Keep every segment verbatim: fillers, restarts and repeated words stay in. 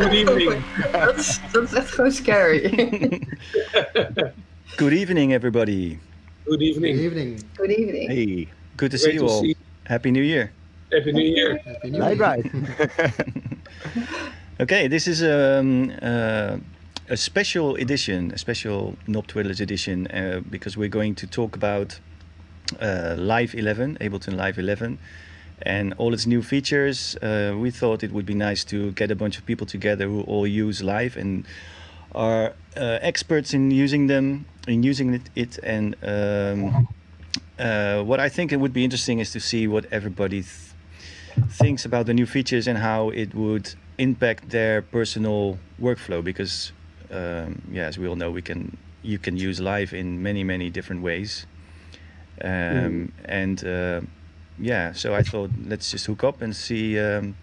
Good evening. That's, that's, that's so scary. Good evening, everybody. Good evening. Good evening. Good evening. Hey, good to Great see you to all. See. Happy New Year. Happy New Year. Happy New Year. Right, right. Okay, this is um, uh, a special edition, a special Knob Twiddlers edition, uh, because we're going to talk about uh, Live eleven, Ableton Live eleven, and all its new features. Uh, we thought it would be nice to get a bunch of people together who all use Live and are uh, experts in using them, in using it. it and um, uh, what I think it would be interesting is to see what everybody th thinks about the new features and how it would impact their personal workflow, because um, yeah, as we all know, we can you can use Live in many many different ways, um, mm. and uh, yeah. So I thought let's just hook up and see um,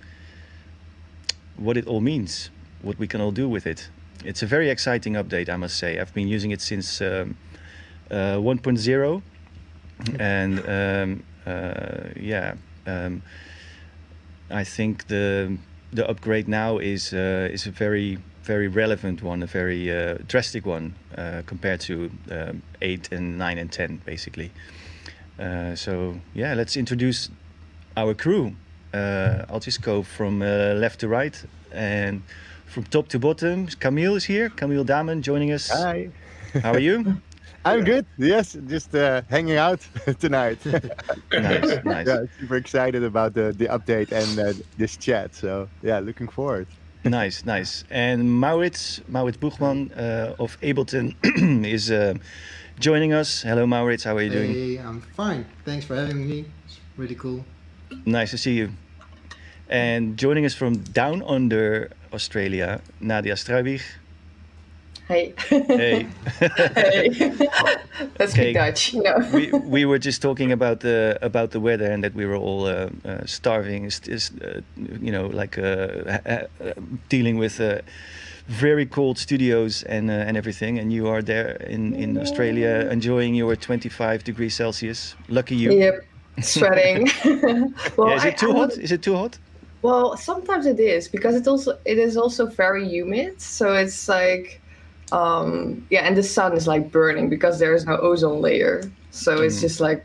what it all means, what we can all do with it. It's a very exciting update, I must say. I've been using it since um, uh, one point oh, and um, uh, yeah, um, I think the The upgrade now is uh, is a very very relevant one, a very uh, drastic one uh, compared to um, eight and nine and ten, basically. Uh, so yeah, let's introduce our crew. Uh, I'll just go from uh, left to right and from top to bottom. Camille is here. Camille Damen joining us. Hi. How are you? I'm good. Yes, just uh, hanging out tonight. Nice, nice. Yeah, super excited about the the update and uh, this chat. So yeah, looking forward. Nice, nice. And Maurits, Maurits Bogman uh, of Ableton is uh, joining us. Hello, Maurits. How are you doing? Hey, I'm fine. Thanks for having me. It's really cool. Nice to see you. And joining us from down under Australia, Nadia Struiwigh. Hey. Hey. Hey. Let's okay. be Dutch. No. we we were just talking about the about the weather and that we were all uh, uh, starving, is uh, you know, like uh, uh, dealing with uh, very cold studios and uh, and everything. And you are there in in Australia enjoying your twenty-five degrees Celsius. Lucky you. Yep. Sweating. Well, yeah, is it too I, hot? I would... Is it too hot? Well, sometimes it is, because it also it is also very humid. So it's like. Um, yeah, and the sun is like burning because there is no ozone layer, so it's mm. just like.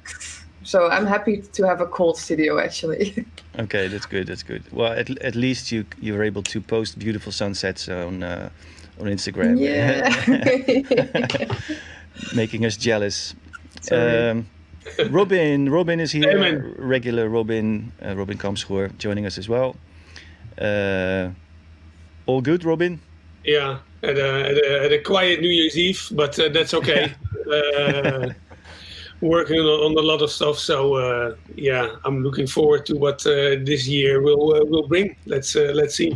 So I'm happy to have a cold studio, actually. Okay, that's good. That's good. Well, at at least you you're able to post beautiful sunsets on uh, on Instagram. Yeah. Making us jealous. Um, Robin, Robin is here. Amen. Regular Robin, uh, Robin Kampschoer joining us as well. Uh, all good, Robin. Yeah. At a, at, a, at a quiet New Year's Eve, but uh, that's okay. uh, working on, on a lot of stuff, so uh, yeah, I'm looking forward to what uh, this year will uh, will bring. Let's uh, let's see.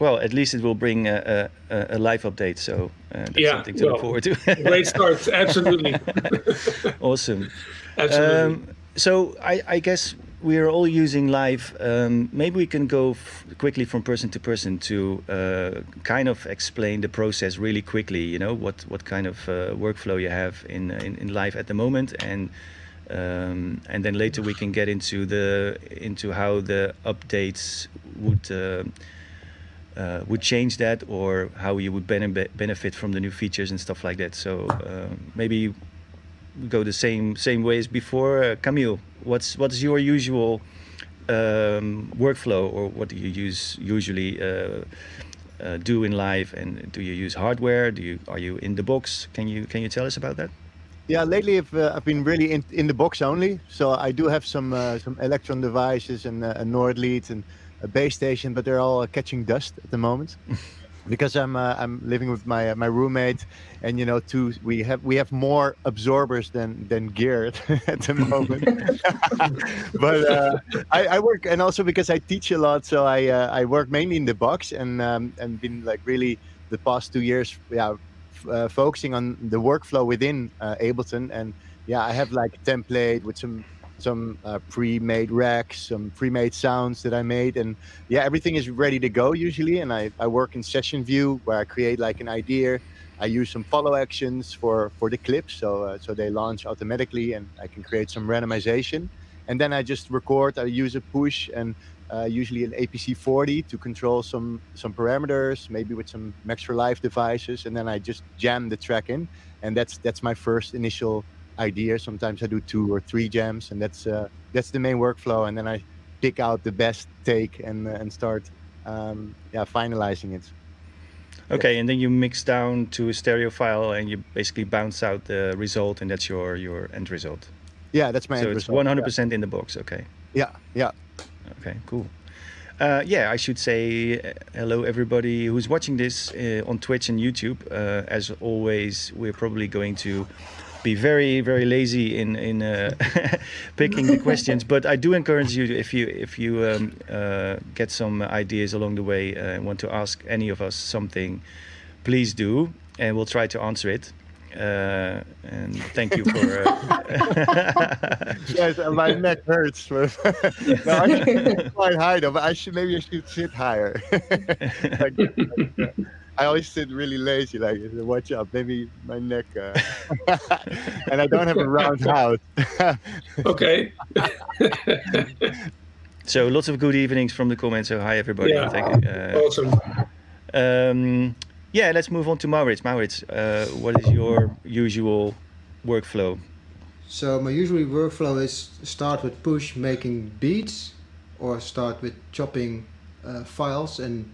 Well, at least it will bring a, a, a live update, so uh, that's yeah, something to well, look forward to. Great start, absolutely. Awesome. Absolutely. Um, so I, I guess we are all using Live. Um, maybe we can go f quickly from person to person to uh, kind of explain the process really quickly. You know, what what kind of uh, workflow you have in, in in Live at the moment, and um, and then later we can get into the into how the updates would uh, uh, would change that, or how you would benefit benefit from the new features and stuff like that. So uh, maybe. Go the same same way as before. uh, Camille, what's what's your usual um, workflow, or what do you use usually uh, uh, do in Live? And do you use hardware? Do you are you in the box? Can you can you tell us about that? Yeah, lately I've uh, I've been really in in the box only. So I do have some uh, some Electron devices and uh, a Nord Lead and a base station, but they're all uh, catching dust at the moment. Because I'm uh, I'm living with my uh, my roommate, and you know, too, we have we have more absorbers than than gear at the moment. But uh, I, I work, and also because I teach a lot, so I uh, I work mainly in the box, and um, and been like really the past two years, yeah, uh, focusing on the workflow within uh, Ableton, and yeah, I have like a template with some. some uh, pre-made racks, some pre-made sounds that I made, and yeah, everything is ready to go usually. And I, I work in session view, where I create like an idea. I use some follow actions for, for the clips, so uh, so they launch automatically, and I can create some randomization. And then I just record. I use a Push and uh, usually an A P C forty to control some some parameters, maybe with some Max for Live devices, and then I just jam the track in. And that's that's my first initial idea. Sometimes I do two or three jams, and that's uh, that's the main workflow. And then I pick out the best take and uh, and start um, yeah finalizing it. Okay, and then you mix down to a stereo file, and you basically bounce out the result, and that's your your end result. Yeah, that's my so end result. So it's one hundred percent in the box. Okay. Yeah. Yeah. Okay. Cool. Uh, yeah, I should say hello everybody who's watching this uh, on Twitch and YouTube. Uh, as always, we're probably going to be very very lazy in in uh, picking the questions, but I do encourage you to, if you if you um, uh, get some ideas along the way uh, and want to ask any of us something, please do, and we'll try to answer it. Uh, and thank you for. Uh, yes, my neck hurts. But no, I should quite high though, but I should maybe I should sit higher. like, like, uh, I always sit really lazy, like, watch out, maybe my neck, uh... and I don't have a round house. Okay. So lots of good evenings from the comments. So hi, everybody. Yeah. Thank you. Uh, awesome. Um, yeah, let's move on to Maurits. Maurits, uh, what is your usual workflow? So my usual workflow is start with Push making beats, or start with chopping uh, files and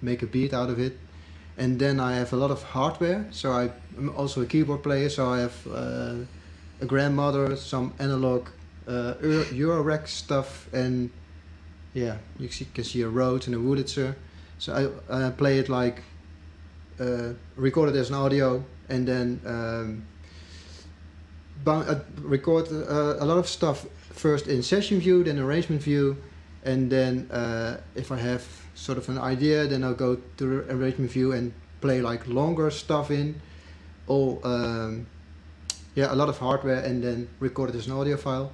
make a beat out of it. And then I have a lot of hardware, so I, I'm also a keyboard player, so I have uh, a Grandmother, some analog uh, Eurorack stuff, and yeah, you see, can see a Rode and a Wurlitzer. So I, I play it like, uh, record it as an audio, and then um, I record uh, a lot of stuff first in session view, then arrangement view, and then uh, if I have sort of an idea, then I'll go to the arrangement view and play like longer stuff in, or um, yeah, a lot of hardware, and then record it as an audio file.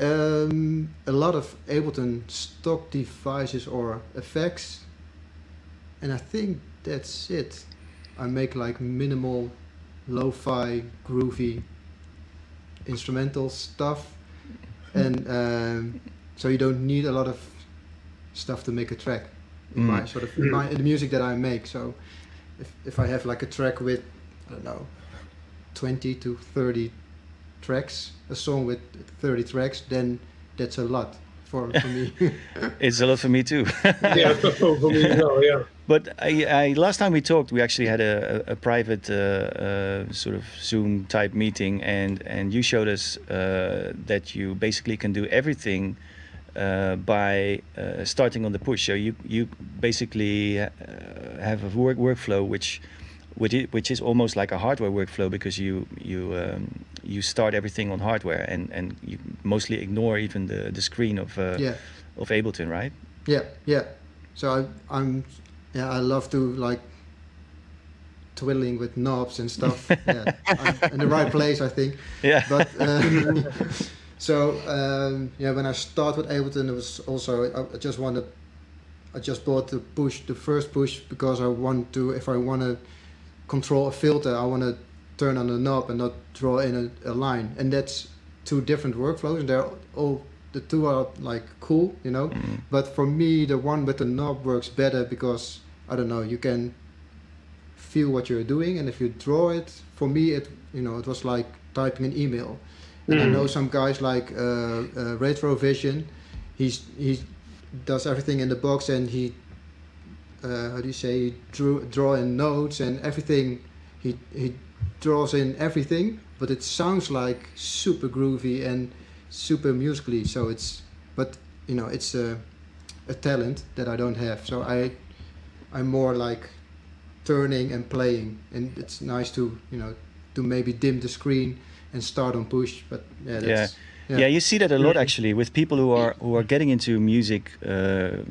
Um, a lot of Ableton stock devices or effects, and I think that's it. I make like minimal, lo-fi, groovy, instrumental stuff, and um, so you don't need a lot of stuff to make a track in mm. my sort of in my in the music that I make. So if, if I have like a track with, I don't know, twenty to thirty tracks, a song with thirty tracks, then that's a lot for, for me. It's a lot for me too. Yeah, for me as well, yeah. But I, I last time we talked, we actually had a, a, a private uh, uh, sort of Zoom type meeting, and and you showed us uh, that you basically can do everything Uh, by uh, starting on the Push. So you you basically uh, have a work workflow which which is, which is almost like a hardware workflow, because you you um, you start everything on hardware, and and you mostly ignore even the the screen of uh, yeah. of Ableton, right? Yeah, yeah. So I, I'm yeah I love to like twiddling with knobs and stuff. Yeah, I'm in the right place, I think. Yeah, but. Uh, So um, yeah, when I started with Ableton, it was also I just wanted, I just bought the Push, the first Push, because I want to, if I want to control a filter, I want to turn on the knob and not draw in a, a line, and that's two different workflows, and they're all the two are like cool, you know. Mm-hmm. But for me, the one with the knob works better because I don't know, you can feel what you're doing, and if you draw it, for me, it you know, it was like typing an email. And I know some guys like uh, uh, Retrovision. He's he does everything in the box, and he uh, how do you say he drew draw in notes and everything. He he draws in everything, but it sounds like super groovy and super musically. So it's but you know it's a a talent that I don't have. So I I'm more like turning and playing, and it's nice to you know to maybe dim the screen and start on Push, but yeah, that's, yeah, yeah. You see that a lot actually with people who are who are getting into music uh,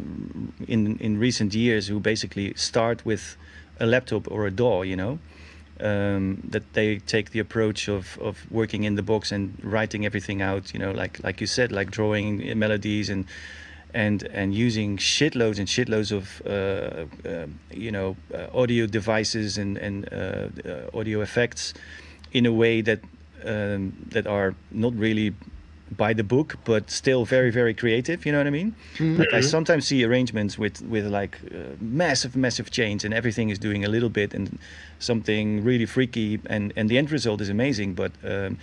in in recent years, who basically start with a laptop or a D A W, you know, um, that they take the approach of of working in the box and writing everything out, you know, like like you said, like drawing melodies and and and using shitloads and shitloads of uh, uh, you know uh, audio devices and and uh, uh, audio effects in a way that. Um, that are not really by the book, but still very, very creative. You know what I mean? Mm-hmm. Like I sometimes see arrangements with with like uh, massive, massive change, and everything is doing a little bit and something really freaky, and and the end result is amazing. But um,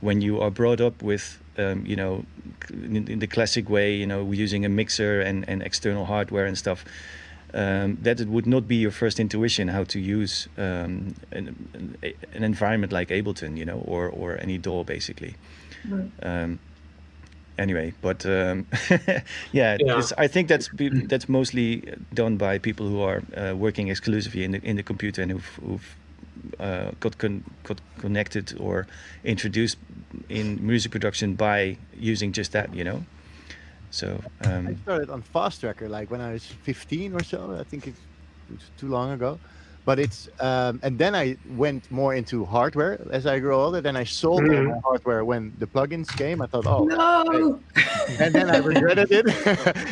when you are brought up with um, you know, in, in the classic way, you know, using a mixer and and external hardware and stuff, um, that it would not be your first intuition how to use um, an, an environment like Ableton, you know, or or any D A W basically. Right. Um, anyway, but um, yeah, yeah. I think that's that's mostly done by people who are uh, working exclusively in the in the computer and who've, who've uh, got con got connected or introduced in music production by using just that, you know. So um, I started on FastTracker like when I was fifteen or so. I think it's too long ago. But it's, um, and then I went more into hardware as I grew older. Then I sold mm. my hardware when the plugins came. I thought, oh, no. Right. And then I regretted it.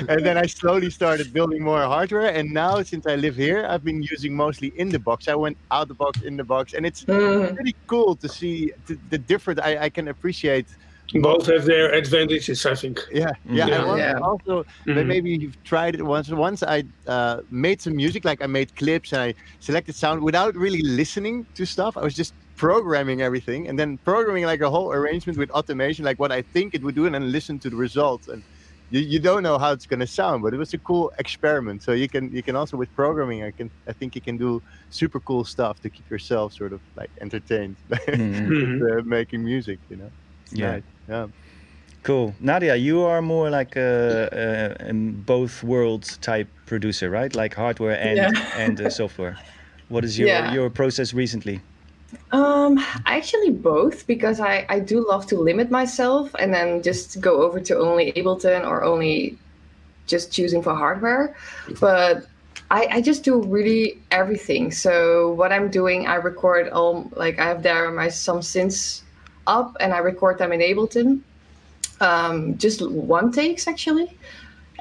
And then I slowly started building more hardware. And now, since I live here, I've been using mostly in the box. I went out the box, in the box. And it's mm. really cool to see the, the difference. I, I can appreciate. Both have their advantages, I think. Yeah, yeah. yeah. I want, yeah. Also, mm-hmm. maybe you've tried it once. Once I uh, made some music, like I made clips and I selected sound without really listening to stuff. I was just programming everything and then programming like a whole arrangement with automation, like what I think it would do, and then listen to the results. And you, you don't know how it's going to sound, but it was a cool experiment. So you can you can also with programming, I can I think you can do super cool stuff to keep yourself sort of like entertained by mm-hmm. uh, making music, you know. Yeah. Right. Yeah. Cool. Nadia, you are more like a, a, a both worlds type producer, right? Like hardware and yeah. and uh, software. What is your yeah. your process recently? Um, actually both, because I I do love to limit myself and then just go over to only Ableton or only just choosing for hardware, but I, I just do really everything. So what I'm doing, I record all like I have there my some synths up and I record them in Ableton, um, just one takes actually,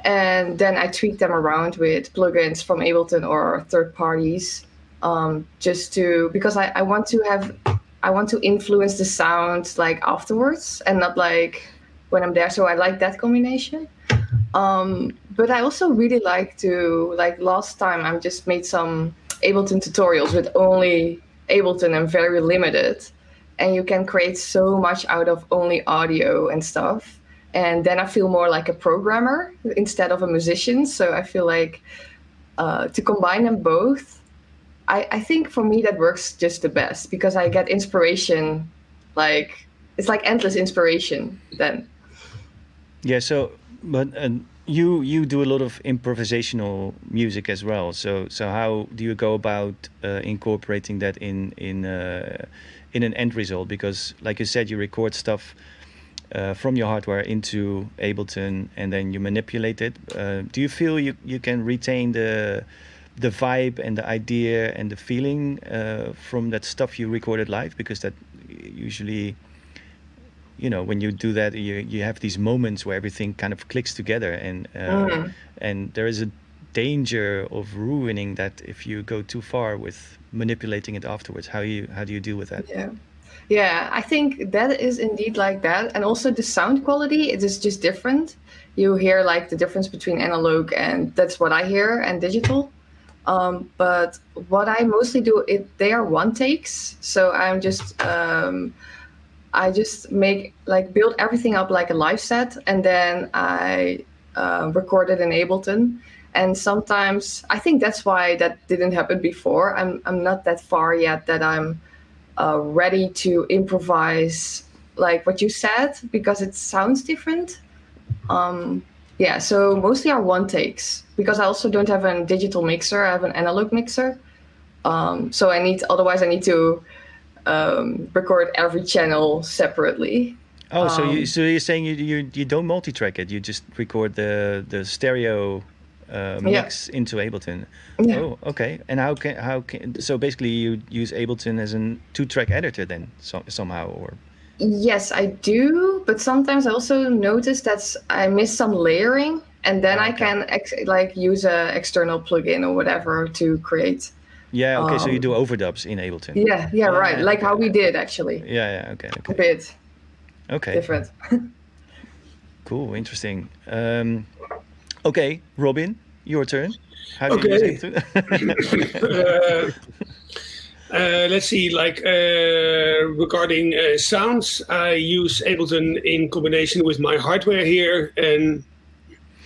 and then I tweak them around with plugins from Ableton or third parties, um, just to because I, I want to have I want to influence the sound like afterwards and not like when I'm there. So I like that combination, um, but I also really like to like last time I just made some Ableton tutorials with only Ableton and very limited. And you can create so much out of only audio and stuff. And then I feel more like a programmer instead of a musician. So I feel like uh, to combine them both, I, I think for me that works just the best because I get inspiration, like it's like endless inspiration then. Yeah, so, but and you you do a lot of improvisational music as well. So so how do you go about uh, incorporating that in, in uh, in an end result, because like you said, you record stuff uh, from your hardware into Ableton and then you manipulate it. Uh, do you feel you, you can retain the the vibe and the idea and the feeling uh, from that stuff you recorded live? Because that usually, you know, when you do that, you, you have these moments where everything kind of clicks together and uh, mm. and there is a danger of ruining that if you go too far with manipulating it afterwards. How you how do you deal with that? Yeah, yeah. I think that is indeed like that, and also the sound quality. It is just different. You hear like the difference between analog and that's what I hear and digital. Um, but what I mostly do, it they are one takes. So I'm just um, I just make like build everything up like a live set, and then I uh, record it in Ableton. And sometimes I think that's why that didn't happen before. I'm I'm not that far yet that I'm uh, ready to improvise like what you said because it sounds different. Um, yeah, so mostly are one takes because I also don't have a digital mixer. I have an analog mixer, um, so I need otherwise I need to um, record every channel separately. Oh, um, so you so you're saying you you you don't multitrack it? You just record the the stereo. Uh, mix yeah. into Ableton. Yeah. Oh, okay. And how can how can so basically you use Ableton as a two-track editor then so, somehow or? Yes, I do. But sometimes I also notice that I miss some layering, and then okay. I can ex like use a external plugin or whatever to create. Yeah. Okay. Um, so you do overdubs in Ableton. Yeah. Yeah. Right. Yeah, like okay. how we did actually. Yeah. Yeah. Okay. okay. A bit. Okay. Different. Cool, interesting. Um, okay, Robin, your turn. How do okay. you use it? uh, uh, let's see, like uh, regarding uh, sounds, I use Ableton in combination with my hardware here. And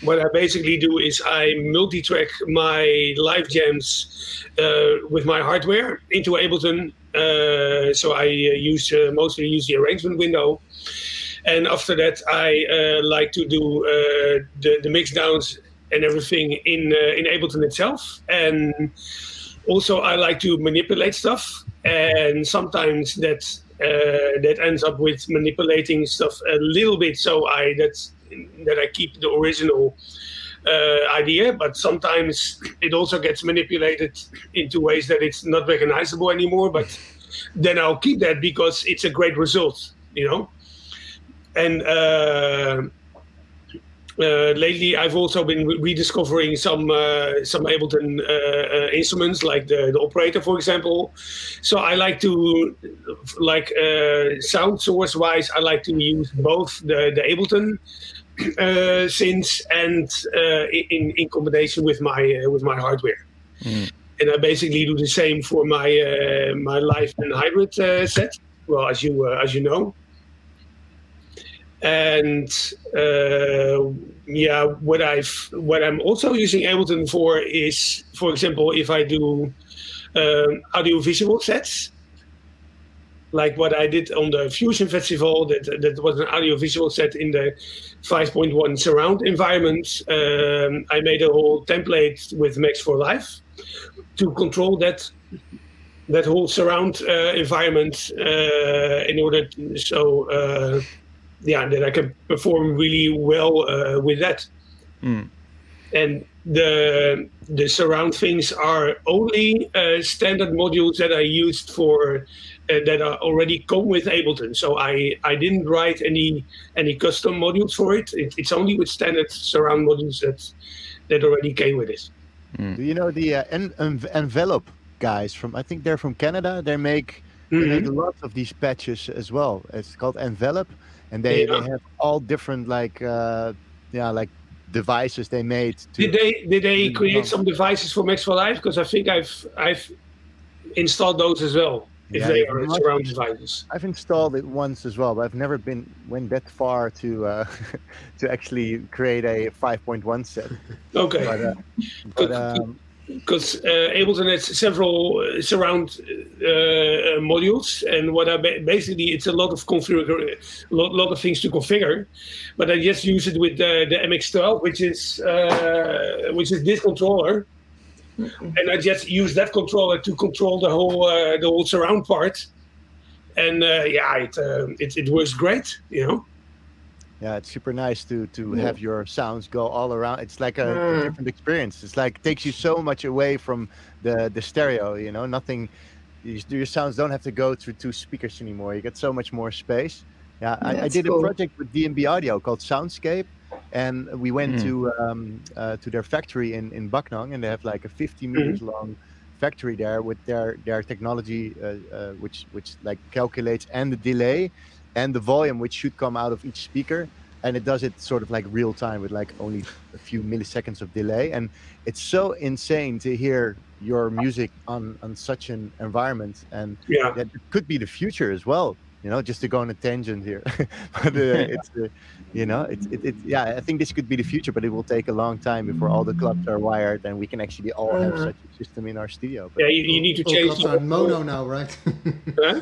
what I basically do is I multi-track my live jams uh, with my hardware into Ableton. Uh, so I use uh, mostly use the arrangement window. And after that, I uh, like to do uh, the, the mix downs and everything in uh, in Ableton itself. And also, I like to manipulate stuff. And sometimes that uh, that ends up with manipulating stuff a little bit. So I that that I keep the original uh, idea, but sometimes it also gets manipulated into ways that it's not recognizable anymore. But then I'll keep that because it's a great result, you know. And uh, uh, lately, I've also been re rediscovering some uh, some Ableton uh, uh, instruments, like the, the operator, for example. So I like to, like uh, sound source wise, I like to use both the, the Ableton uh, synths and uh, in in combination with my uh, with my hardware. Mm. And I basically do the same for my uh, my live and hybrid uh, set. Well, as you uh, as you know. And uh, yeah, what I've what I'm also using Ableton for is, for example, if I do um, audiovisual sets, like what I did on the Fusion Festival. That that was an audiovisual set in the five point one surround environment. Um, I made a whole template with Max for Live to control that that whole surround uh, environment uh, in order to, so. Uh, Yeah, that I can perform really well uh, with that. Mm. And the the surround things are only uh, standard modules that I used for uh, that are already come with Ableton. So I I didn't write any any custom modules for it. it it's only with standard surround modules that that already came with it. Mm. Do you know the uh, en en envelope guys from? I think they're from Canada. They make, mm-hmm. they make lots of these patches as well. It's called Envelope. And they, yeah. they have all different, like, uh, yeah, like devices they made. To did they did they create some devices for Max for Live? Because I think I've I've installed those as well. If yeah, they are surround devices, I've installed it once as well, but I've never been went that far to uh, to actually create a five point one set. Okay. But, uh, but, um, Because uh, Ableton has several uh, surround uh, uh, modules, and what I ba basically it's a lot of configure, lot lot of things to configure, but I just use it with uh, the M X twelve, which is uh, which is this controller, mm-hmm. and I just use that controller to control the whole uh, the whole surround part, and uh, yeah, it, uh, it it works great, you know. Yeah, it's super nice to to yeah. have your sounds go all around. It's like a, mm. a different experience. It's like takes you so much away from the the stereo. You know, nothing. You, your sounds don't have to go through two speakers anymore. You get so much more space. Yeah, yeah I, I did cool. a project with D and B Audio called Soundscape, and we went mm. to um, uh, to their factory in in Backnang, and they have like a fifty meters mm. long factory there with their their technology, uh, uh, which which like calculates and the delay. And the volume which should come out of each speaker, and it does it sort of like real time with like only a few milliseconds of delay. And it's so insane to hear your music on on such an environment, and yeah. that could be the future as well. You know, just to go on a tangent here, but uh, it's uh, you know, it's it, it yeah. I think this could be the future, but it will take a long time before all the clubs are wired and we can actually all have such a system in our studio. But yeah, you, you need to all change. All clubs are mono now, right? Huh?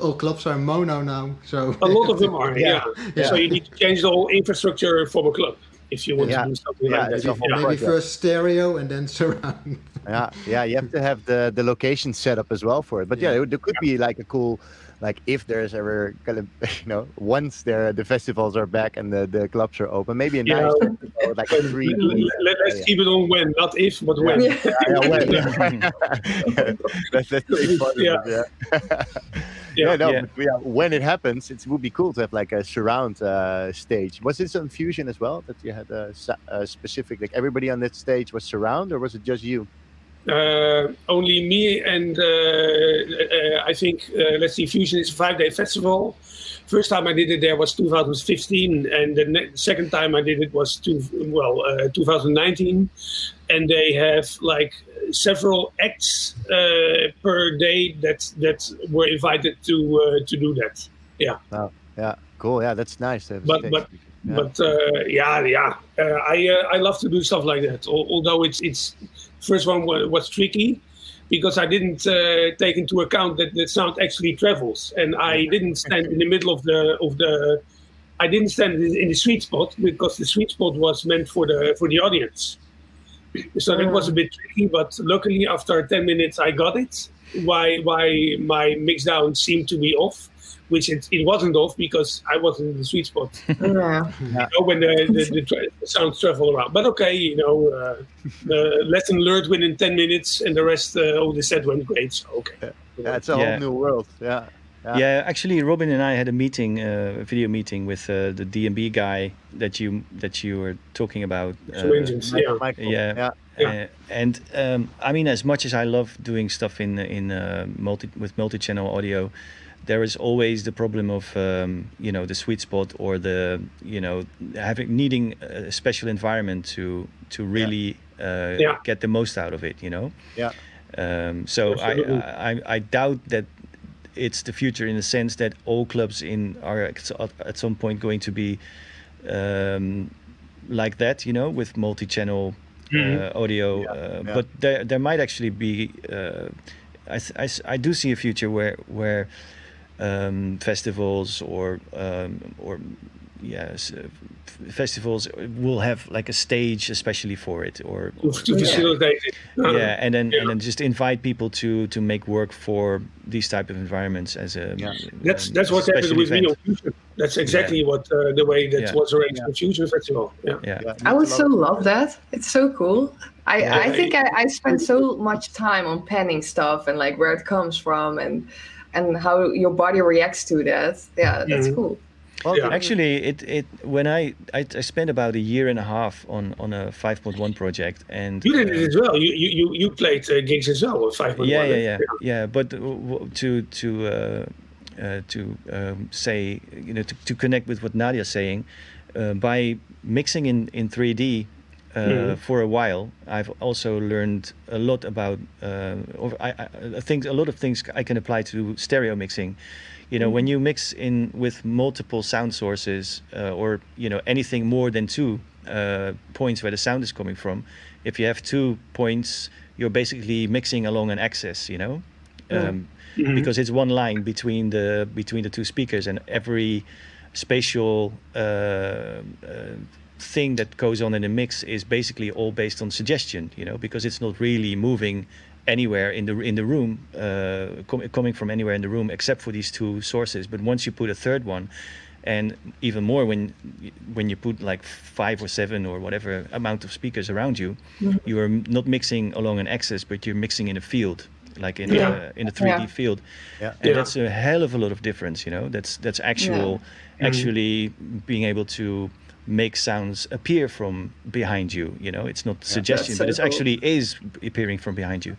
All clubs are mono now, so a lot of them are. Yeah. Yeah. yeah. So you need to change the whole infrastructure for a club if you want yeah. to do something yeah, like that. Yeah. Maybe first stereo and then surround. yeah, yeah. You have to have the the location set up as well for it. But yeah, yeah there could yeah. be like a cool. Like if there's ever, you know, once there the festivals are back and the, the clubs are open, maybe a nice yeah. festival, like a three. Let, let's keep it on when, not if, but when. Yeah, yeah, when. yeah. That's, that's pretty fun. Yeah. It, yeah. yeah. yeah, no, yeah. But, yeah, when it happens, it would be cool to have like a surround uh, stage. Was it some Fusion as well that you had a, a specific, like everybody on that stage was surround, or was it just you? Uh, only me and uh, uh, I think, uh, let's see, Fusion is a five day festival. First time I did it there was two thousand fifteen, and the second time I did it was two, well uh, two thousand nineteen, and they have like several acts uh, per day that that were invited to uh, to do that. Yeah. Wow. Yeah. Cool. Yeah, that's nice. That's but but yeah. but uh, yeah yeah uh, I uh, I love to do stuff like that. Although it's it's first one was tricky, because I didn't uh, take into account that the sound actually travels, and I didn't stand in the middle of the of the, I didn't stand in the sweet spot, because the sweet spot was meant for the for the audience. So that was a bit tricky, but luckily after ten minutes I got it. Why why my mix down seemed to be off, which it, it wasn't off because I wasn't in the sweet spot. Yeah. You know, when the, the, the, tra the sounds travel around. But okay, you know, uh, the lesson learned within ten minutes, and the rest uh, of the set went great. So okay. Yeah, it's a yeah. whole new world. Yeah. yeah. Yeah. Actually, Robin and I had a meeting, uh, a video meeting with uh, the D and B guy that you that you were talking about. Uh, so engines, uh, yeah. Michael. Yeah. yeah. Yeah. Uh, and um, I mean, as much as I love doing stuff in in uh, multi with multi-channel audio, there is always the problem of um, you know, the sweet spot, or the you know having needing a special environment to to really yeah. Uh, yeah. get the most out of it, you know. Yeah. Um, so I, I I doubt that it's the future, in the sense that all clubs in are at some point going to be um, like that, you know, with multi-channel mm-hmm. uh, audio. Yeah. Uh, yeah. But there there might actually be. Uh, I, I I do see a future where where. Um, festivals or um, or yes, uh, festivals will have like a stage especially for it, or, or yeah. yeah, and then yeah. and then just invite people to to make work for these type of environments as a yeah. that's um, that's what happened with me on Fusion. That's exactly yeah. what uh, the way that yeah. was arranged yeah. for Fusion Festival. Yeah, yeah. yeah. I would so love that. It's so cool. I yeah. I think I, I spent so much time on panning stuff and like where it comes from and. And how your body reacts to that. Yeah, that's mm-hmm. cool. Well, yeah. actually, it it when I, I I spent about a year and a half on on a five point one project, and you did uh, it as well. You you you played uh, gigs as well with five point one. Yeah, yeah, yeah, yeah. yeah but to to uh, uh, to um, say, you know, to, to connect with what Nadia's saying, uh, by mixing in in three D. Uh, mm. For a while, I've also learned a lot about. Uh, or I, I think a lot of things I can apply to stereo mixing. You know, mm. when you mix in with multiple sound sources, uh, or you know anything more than two uh, points where the sound is coming from. If you have two points, you're basically mixing along an axis. You know, mm. Um, mm-hmm. because it's one line between the between the two speakers, and every spatial. Uh, uh, thing that goes on in the mix is basically all based on suggestion, you know, because it's not really moving anywhere in the in the room, uh, com coming from anywhere in the room except for these two sources. But once you put a third one, and even more when when you put like five or seven or whatever amount of speakers around you, mm-hmm. you are not mixing along an axis, but you're mixing in a field, like in yeah. a in a three D yeah. field, yeah. and yeah. that's a hell of a lot of difference, you know. That's that's actual, yeah. actually mm-hmm. being able to make sounds appear from behind you, you know. It's not yeah, suggestion, so but it cool. actually is appearing from behind you.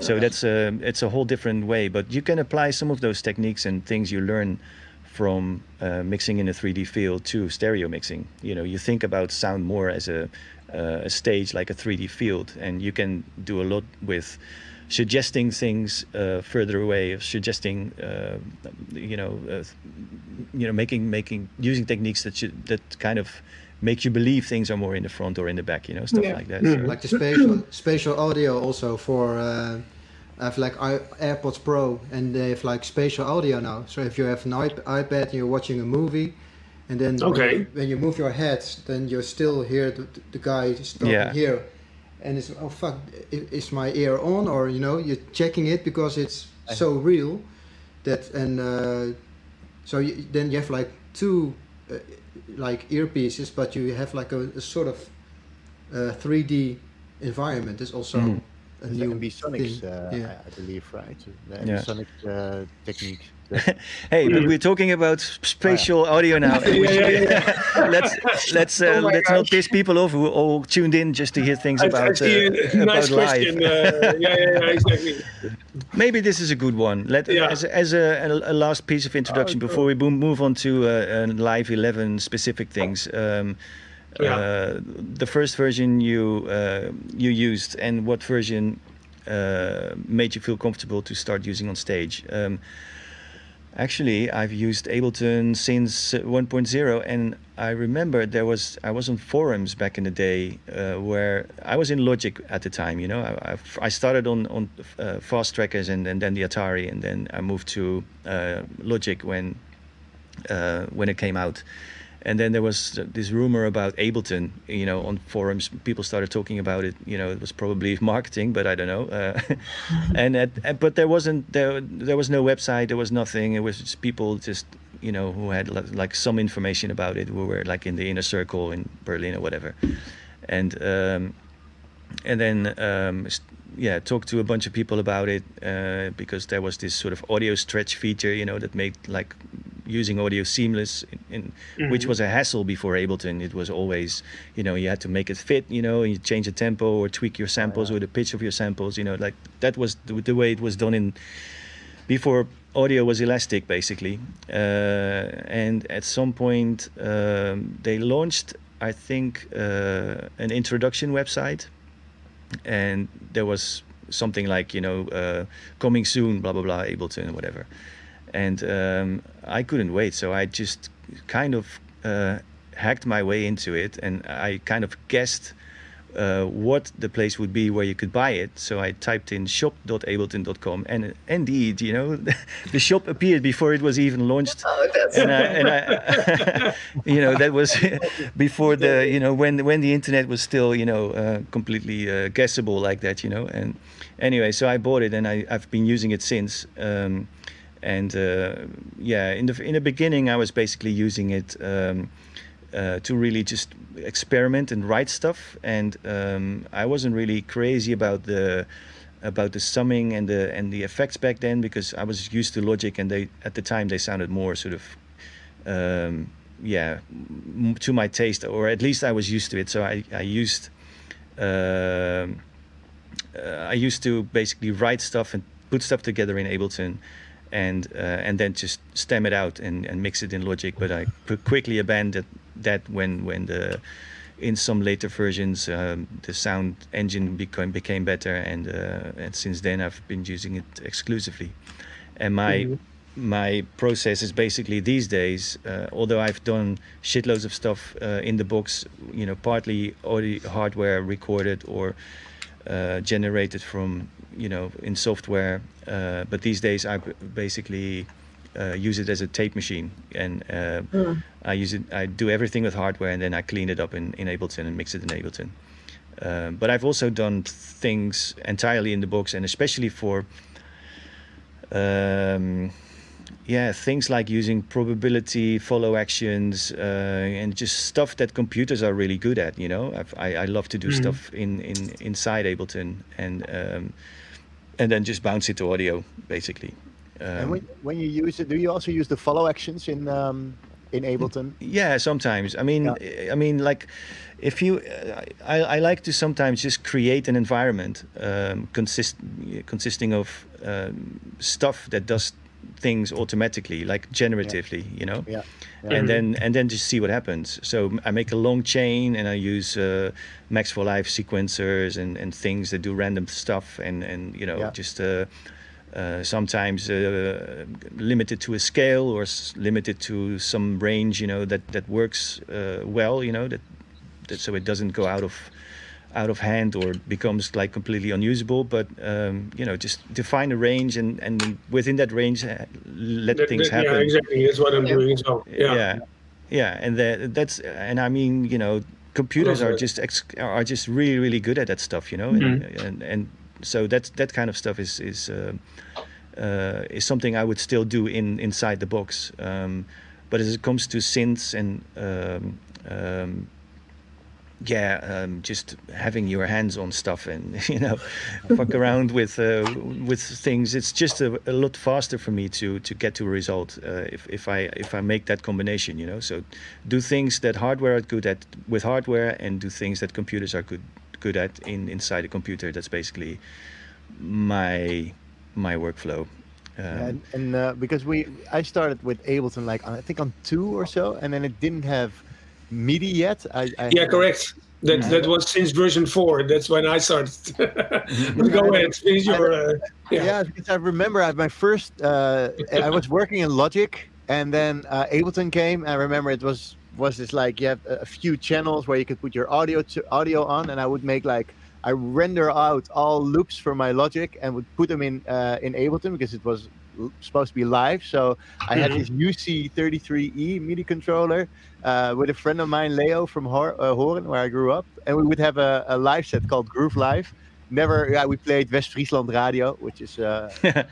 So uh, that's a it's a whole different way, but you can apply some of those techniques and things you learn from uh, mixing in a three D field to stereo mixing. You know, you think about sound more as a uh, a stage, like a three D field, and you can do a lot with suggesting things uh, further away, of suggesting, uh, you know, uh, you know, making, making, using techniques that you, that kind of make you believe things are more in the front or in the back, you know, stuff yeah. like that. So. Like the spatial, spatial audio also for, uh, I have like AirPods Pro, and they have like spatial audio now. So if you have an iPad and you're watching a movie, and then okay. when, you, when you move your head, then you still hear the, the guy talking yeah. here. And it's, oh fuck, is my ear on? Or, you know, you're checking it because it's so real that, and uh, so you, then you have like two uh, like earpieces, but you have like a, a sort of uh, three D environment. It's also mm. a new Sonics, uh, yeah. I believe, right? The yeah. Sonic uh, technique. Hey, but we're talking about spatial oh, yeah. audio now. yeah, yeah, yeah. let's let's uh, oh let's gosh. not piss people off who all tuned in just to hear things I, about, I uh, nice about live. Uh, yeah, yeah, yeah, exactly. Maybe this is a good one. Let yeah. as, as a, a, a last piece of introduction oh, before we move on to uh, uh, Live eleven specific things. Um, yeah. uh, the first version you uh, you used, and what version uh, made you feel comfortable to start using on stage? Um, Actually, I've used Ableton since one point oh, and I remember there was I was on forums back in the day uh, where I was in Logic at the time. You know, I, I started on on uh, FastTrackers and, and then the Atari, and then I moved to uh, Logic when uh, when it came out. And then there was this rumor about Ableton, you know, on forums. People started talking about it. You know, it was probably marketing, but I don't know. Uh, and at, but there wasn't there. There was no website. There was nothing. It was just people just, you know, who had like some information about it, who were like in the inner circle in Berlin or whatever. And um, and then um, yeah, talked to a bunch of people about it uh, because there was this sort of audio stretch feature, you know, that made like using audio seamless, in, in, mm-hmm. which was a hassle before Ableton. It was always, you know, you had to make it fit, you know, and you change the tempo or tweak your samples yeah. or the pitch of your samples, you know, like that was the, the way it was done in before audio was elastic, basically. Uh, and at some point um, they launched, I think, uh, an introduction website, and there was something like, you know, uh, coming soon, blah, blah, blah, Ableton, whatever. And um, I couldn't wait, so I just kind of uh, hacked my way into it, and I kind of guessed uh, what the place would be where you could buy it. So I typed in shop dot ableton dot com, and indeed, you know, the shop appeared before it was even launched. Oh, that's and, I, and I, you know, that was before the, you know, when when the internet was still, you know, uh, completely uh, guessable like that, you know. And anyway, so I bought it, and I, I've been using it since. Um, And uh, yeah, in the in the beginning, I was basically using it um, uh, to really just experiment and write stuff. And um, I wasn't really crazy about the about the summing and the and the effects back then, because I was used to Logic, and they at the time they sounded more sort of um, yeah to my taste, or at least I was used to it. So I I used uh, uh, I used to basically write stuff and put stuff together in Ableton. And uh, and then just stem it out and, and mix it in Logic, but I quickly abandoned that when when the in some later versions um, the sound engine became became better, and uh, and since then I've been using it exclusively. And my mm-hmm. my process is basically these days, uh, although I've done shitloads of stuff uh, in the box, you know, partly audio hardware recorded or uh, generated from, you know, in software, uh, but these days I basically uh, use it as a tape machine, and uh, mm. I use it. I do everything with hardware, and then I clean it up in, in Ableton and mix it in Ableton. Um, but I've also done things entirely in the box, and especially for, um, yeah, things like using probability, follow actions, uh, and just stuff that computers are really good at. You know, I've, I I love to do mm. stuff in, in inside Ableton, and. Um, And then just bounce it to audio, basically. Um, and when, when you use it, do you also use the follow actions in um, in Ableton? Yeah, sometimes. I mean, yeah. I mean, like, if you, uh, I, I like to sometimes just create an environment um, consist consisting of um, stuff that does things automatically, like generatively, yeah. you know. Yeah. Yeah. And mm-hmm. then and then just see what happens. So I make a long chain, and I use uh, Max for Live sequencers and, and things that do random stuff, and, and you know yeah. just uh, uh, sometimes uh, limited to a scale or s limited to some range, you know, that that works uh, well, you know, that, that so it doesn't go out of out of hand or becomes like completely unusable. But um, you know, just define a range, and and within that range, uh, let that, things that, happen. Yeah, exactly. That's what I'm yeah. doing. So yeah, yeah, yeah. And that, that's and I mean, you know, computers are just ex are just really really good at that stuff. You know, mm-hmm. and, and and so that's that kind of stuff is is uh, uh, is something I would still do in inside the box. Um, but as it comes to synths and um, um, yeah, um, just having your hands on stuff and, you know, fuck around with uh, with things. It's just a, a lot faster for me to to get to a result uh, if if I if I make that combination, you know. So do things that hardware are good at with hardware, and do things that computers are good good at in inside a computer. That's basically my my workflow. Um, and and uh, because we, I started with Ableton like on, I think on two or so, and then it didn't have MIDI yet. I, I yeah, correct. That yeah. that was since version four. That's when I started. But go ahead. Finish your, uh, yeah. yeah, because I remember I had my first. Uh, I was working in Logic, and then uh, Ableton came. I remember it was was this like you have a few channels where you could put your audio to, audio on, and I would make like. I render out all loops for my Logic and would put them in uh, in Ableton because it was supposed to be live. So I had this U C thirty-three E MIDI controller uh, with a friend of mine, Leo from Hor uh, Horen, where I grew up, and we would have a, a live set called Groove Live. Never, yeah, we played West Friesland Radio, which is. Uh, and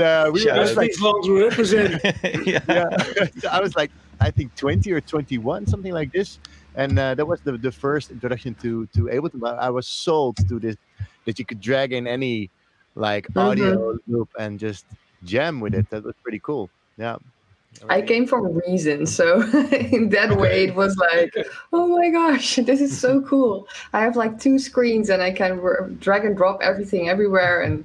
uh, we yeah, West Friesland like, represent. yeah, yeah. So I was like, I think twenty or twenty-one, something like this. And uh, that was the, the first introduction to, to Ableton. I was sold to this, that you could drag in any like audio mm-hmm. loop and just jam with it. That was pretty cool. Yeah. I came from Reason. So in that way, it was like, oh my gosh, this is so cool. I have like two screens and I can drag and drop everything everywhere. And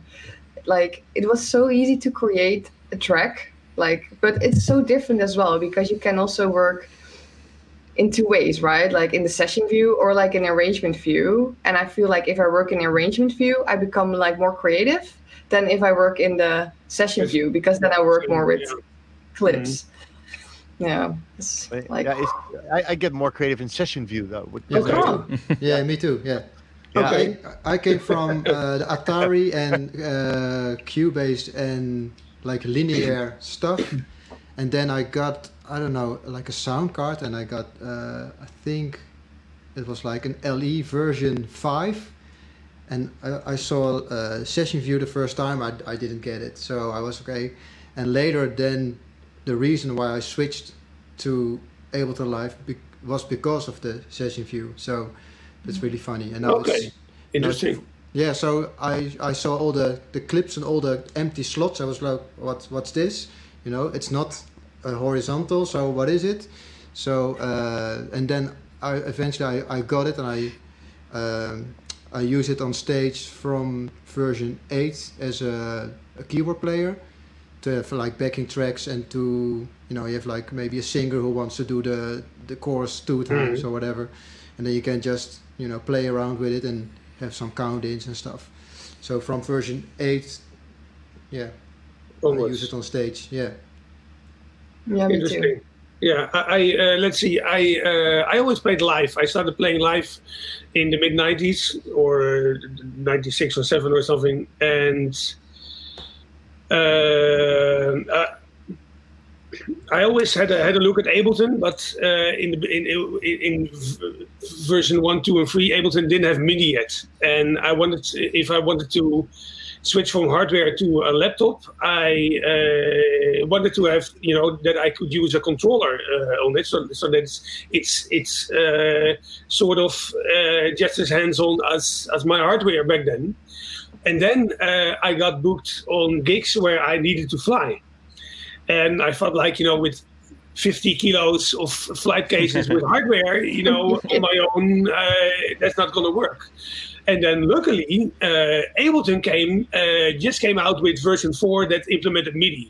like, it was so easy to create a track. Like, but it's so different as well, because you can also work in two ways, right? Like in the session view or like an arrangement view. And I feel like if I work in arrangement view, I become like more creative than if I work in the session yes. view, because then I work more with yeah. clips. Mm-hmm. Yeah, it's like yeah, it's, I, I get more creative in session view though. With yeah, okay. yeah, me too. Yeah. Okay. Yeah. I, I came from uh, the Atari and uh, Cubase and like linear stuff, and then I got. I don't know, like a sound card, and I got, uh, I think it was like an L E version five, and I, I saw uh, session view the first time. I, I didn't get it, so I was okay. And later then, the reason why I switched to Ableton Live be was because of the session view, so it's really funny. And now okay, it's, interesting. Now, yeah, so I, I saw all the, the clips and all the empty slots. I was like, what, what's this? You know, it's not... Uh, horizontal, so what is it? So uh, and then I eventually I, I got it, and I um, I use it on stage from version eight as a, a keyboard player to have like backing tracks, and to, you know, you have like maybe a singer who wants to do the the chorus two times mm-hmm. or whatever, and then you can just, you know, play around with it and have some count-ins and stuff. So from version eight, yeah, almost. I use it on stage, yeah. Yeah, interesting. Yeah, I, I uh, let's see. I uh, I always played live. I started playing live in the mid nineties or ninety-six or seven or something, and uh, uh, I always had a, had a look at Ableton, but uh, in, the, in in in version one, two, and three, Ableton didn't have MIDI yet, and I wanted to, if I wanted to. switch from hardware to a laptop, I uh, wanted to have, you know, that I could use a controller uh, on it, so, so that it's it's, it's uh, sort of uh, just as hands-on as, as my hardware back then. And then uh, I got booked on gigs where I needed to fly. And I felt like, you know, with fifty kilos of flight cases with hardware, you know, on my own, uh, that's not going to work. And then luckily, uh, Ableton came, uh, just came out with version four that implemented MIDI.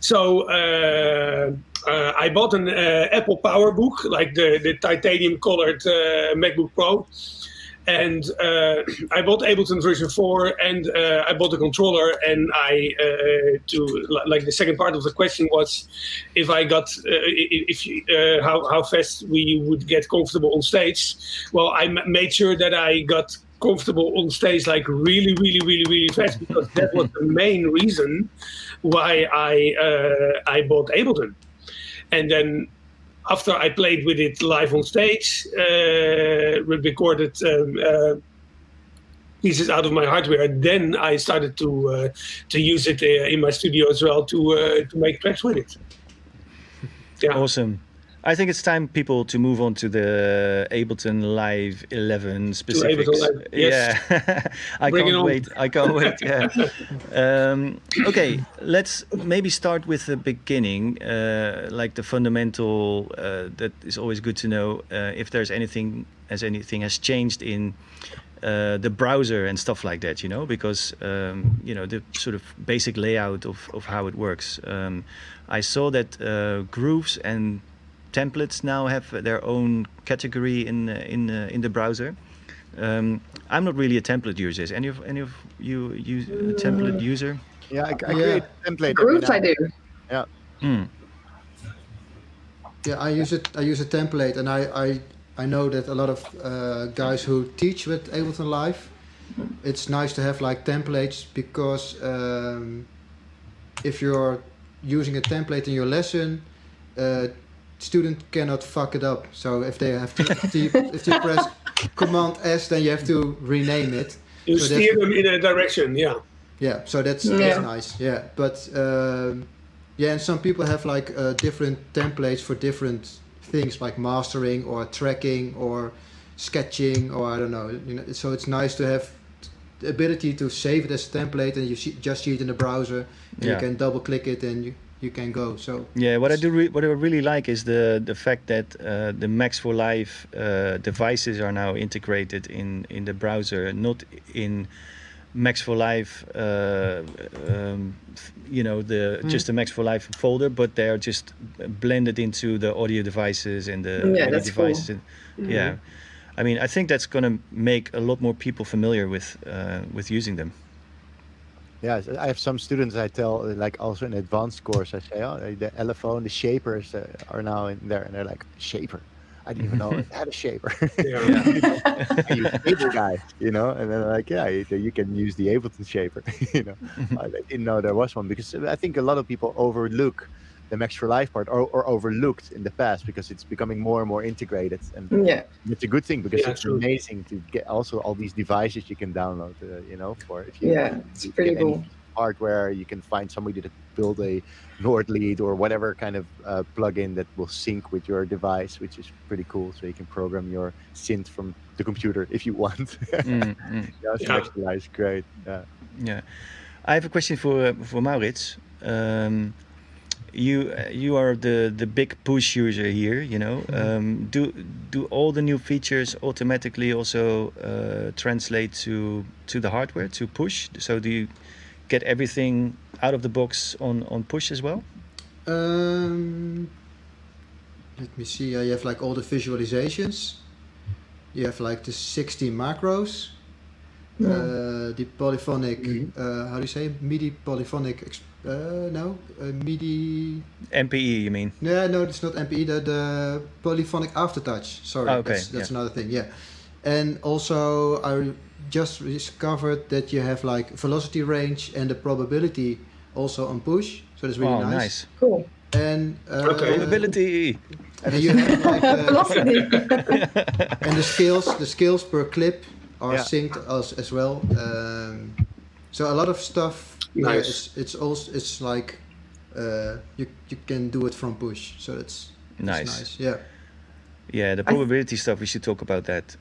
So uh, uh, I bought an uh, Apple PowerBook, like the, the titanium colored uh, MacBook Pro. And uh, I bought Ableton version four, and uh, I bought a controller. And I, uh, to like the second part of the question was, if I got, uh, if uh, how how fast we would get comfortable on stage. Well, I m made sure that I got comfortable on stage, like really, really, really, really fast, because that was the main reason why I uh, I bought Ableton, and then. After I played with it live on stage, uh, recorded um, uh, pieces out of my hardware, then I started to uh, to use it uh, in my studio as well to uh, to make tracks with it. Yeah. Awesome. I think it's time people to move on to the Ableton Live eleven specifics. Ableton Live, yes. Yeah, I Bring can't wait. I can't wait. Yeah. um, okay, let's maybe start with the beginning, uh, like the fundamental. Uh, that is always good to know uh, if there's anything, as anything has changed in uh, the browser and stuff like that. You know, because um, you know the sort of basic layout of of how it works. Um, I saw that uh, grooves and templates now have their own category in in uh, in the browser. Um, I'm not really a template user. Is any of any of you use a template user? Yeah, I, I create yeah. template. Grooves, I do. Yeah. Mm. Yeah, I use it. I use a template, and I I, I know that a lot of uh, guys who teach with Ableton Live, it's nice to have like templates because um, if you're using a template in your lesson. Uh, student cannot fuck it up. So if they have to, if, you, if you press Command S, then you have to rename it. You so steer them in a direction, yeah. Yeah, so that's, yeah. that's nice, yeah. But um, yeah, and some people have like uh, different templates for different things, like mastering or tracking or sketching or I don't know. You know, so it's nice to have the ability to save it as a template and you see, just see it in the browser and yeah. you can double click it and you you can go. So yeah, what I do re what I really like is the the fact that uh, the Max for Live uh, devices are now integrated in in the browser, not in Max for Live uh, um, you know the mm. just the Max for Live folder, but they are just blended into the audio devices and the yeah, audio devices cool. and, mm-hmm. yeah I mean, I think that's going to make a lot more people familiar with uh, with using them. Yeah, I have some students I tell, like also in advanced course, I say, oh, the L F O and the shapers uh, are now in there. And they're like, shaper? I didn't even know I had a shaper. Are you a shaper guy? You know, and then like, yeah, you, you can use the Ableton shaper. You know, I didn't know there was one because I think a lot of people overlook the Max for Live part or, or overlooked in the past because it's becoming more and more integrated. And yeah. it's a good thing because yeah, it's true. amazing to get also all these devices you can download, uh, you know, for if you, yeah, it's you pretty cool. hardware, you can find somebody to build a Nord Lead or whatever kind of uh, plugin that will sync with your device, which is pretty cool. So you can program your synth from the computer if you want. mm, mm. Yeah, so yeah. Max for Live is great. Yeah. yeah. I have a question for, uh, for Maurits. Um, You you are the the big push user here, you know. Um, do do all the new features automatically also uh, translate to to the hardware to push? So do you get everything out of the box on on push as well? Um, let me see. I have like all the visualizations. You have like the sixty macros, yeah. uh, the polyphonic. Mm-hmm. uh, how do you say MIDI polyphonic? Exp Uh, no, uh, MIDI... M P E, you mean? No, no, it's not M P E, the, the polyphonic aftertouch. Sorry, oh, okay. that's, that's yeah. another thing, yeah. And also, I just discovered that you have like velocity range and the probability also on push, so that's really oh, nice. nice. Cool. And uh, okay. probability! And you have like... Uh, velocity! And the scales, the scales per clip are yeah. synced as, as well. Um, so a lot of stuff... Nice. Yeah, it's, it's also it's like uh, you you can do it from push, so it's nice. It's nice. Yeah, yeah. The probability I... stuff. We should talk about that.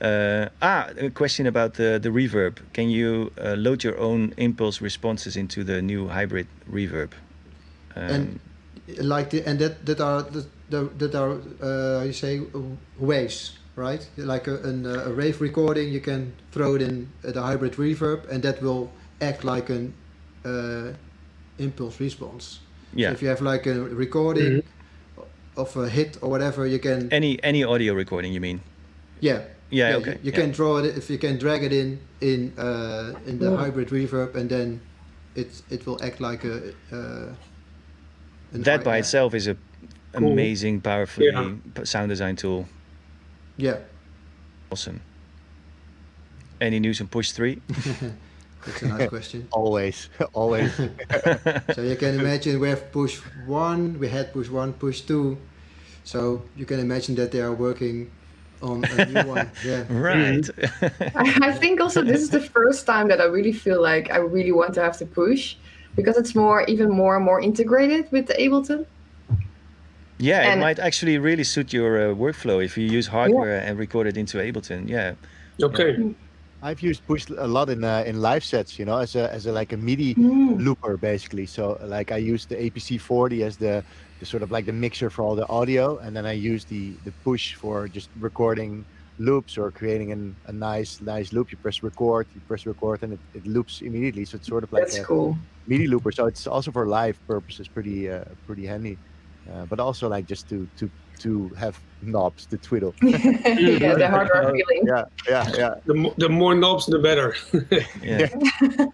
uh, ah, a question about the the reverb. Can you uh, load your own impulse responses into the new hybrid reverb? Um, and like the and that that are that that are uh, you say waves. Right, like a, an, a rave recording, you can throw it in the hybrid reverb, and that will act like an uh, impulse response. Yeah. So if you have like a recording mm-hmm. of a hit or whatever, you can any any audio recording. You mean? Yeah. Yeah. yeah okay. You, you yeah. can draw it if you can drag it in in uh, in the yeah. hybrid reverb, and then it it will act like a. Uh, that by yeah. itself is a cool. amazing, powerful yeah. sound design tool. Yeah. Awesome. Any news on Push three? That's a nice question. Always, always. So you can imagine we have Push one, we had Push one, Push two. So you can imagine that they are working on a new one. Yeah. Right. I think also this is the first time that I really feel like I really want to have to push because it's more, even more and more integrated with the Ableton. Yeah, and it might actually really suit your uh, workflow if you use hardware yeah. and record it into Ableton. Yeah. Okay. I've used Push a lot in uh, in live sets, you know, as a as a like a MIDI mm. looper basically. So like I use the A P C forty as the, the sort of like the mixer for all the audio, and then I use the the Push for just recording loops or creating an, a nice nice loop. You press record, you press record, and it, it loops immediately. So it's sort of like That's a cool. MIDI looper. So it's also for live purposes pretty uh, pretty handy. Uh, but also like just to to to have knobs to twiddle. Yeah, the harder feeling. Yeah, yeah, yeah. The, mo the more knobs, the better. Yeah. Yeah.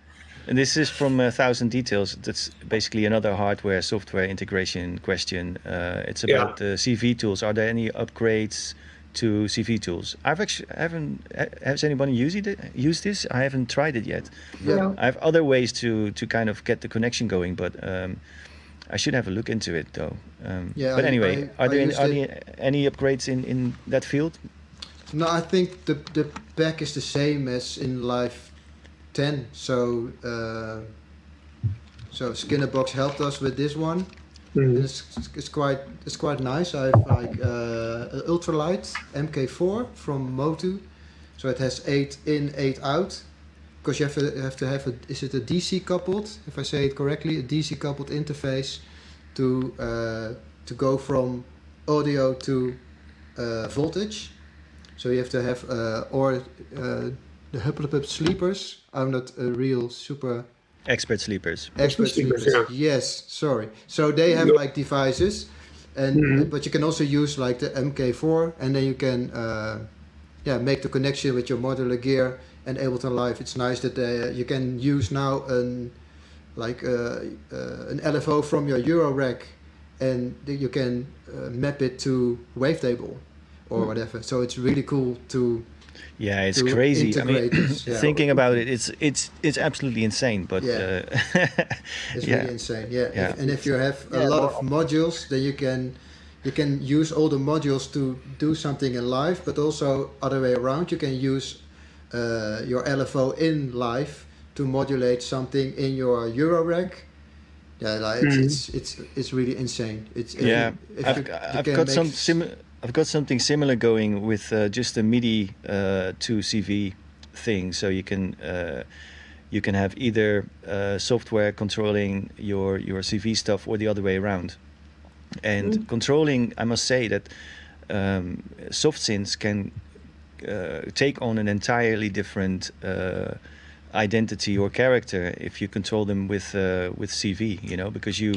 And this is from a thousand details. That's basically another hardware software integration question. Uh, it's about yeah. the C V tools. Are there any upgrades to C V tools? I've actually I haven't. Has anyone used it? Used this? I haven't tried it yet. Yeah. No. I have other ways to to kind of get the connection going, but. Um, I should have a look into it though. Um, yeah, but I, anyway, I, are, there, are there any upgrades in, in that field? No, I think the, the pack is the same as in Live ten. So uh, so Skinnerbox helped us with this one. Mm-hmm. It's, it's quite it's quite nice. I have like uh, an ultralight M K four from Motu, so it has eight in, eight out. Because you have to have, to have a, is it a D C coupled, if I say it correctly, a D C coupled interface to uh, to go from audio to uh, voltage. So you have to have, uh, or uh, the Hupplepup sleepers. I'm not a real super... Expert sleepers. Expert sleepers, sleepers. Yeah. Yes, sorry. So they have like devices, and mm-hmm. but you can also use like the M K four, and then you can uh, yeah make the connection with your modular gear. And Ableton Live, it's nice that uh, you can use now an like uh, uh, an L F O from your Eurorack, and you can uh, map it to Wavetable or mm. whatever. So it's really cool to yeah, it's to crazy. I mean, yeah. thinking about it, it's it's it's absolutely insane. But yeah, uh, it's really yeah. insane. Yeah, yeah. If, and if you have a yeah, lot of modules, then you can. You can use all the modules to do something in live, but also other way around. You can use Uh, your L F O in live to modulate something in your Eurorack. Yeah, like mm. it's, it's it's it's really insane. It's yeah. If, if I've, you, I've you got some sim I've got something similar going with uh, just a MIDI uh, to C V thing. So you can uh, you can have either uh, software controlling your your C V stuff or the other way around. And mm. controlling, I must say that um, soft synths can. Uh, take on an entirely different uh, identity or character if you control them with uh, with C V, you know, because you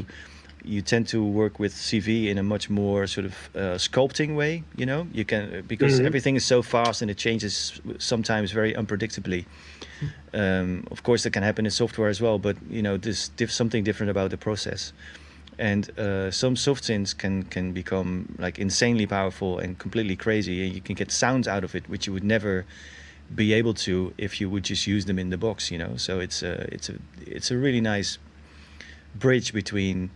you tend to work with C V in a much more sort of uh, sculpting way, you know. You can because mm-hmm. everything is so fast and it changes sometimes very unpredictably. Um, of course, that can happen in software as well, but you know, there's diff something different about the process. And uh, some soft synths can can become like insanely powerful and completely crazy, and you can get sounds out of it which you would never be able to if you would just use them in the box, you know. So it's a it's a it's a really nice bridge between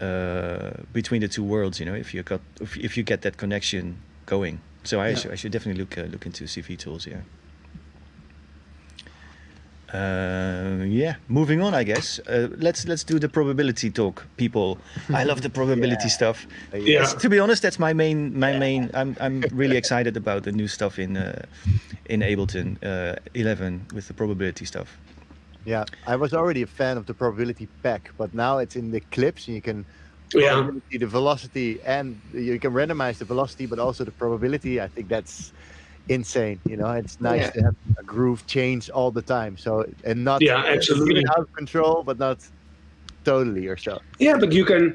uh, between the two worlds, you know. If you got if, if you get that connection going, so I yeah. should I should definitely look uh, look into C V tools, yeah. Uh, yeah, moving on, I guess. Uh, let's let's do the probability talk, people. I love the probability yeah. stuff. Yeah. Yes, to be honest, that's my main my yeah. main. I'm I'm really excited about the new stuff in uh, in Ableton uh, eleven with the probability stuff. Yeah, I was already a fan of the probability pack, but now it's in the clips, and you can yeah the velocity, and you can randomize the velocity, but also the probability. I think that's insane, you know. It's nice yeah. to have a groove change all the time, so and not yeah absolutely out of control, but not totally or so. Yeah, but you can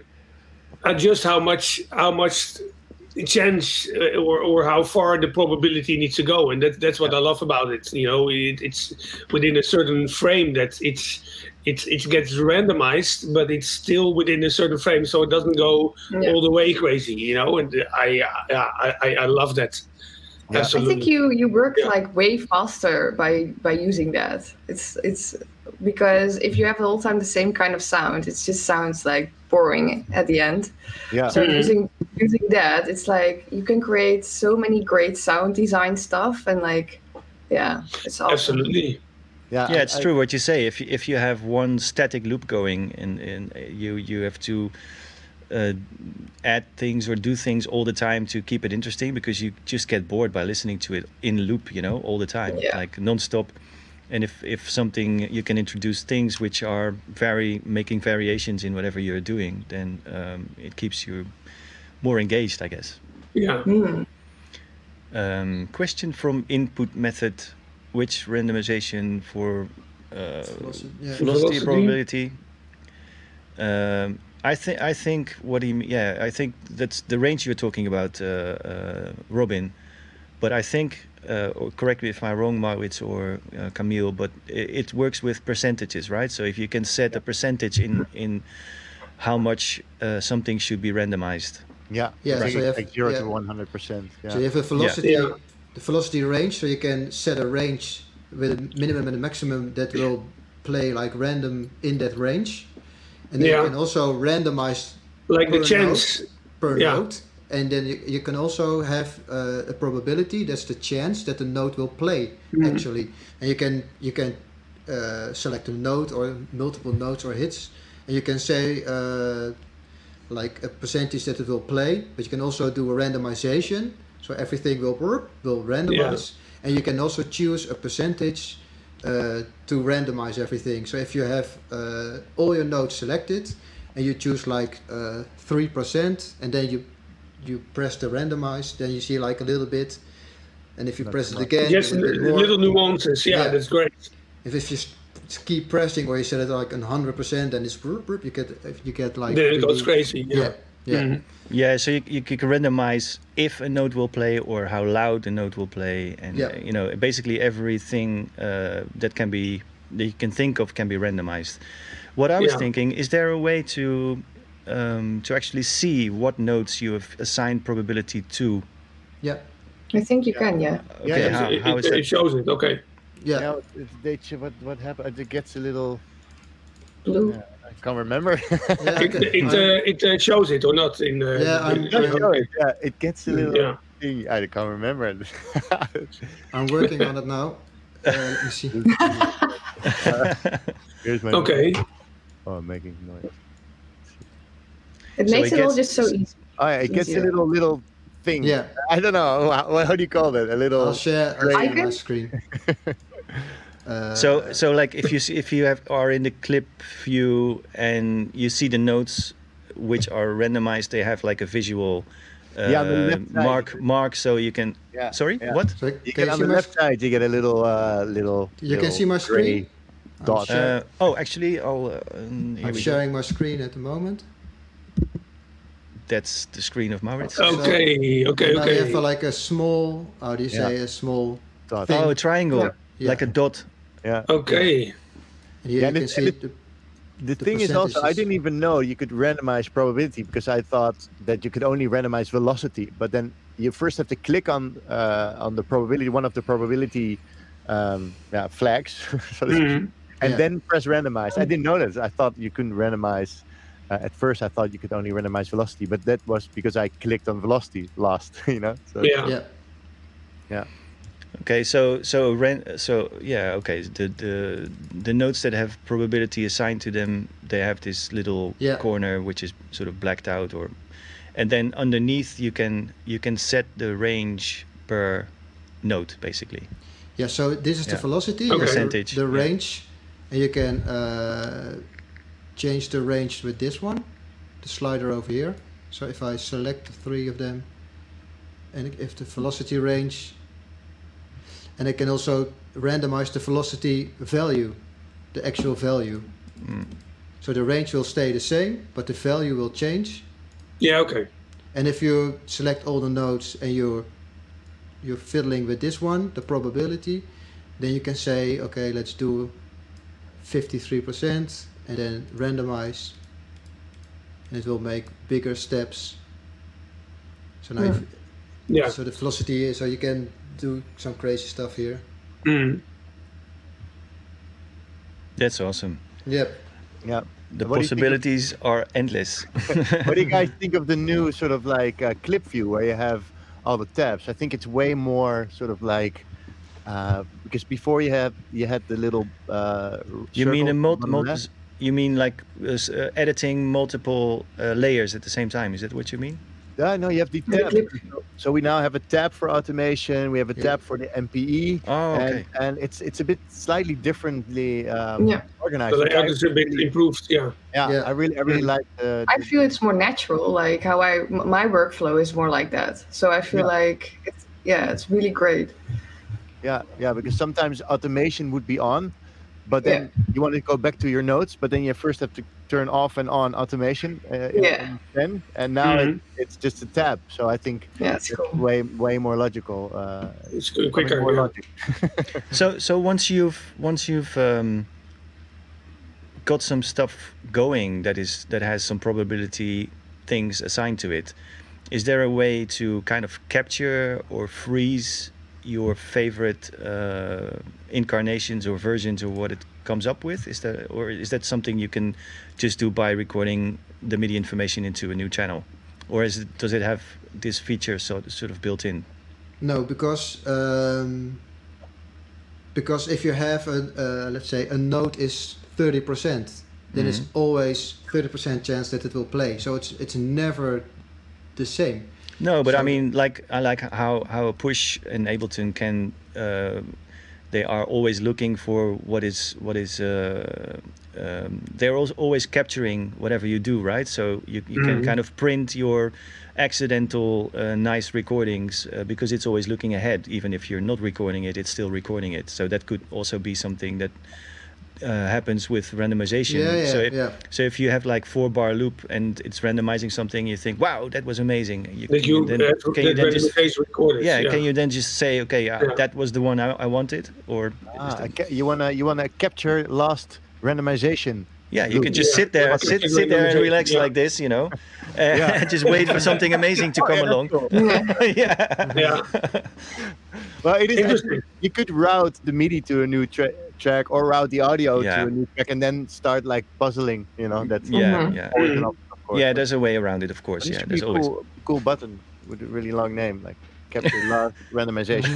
adjust how much how much chance or or how far the probability needs to go, and that that's what yeah. I love about it. You know, it, it's within a certain frame that it's it's it gets randomized, but it's still within a certain frame, so it doesn't go yeah. all the way crazy. You know, and I I I, I love that. Yeah. I think you you work yeah. like way faster by by using that. It's it's because if you have all the time the same kind of sound, it just sounds like boring at the end. Yeah. So mm-hmm. using using that, it's like you can create so many great sound design stuff, and like yeah, it's awesome. Absolutely. Yeah, yeah, I, it's I, true what you say. If if you have one static loop going, and and you you have to uh, add things or do things all the time to keep it interesting, because you just get bored by listening to it in loop, you know, all the time, yeah. like nonstop. And if, if something, you can introduce things which are very, making variations in whatever you're doing, then um, it keeps you more engaged, I guess. Yeah. Mm. Um, question from Input Method, which randomization for uh, velocity, yeah. velocity probability? Um, I think I think what he yeah I think that's the range you're talking about, uh, uh, Robin. But I think, uh, or correct me if I'm wrong, Maurits or uh, Camille, but it, it works with percentages, right? So if you can set a percentage in in how much uh, something should be randomized. Yeah, yeah, right. So you have, like zero yeah. to one hundred percent. Yeah. So you have a velocity, yeah. the velocity range, so you can set a range with a minimum and a maximum that will play like random in that range. And then yeah. you can also randomize like the chance note, per yeah. note. And then you, you can also have uh, a probability, that's the chance that the note will play mm-hmm. actually. And you can you can uh, select a note or multiple notes or hits, and you can say uh, like a percentage that it will play, but you can also do a randomization, so everything will work, will randomize, yeah. and you can also choose a percentage uh, to randomize everything. So if you have uh, all your notes selected and you choose like uh, three percent, and then you you press the randomize, then you see like a little bit, and if you that's press nice. It again, just yes, little nuances, yeah, yeah, that's great. If if you keep pressing, or you set it like one hundred percent, and it's you get you get like then it goes crazy. Yeah, yeah, yeah. Mm-hmm. yeah so you, you can randomize if a note will play or how loud a note will play, and yeah. you know, basically everything uh, that can be that you can think of can be randomized. What I was yeah. thinking, is there a way to um, to actually see what notes you have assigned probability to? Yeah, I think you yeah. can. Yeah. Okay. Yeah, how, it, how is it, that? It shows it. Okay. Yeah. Now, they, what what happened? It gets a little blue. Uh, I can't remember. Yeah, it it, uh, it uh, shows it or not in the. Yeah, in, I'm, in, I'm, it. Yeah, it gets a little. Yeah. Thing. I can't remember it. I'm working on it now. Uh, let me see. uh, here's my okay. Noise. Oh, I'm making noise. It so makes it, it gets, all just so easy. Oh, yeah, it gets easier. A little little. Thing. Yeah, I don't know. How, how do you call that? A little. I'll share my screen. uh, so, so like if you see, if you have are in the clip view and you see the notes which are randomized, they have like a visual uh, yeah, the left mark side. mark, so you can. Yeah. Sorry, yeah. what? So you can, can on the left side, you get a little uh, little. You little can see my screen. Dot. Uh, oh, actually, I'll. Uh, I'm sharing go. my screen at the moment. That's the screen of Maurits. Okay, so, okay, okay. You have like a small, how do you say, yeah. a small dot. Thing. Oh, a triangle, yeah. Yeah. like a dot. Yeah. Okay. Yeah. And yeah, you and can it, see it, the, the, the thing is also, I didn't even know you could randomize probability, because I thought that you could only randomize velocity. But then you first have to click on uh, on the probability, one of the probability um, yeah, flags, so mm-hmm. and yeah. then press randomize. I didn't know this. I thought you couldn't randomize. Uh, at first, I thought you could only randomize velocity, but that was because I clicked on velocity last, you know. So, yeah. yeah. Yeah. Okay. So so ran, so yeah. Okay. The the the notes that have probability assigned to them, they have this little yeah. corner which is sort of blacked out, or, and then underneath you can you can set the range per note basically. Yeah. So this is yeah. the velocity, okay. percentage, the, the range, yeah. and you can. Uh, change the range with this one, the slider over here. So if I select the three of them, and if the velocity range, and I can also randomize the velocity value, the actual value. Mm. So the range will stay the same, but the value will change. Yeah, okay. And if you select all the notes and you're, you're fiddling with this one, the probability, then you can say, okay, let's do fifty-three percent. And then randomize, and it will make bigger steps. So now, yeah. If, yeah. so the velocity is, so you can do some crazy stuff here. Mm. That's awesome. Yep. Yeah. The what possibilities of, are endless. What do you guys think of the new sort of like uh, clip view where you have all the tabs? I think it's way more sort of like. Uh, because before you have you had the little. Uh, you mean a multi. You mean like uh, editing multiple uh, layers at the same time? Is that what you mean? Yeah, no, you have the tab. So we now have a tab for automation. We have a tab yeah. for the M P E. Oh, okay. and, and it's it's a bit slightly differently um, yeah. organized. So the app is a bit really, improved. Yeah. yeah. Yeah, I really, I really like. The, the, I feel it's more natural. Like how I my workflow is more like that. So I feel yeah. like it's, yeah, it's really great. Yeah, yeah, because sometimes automation would be on, but then yeah. you want to go back to your notes, but then you first have to turn off and on automation. Uh, yeah. Then and now mm-hmm. it, it's just a tab, so I think yeah, it's cool. way way more logical. Uh, it's quicker. More yeah. logic. so so once you've once you've um, got some stuff going that is that has some probability things assigned to it, is there a way to kind of capture or freeze your favorite uh, incarnations or versions or what it comes up with? Is that, or is that something you can just do by recording the MIDI information into a new channel? Or is it, does it have this feature so, sort of built in? No, because um, because if you have, a, uh, let's say, a note is thirty percent, then mm-hmm. it's always thirty percent chance that it will play. So it's it's never the same. No, but so, I mean, like I like how how Push and Ableton can uh, they are always looking for what is what is uh, um, they're always capturing whatever you do, right? So you, you mm-hmm. can kind of print your accidental uh, nice recordings uh, because it's always looking ahead. Even if you're not recording it, it's still recording it. So that could also be something that uh, happens with randomization. Yeah, yeah, so, if, yeah. so if you have like four bar loop and it's randomizing something, you think, wow, that was amazing. You, that you, then, uh, can you then just, recorded, yeah, yeah, can you then just say, okay, yeah, yeah. that was the one I, I wanted? Or ah, that... okay. you wanna you wanna capture last randomization. Yeah, you loop. can just yeah. sit there, yeah. sit sit there and relax yeah. like this, you know, uh, and just wait for something amazing to come oh, along. Cool. yeah. yeah. Well, it is interesting. You could route the MIDI to a new track. track or route the audio yeah. to a new track and then start like puzzling, you know. That's yeah mm-hmm. yeah original, of course, yeah there's a way around it, of course. Yeah, there's always cool, cool button with a really long name like capture last randomization.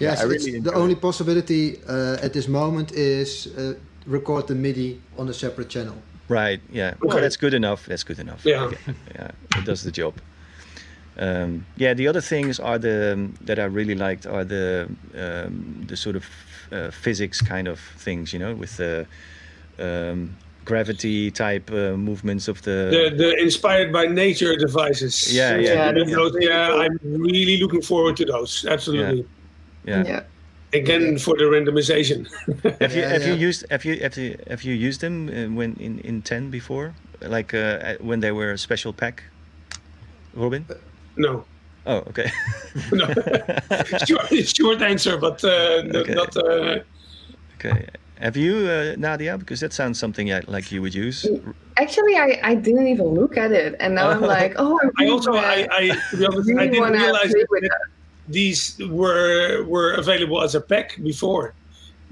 Yes, yeah, really the only it. possibility uh, at this moment is uh, record the MIDI on a separate channel, right? Yeah, okay. Well, that's good enough. That's good enough. Yeah, okay. Yeah, it does the job. Um, yeah, the other things are the um, that I really liked are the um, the sort of uh, physics kind of things, you know, with the um, gravity type uh, movements of the... the the inspired by nature devices. Yeah, yeah, yeah. Those, yeah, I'm really looking forward to those. Absolutely. Yeah. yeah. yeah. Again, for the randomization. have you have yeah, yeah. you used have you have you have you used them uh, when in in ten before, like uh, when they were a special pack, Robin? Uh, No. Oh, okay. No. Short, short answer, but uh, okay. not. Uh... Okay. Have you, uh, Nadia? Because that sounds something like you would use. Actually, I, I didn't even look at it, and now I'm like, oh. I, I also I I, honest, really I didn't realize that these were were available as a pack before,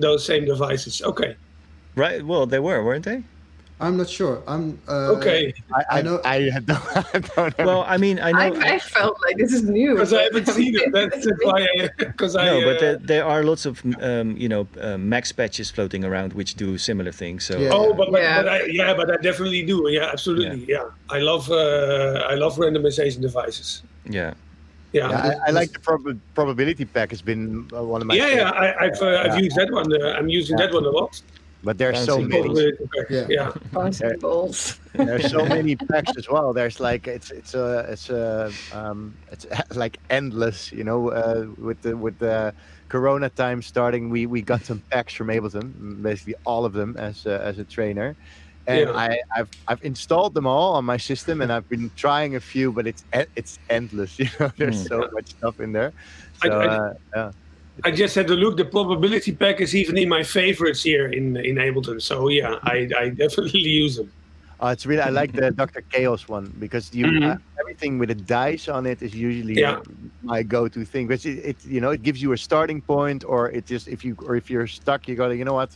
those same devices. Okay. Right. Well, they were, weren't they? I'm not sure. I'm uh, okay. I, I know. I, I, don't, I don't. Well, I mean, I know. I, I felt like this is new because I haven't seen it. That's why. Because I. No, I, uh, but there, there are lots of um, you know uh, Max patches floating around which do similar things. So. Yeah. Oh, but, but, yeah. but I, yeah, but I definitely do. Yeah, absolutely. Yeah, yeah. I love uh, I love randomization devices. Yeah. Yeah, yeah I, I like the prob probability pack. Has been one of my. Yeah, yeah. I, I've uh, yeah. I've used that one. Uh, I'm using yeah. that one a lot. But there's so many. Yeah. yeah. There, there's so many packs as well. There's like it's it's a it's a um it's like endless. You know, uh, with the with the Corona time starting, we we got some packs from Ableton, basically all of them as a, as a trainer, and yeah. I I've I've installed them all on my system, and I've been trying a few, but it's it's endless. You know, there's mm. so much stuff in there. So, I, I, uh, yeah. I just had to look. The probability pack is even in my favorites here in in Ableton. So yeah, I, I definitely use them. Uh, it's really I like the Doctor Chaos one because you mm-hmm. uh, everything with a dice on it is usually yeah. my go-to thing. Because it, it you know it gives you a starting point, or it just if you or if you're stuck, you go you know what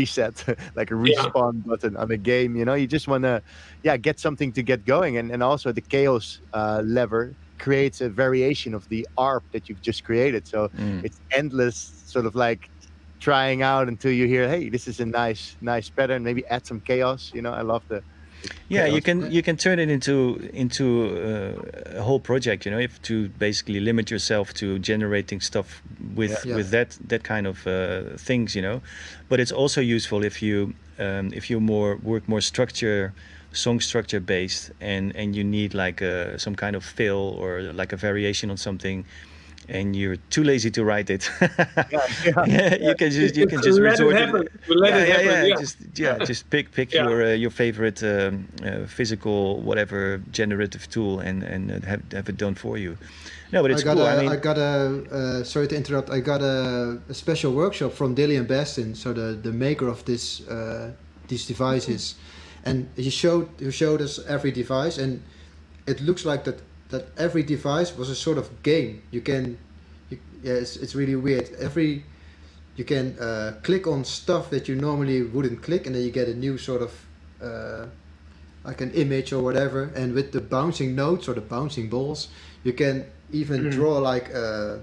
reset like a respawn yeah. button on a game. You know you just want to yeah get something to get going, and and also the Chaos uh, lever creates a variation of the A R P that you've just created, so mm. it's endless sort of like trying out until you hear, hey, this is a nice, nice pattern. Maybe add some chaos. You know, I love the. the yeah, chaos. you can you can turn it into into uh, a whole project. You know, if to basically limit yourself to generating stuff with yeah. Yeah. with that that kind of uh, things. You know, but it's also useful if you um, if you more work more structure. song structure based, and and you need like a some kind of fill or like a variation on something, and you're too lazy to write it. yeah, yeah, yeah, you can just you can just resort to yeah, yeah, yeah. yeah just yeah just pick pick yeah. your uh, your favorite um, uh, physical whatever generative tool and and have have it done for you. No, but it's I got cool. A, I, mean, I got a uh, sorry to interrupt. I got a, a special workshop from Dillian Bastin, so the the maker of this uh, these devices. Mm-hmm. And he showed he showed us every device, and it looks like that that every device was a sort of game. You can, you, yeah, it's it's really weird. Every you can uh, click on stuff that you normally wouldn't click, and then you get a new sort of uh, like an image or whatever. And with the bouncing notes or the bouncing balls, you can even mm. draw like a,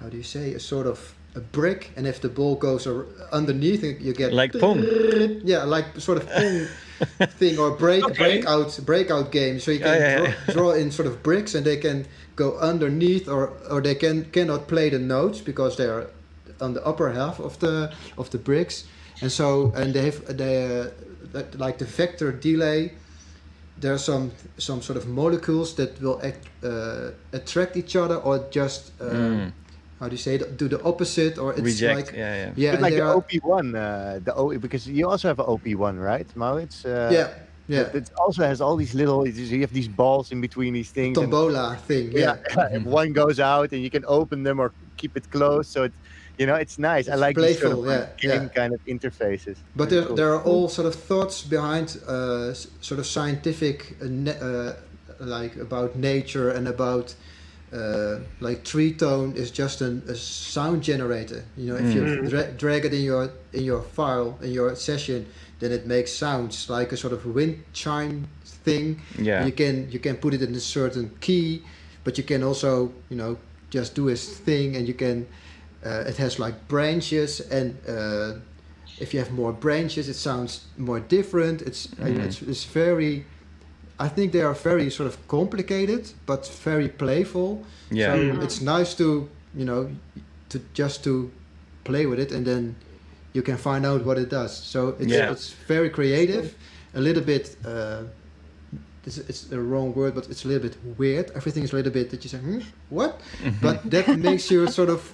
how do you say, a sort of a brick. And if the ball goes or underneath, you get like pong. Yeah, like sort of pong. thing or break okay. breakout breakout game, so you can yeah, yeah, draw, draw in sort of bricks, and they can go underneath, or or they can cannot play the notes because they are on the upper half of the of the bricks, and so and they have they uh, like the vector delay. There are some some sort of molecules that will act, uh, attract each other, or just. Uh, mm. How do you say it? Do the opposite, or it's Reject. like yeah, yeah. yeah but like the are... O P one, uh, the O because you also have an O P one, right, Maurits? Uh, yeah, yeah. It, it also has all these little. You have these balls in between these things. Tombola and, thing. Yeah. yeah. If one goes out, and you can open them or keep it closed. So it's you know it's nice. It's I like playful, these sort of yeah, game yeah. kind of interfaces. But there, cool. there are all sort of thoughts behind uh, sort of scientific, uh, uh, like about nature and about. Uh, like three tone is just an, a sound generator. You know, if you dra drag it in your in your file in your session, then it makes sounds like a sort of wind chime thing. Yeah. You can you can put it in a certain key, but you can also you know just do its thing, and you can. Uh, it has like branches, and uh, if you have more branches, it sounds more different. It's mm. it's, it's very. I think they are very sort of complicated, but very playful. Yeah. So mm-hmm. it's nice to, you know, to just to play with it, and then you can find out what it does. So it's, yeah. it's very creative, a little bit, uh, it's, it's the wrong word, but it's a little bit weird. Everything is a little bit that you say, hmm, what? Mm-hmm. But that makes you sort of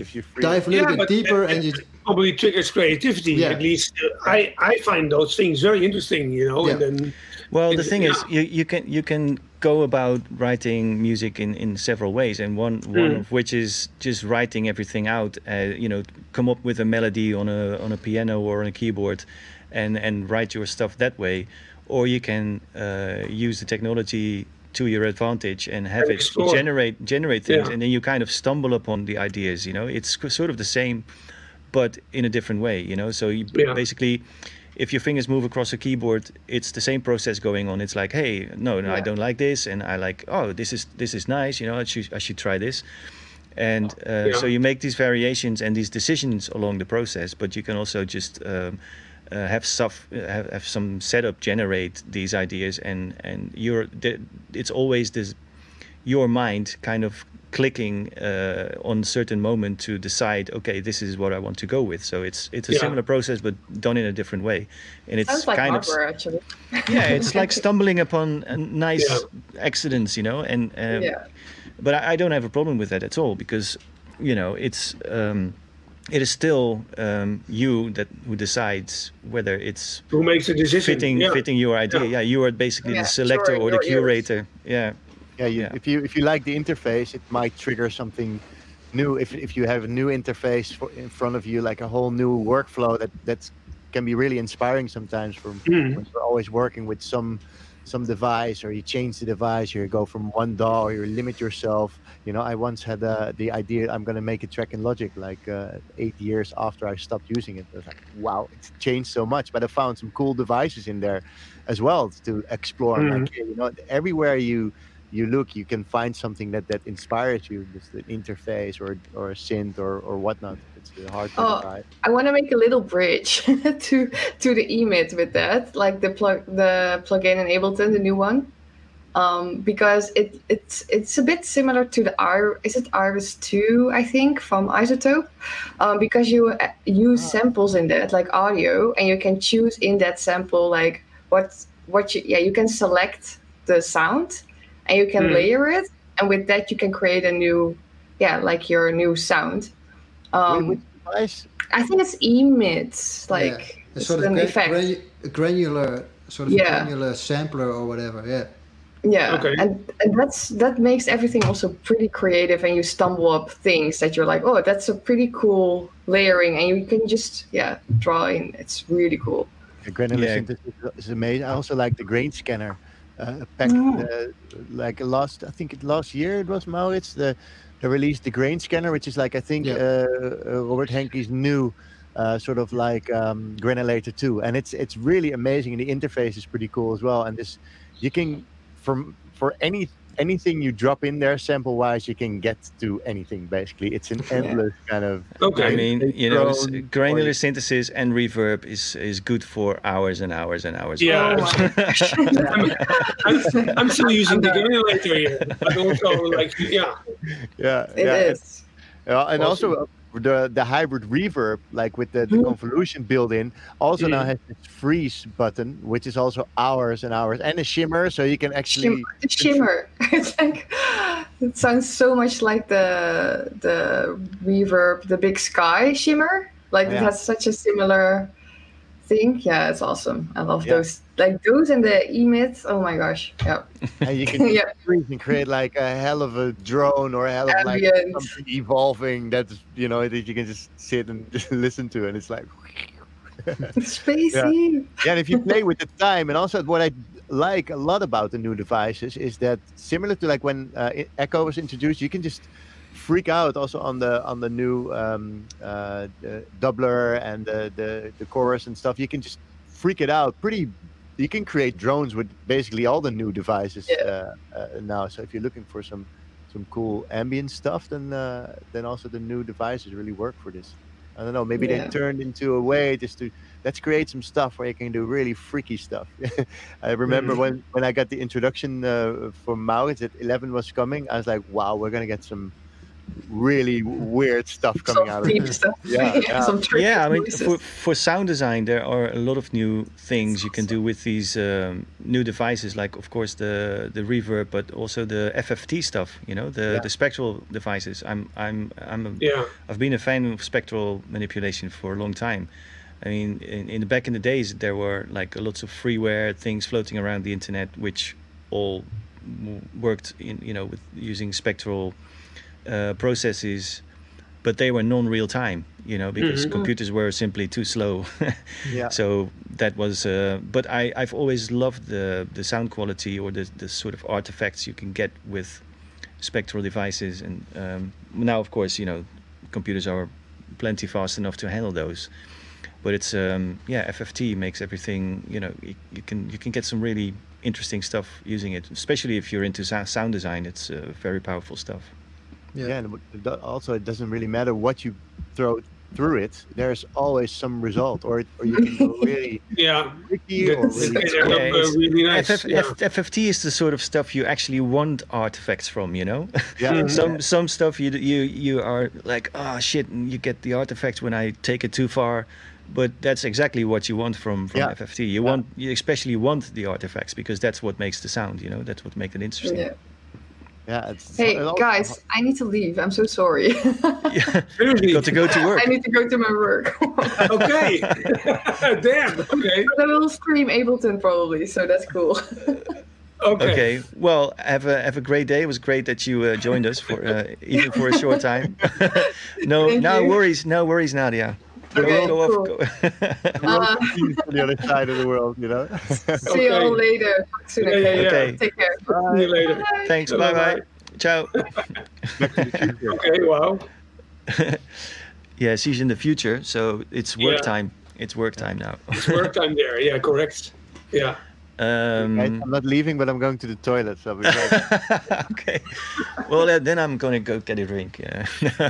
if you dive a little yeah, bit deeper. That, and you probably triggers creativity. Yeah. At least uh, I, I find those things very interesting, you know, yeah. and then... Well, the thing is, you, you can you can go about writing music in, in several ways, and one one mm. of which is just writing everything out. Uh, you know, come up with a melody on a on a piano or on a keyboard, and and write your stuff that way. Or you can uh, use the technology to your advantage and have it generate generate things, yeah. and then you kind of stumble upon the ideas. You know, it's sort of the same, but in a different way. You know, so you yeah. basically. If your fingers move across a keyboard, it's the same process going on. It's like, hey, no, no, yeah. I don't like this, and I like, oh, this is this is nice. You know, I should I should try this, and uh, yeah. so you make these variations and these decisions along the process. But you can also just um, uh, have stuff, have, have some setup generate these ideas, and and you're it's always this your mind kind of clicking uh, on certain moment to decide, okay, this is what I want to go with. So it's it's a yeah. similar process, but done in a different way, and it's Sounds like kind opera, of actually. yeah, it's like stumbling upon nice yeah. accidents, you know. And um, yeah. but I, I don't have a problem with that at all, because you know it's um, it is still um, you that who decides whether it's who makes a decision fitting yeah. fitting your idea. Yeah, yeah you are basically yeah. the selector sure, or the curator. Ears. Yeah. Yeah, you, yeah, if you if you like the interface, it might trigger something new. If if you have a new interface for, in front of you, like a whole new workflow, that that's, can be really inspiring sometimes. From mm. when you're always working with some some device, or you change the device, or you go from one D A W, or you limit yourself. You know, I once had uh, the idea I'm going to make a track in Logic. Like uh, eight years after I stopped using it, I was like, wow, it's changed so much. But I found some cool devices in there as well to explore. Mm. Like, you know, everywhere you you look, you can find something that, that inspires you, just an interface or or a synth or, or whatnot. It's the hard part, right? I want to make a little bridge to to the E M I T with that, like the plug the plugin in Ableton, the new one, um, because it it's it's a bit similar to the R is it Iris two I think from Isotope, um, because you use oh. samples in that, like audio, and you can choose in that sample like what what you, yeah you can select the sound. And you can mm. layer it, and with that you can create a new, yeah, like your new sound. Um, Which device? I think it's E M I T, like yeah. sort of an effect. Granu granular, sort of yeah. granular sampler or whatever, yeah. Yeah, okay. and, and that's that makes everything also pretty creative, and you stumble up things that you're like, oh, that's a pretty cool layering, and you can just, yeah, draw in. It's really cool. The granular yeah. synthesis is amazing. I also like the grain scanner. Uh, pack, oh. uh, like last, I think it last year it was Maurits, the the released the grain scanner, which is like I think yeah. uh, uh, Robert Henke's new uh, sort of like um, granulator too, and it's it's really amazing. And the interface is pretty cool as well. And this you can from for any anything you drop in there sample wise, you can get to anything basically. It's an endless yeah. kind of. Okay, I mean you know granular synthesis and reverb is is good for hours and hours and hours. Yeah, I'm, I'm, I'm still using I'm the granulator here, but also like yeah, yeah, it yeah. is. Yeah, and awesome. also. The the hybrid reverb, like with the, the convolution built in, also yeah. now has this freeze button, which is also hours and hours, and a shimmer, so you can actually shimmer. shimmer. It's like it sounds so much like the the reverb, the Big Sky shimmer. Like yeah. it has such a similar thing. Yeah, it's awesome. I love yeah. those. Like those in the E M I T, oh my gosh, yeah. And you can yeah. create like a hell of a drone or a hell of ambient. Like something evolving that's, you know, that you can just sit and just listen to, and it's like... Spacey! Yeah. yeah, and if you play with the time, and also what I like a lot about the new devices is that similar to like when uh, Echo was introduced, you can just freak out also on the on the new um, uh, the doubler and the, the, the chorus and stuff. You can just freak it out pretty... You can create drones with basically all the new devices yeah. uh, uh, now. So if you're looking for some some cool ambient stuff, then uh, then also the new devices really work for this. I don't know. Maybe yeah. they turned into a way just to let's create some stuff where you can do really freaky stuff. I remember mm. when when I got the introduction uh, from Maurits that eleven was coming. I was like, wow, we're gonna get some really weird stuff coming some out of it. Stuff. Yeah, yeah. Some yeah, I mean, for, for sound design, there are a lot of new things you can do with these um, new devices, like of course the the reverb, but also the F F T stuff. You know, the yeah. the spectral devices. I'm I'm I'm a, yeah. I've been a fan of spectral manipulation for a long time. I mean, in, in the back in the days, there were like lots of freeware things floating around the internet, which all worked in you know with using spectral. Uh, processes, but they were non-real time, you know, because mm-hmm. computers were simply too slow. yeah. So that was, uh, but I, I've always loved the, the sound quality or the, the sort of artifacts you can get with spectral devices. And um, now, of course, you know, computers are plenty fast enough to handle those. But it's, um, yeah, F F T makes everything, you know, you, you can you can get some really interesting stuff using it, especially if you're into sound design. It's uh, very powerful stuff. Yeah. yeah, and also it doesn't really matter what you throw through it. There's always some result, or, or you can go really yeah. tricky or really, yeah, really nice. F F, yeah. F F T is the sort of stuff you actually want artifacts from, you know. Yeah. some yeah. some stuff you you you are like, oh shit, and you get the artifact when I take it too far. But that's exactly what you want from, from yeah. F F T. You yeah. want you especially want the artifacts because that's what makes the sound. You know, that's what makes it interesting. Yeah. Yeah, it's, hey it's guys, I need to leave. I'm so sorry. yeah, really? Got to go to work. I need to go to my work. okay. Damn. Okay. But I will stream Ableton probably, so that's cool. okay. Okay. Well, have a have a great day. It was great that you uh, joined us for uh, even for a short time. no, Thank no you. worries, no worries, Nadia. Okay, go cool. off, go. uh, on the other side of the world, you know. See okay. you all later. Yeah, yeah, yeah. Okay. Take care. Bye. See you later. Bye. Thanks. Bye bye. bye. Ciao. okay. Wow. yeah, she's in the future, so it's work yeah. time. It's work time now. it's work time there. Yeah, correct. Yeah. Um, okay, I'm not leaving, but I'm going to the toilet. So I'll be right. Okay. Well, uh, then I'm gonna go get a drink. Yeah.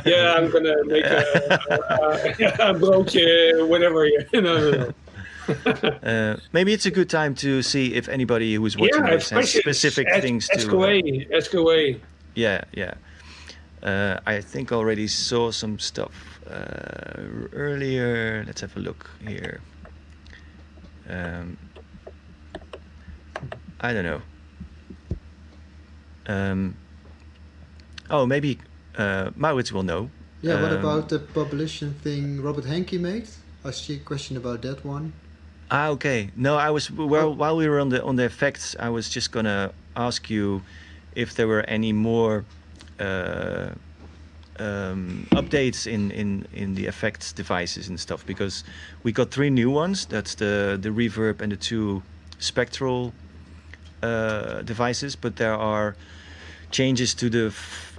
Yeah, I'm gonna make a, a, a broodje, whatever. You know. No, no. Uh, maybe it's a good time to see if anybody who's watching yeah, this has specific ask, things ask to away. Uh, ask away. Yeah, yeah. Uh, I think I already saw some stuff uh, earlier. Let's have a look here. Um, I don't know. Um, oh, maybe uh, Maurits will know. Yeah. Um, what about the publishing thing Robert Henke made? I see a question about that one. Ah, okay. No, I was well, while we were on the on the effects, I was just gonna ask you if there were any more uh, um, updates in, in in the effects devices and stuff, because we got three new ones. That's the the reverb and the two spectral uh, devices, but there are changes to the f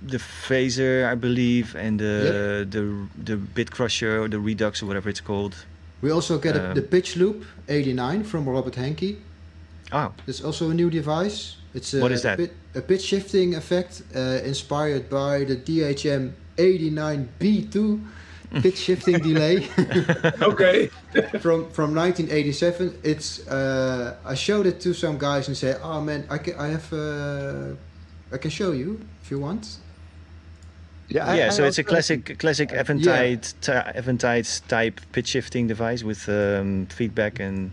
the phaser, I believe, and the yep. the the bit crusher or the redux or whatever it's called. We also get um, a, the pitch loop eighty-nine from Robert Henke. Oh, it's also a new device. It's a, what is that? A, bit, a pitch shifting effect uh, inspired by the D H M eighty-nine B two pitch shifting delay. Okay. from from nineteen eighty-seven. It's uh, I showed it to some guys and said, "Oh man, I can I have uh, I can show you if you want." Yeah, I, yeah I so it's a classic it. classic Eventide yeah. Eventide type pitch shifting device with um, feedback, and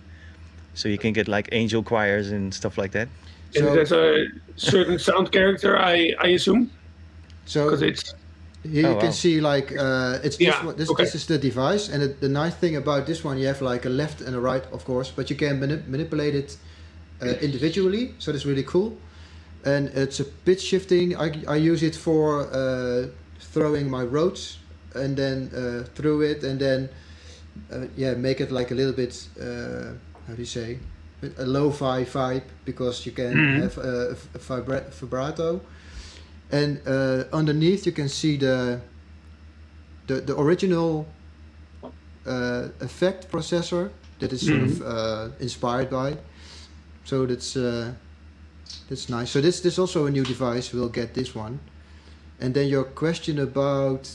so you can get like angel choirs and stuff like that. So, and there's a certain sound character, I I assume. So because it's here oh, you can wow. see like uh, it's yeah, this one, this, okay. this is the device, and it, the nice thing about this one, you have like a left and a right, of course, but you can manip manipulate it uh, individually. So that's really cool, and it's a pitch shifting. I I use it for uh, throwing my Rodes and then uh, through it, and then uh, yeah, make it like a little bit uh, how do you say? A lo-fi vibe, because you can mm. have a, a vibra vibrato, and uh, underneath you can see the the, the original uh, effect processor that is sort mm. of uh, inspired by. So that's uh, that's nice. So this this also a new device. We'll get this one, and then your question about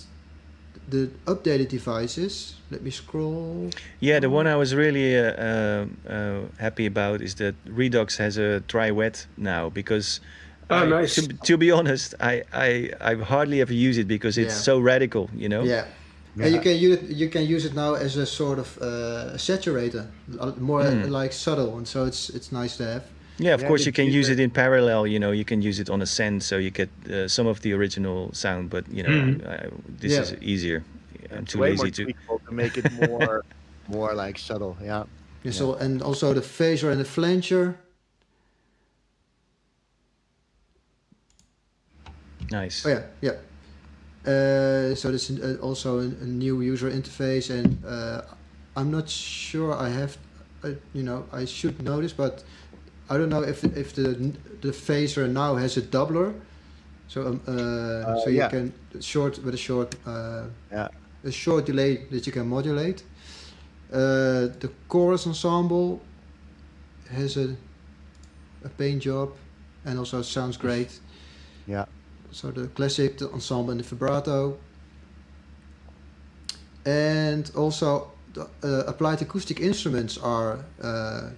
the updated devices. Let me scroll. Yeah, the one I was really uh, uh, uh, happy about is that Redux has a dry wet now, because oh, I, nice. to, to be honest, I, I I hardly ever use it because it's yeah. so radical, you know. Yeah, yeah. And you can use it, you can use it now as a sort of uh, saturator, more mm. like subtle, and so it's it's nice to have. Yeah, of yeah, course you can use it in parallel, you know, you can use it on a send, so you get uh, some of the original sound, but, you know, mm. I, I, this yeah. is easier. Yeah, I'm too way lazy to... to make it more, more like subtle, yeah. yeah. So, and also the phaser and the flanger. Nice. Oh, yeah, yeah. Uh, so this is also a new user interface, and uh, I'm not sure I have, uh, you know, I should know this, but... I don't know if if the the phaser now has a doubler, so um, uh, uh, so you yeah. can short with a short uh, yeah. a short delay that you can modulate. Uh, the chorus ensemble has a a paint job, and also sounds great. Yeah. So the classic, the ensemble, and the vibrato, and also the, uh, applied acoustic instruments are. Uh,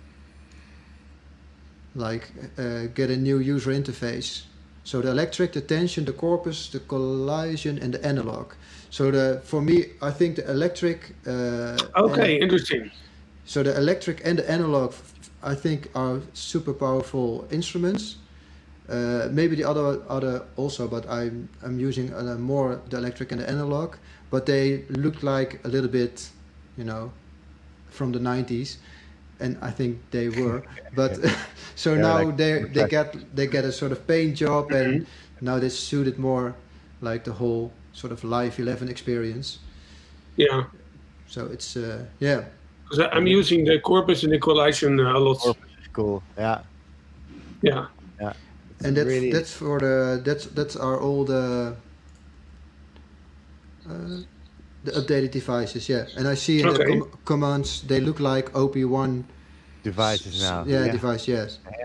like uh, get a new user interface. So the electric, the tension, the corpus, the collision, and the analog. So the for me, I think the electric... Uh, okay, interesting. So the electric and the analog, I think, are super powerful instruments. Uh, maybe the other other also, but I'm, I'm using uh, more the electric and the analog, but they look like a little bit, you know, from the nineties. And I think they were, but so yeah, now like, they they get they get a sort of paint job, and mm-hmm. now they suited more like the whole sort of Live eleven experience. Yeah. So it's uh, yeah. Because I'm using the corpus and the collision a lot. Corpus is cool. Yeah. Yeah. Yeah. It's and that's really... that's for the that's that's our old uh, uh, the updated devices, yeah. And I see in okay. the com commands, they look like O P one devices now. Yeah, yeah. device, yes. Yeah.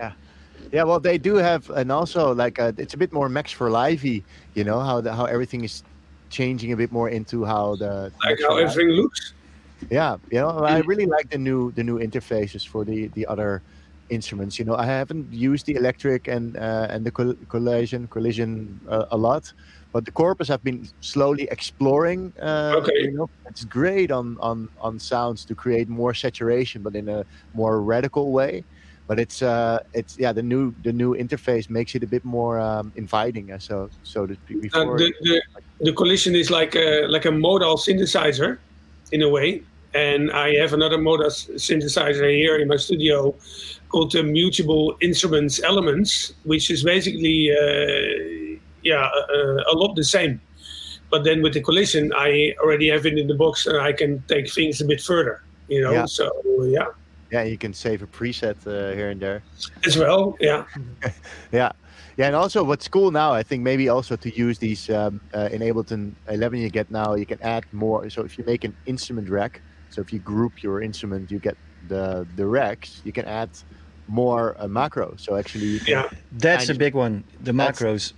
Yeah, well, they do have, and also, like, uh, it's a bit more Max for Live-y, you know, how the, how everything is changing a bit more into how the... Like how everything looks. Yeah, you know, I really like the new the new interfaces for the, the other instruments. You know, I haven't used the electric and uh, and the coll collision collision uh, a lot, but the Corpus I've been slowly exploring. Uh, okay, you know, it's great on on on sounds to create more saturation, but in a more radical way. But it's uh, it's yeah, the new the new interface makes it a bit more um, inviting. So so that before uh, the, the the collision is like a, like a modal synthesizer, in a way. And I have another modal synthesizer here in my studio called the Mutable Instruments Elements, which is basically uh, yeah, uh, a lot the same. But then with the collision, I already have it in the box and I can take things a bit further, you know, yeah. so yeah. Yeah, you can save a preset uh, here and there. As well, yeah. yeah. Yeah, and also what's cool now, I think maybe also to use these um, uh, in Ableton eleven you get now, you can add more. So if you make an instrument rack, so if you group your instrument, you get the the racks, you can add more uh, macros. So actually, you can, yeah, that's a big one. The macros,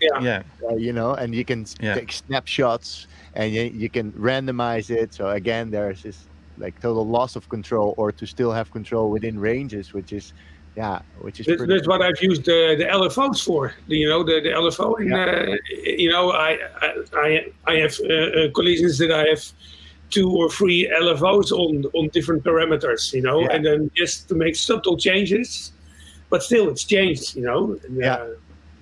yeah, yeah. Uh, you know, and you can yeah. take snapshots, and you, you can randomize it. So again, there's this like total loss of control, or to still have control within ranges, which is, yeah, which is. That's, that's what I've used the the L F Os for. You know, the the L F O, and yeah. uh, you know, I I I have uh, collisions that I have two or three L F Os on on different parameters, you know, yeah. and then just to make subtle changes, but still it's changed, you know. And, yeah. Uh,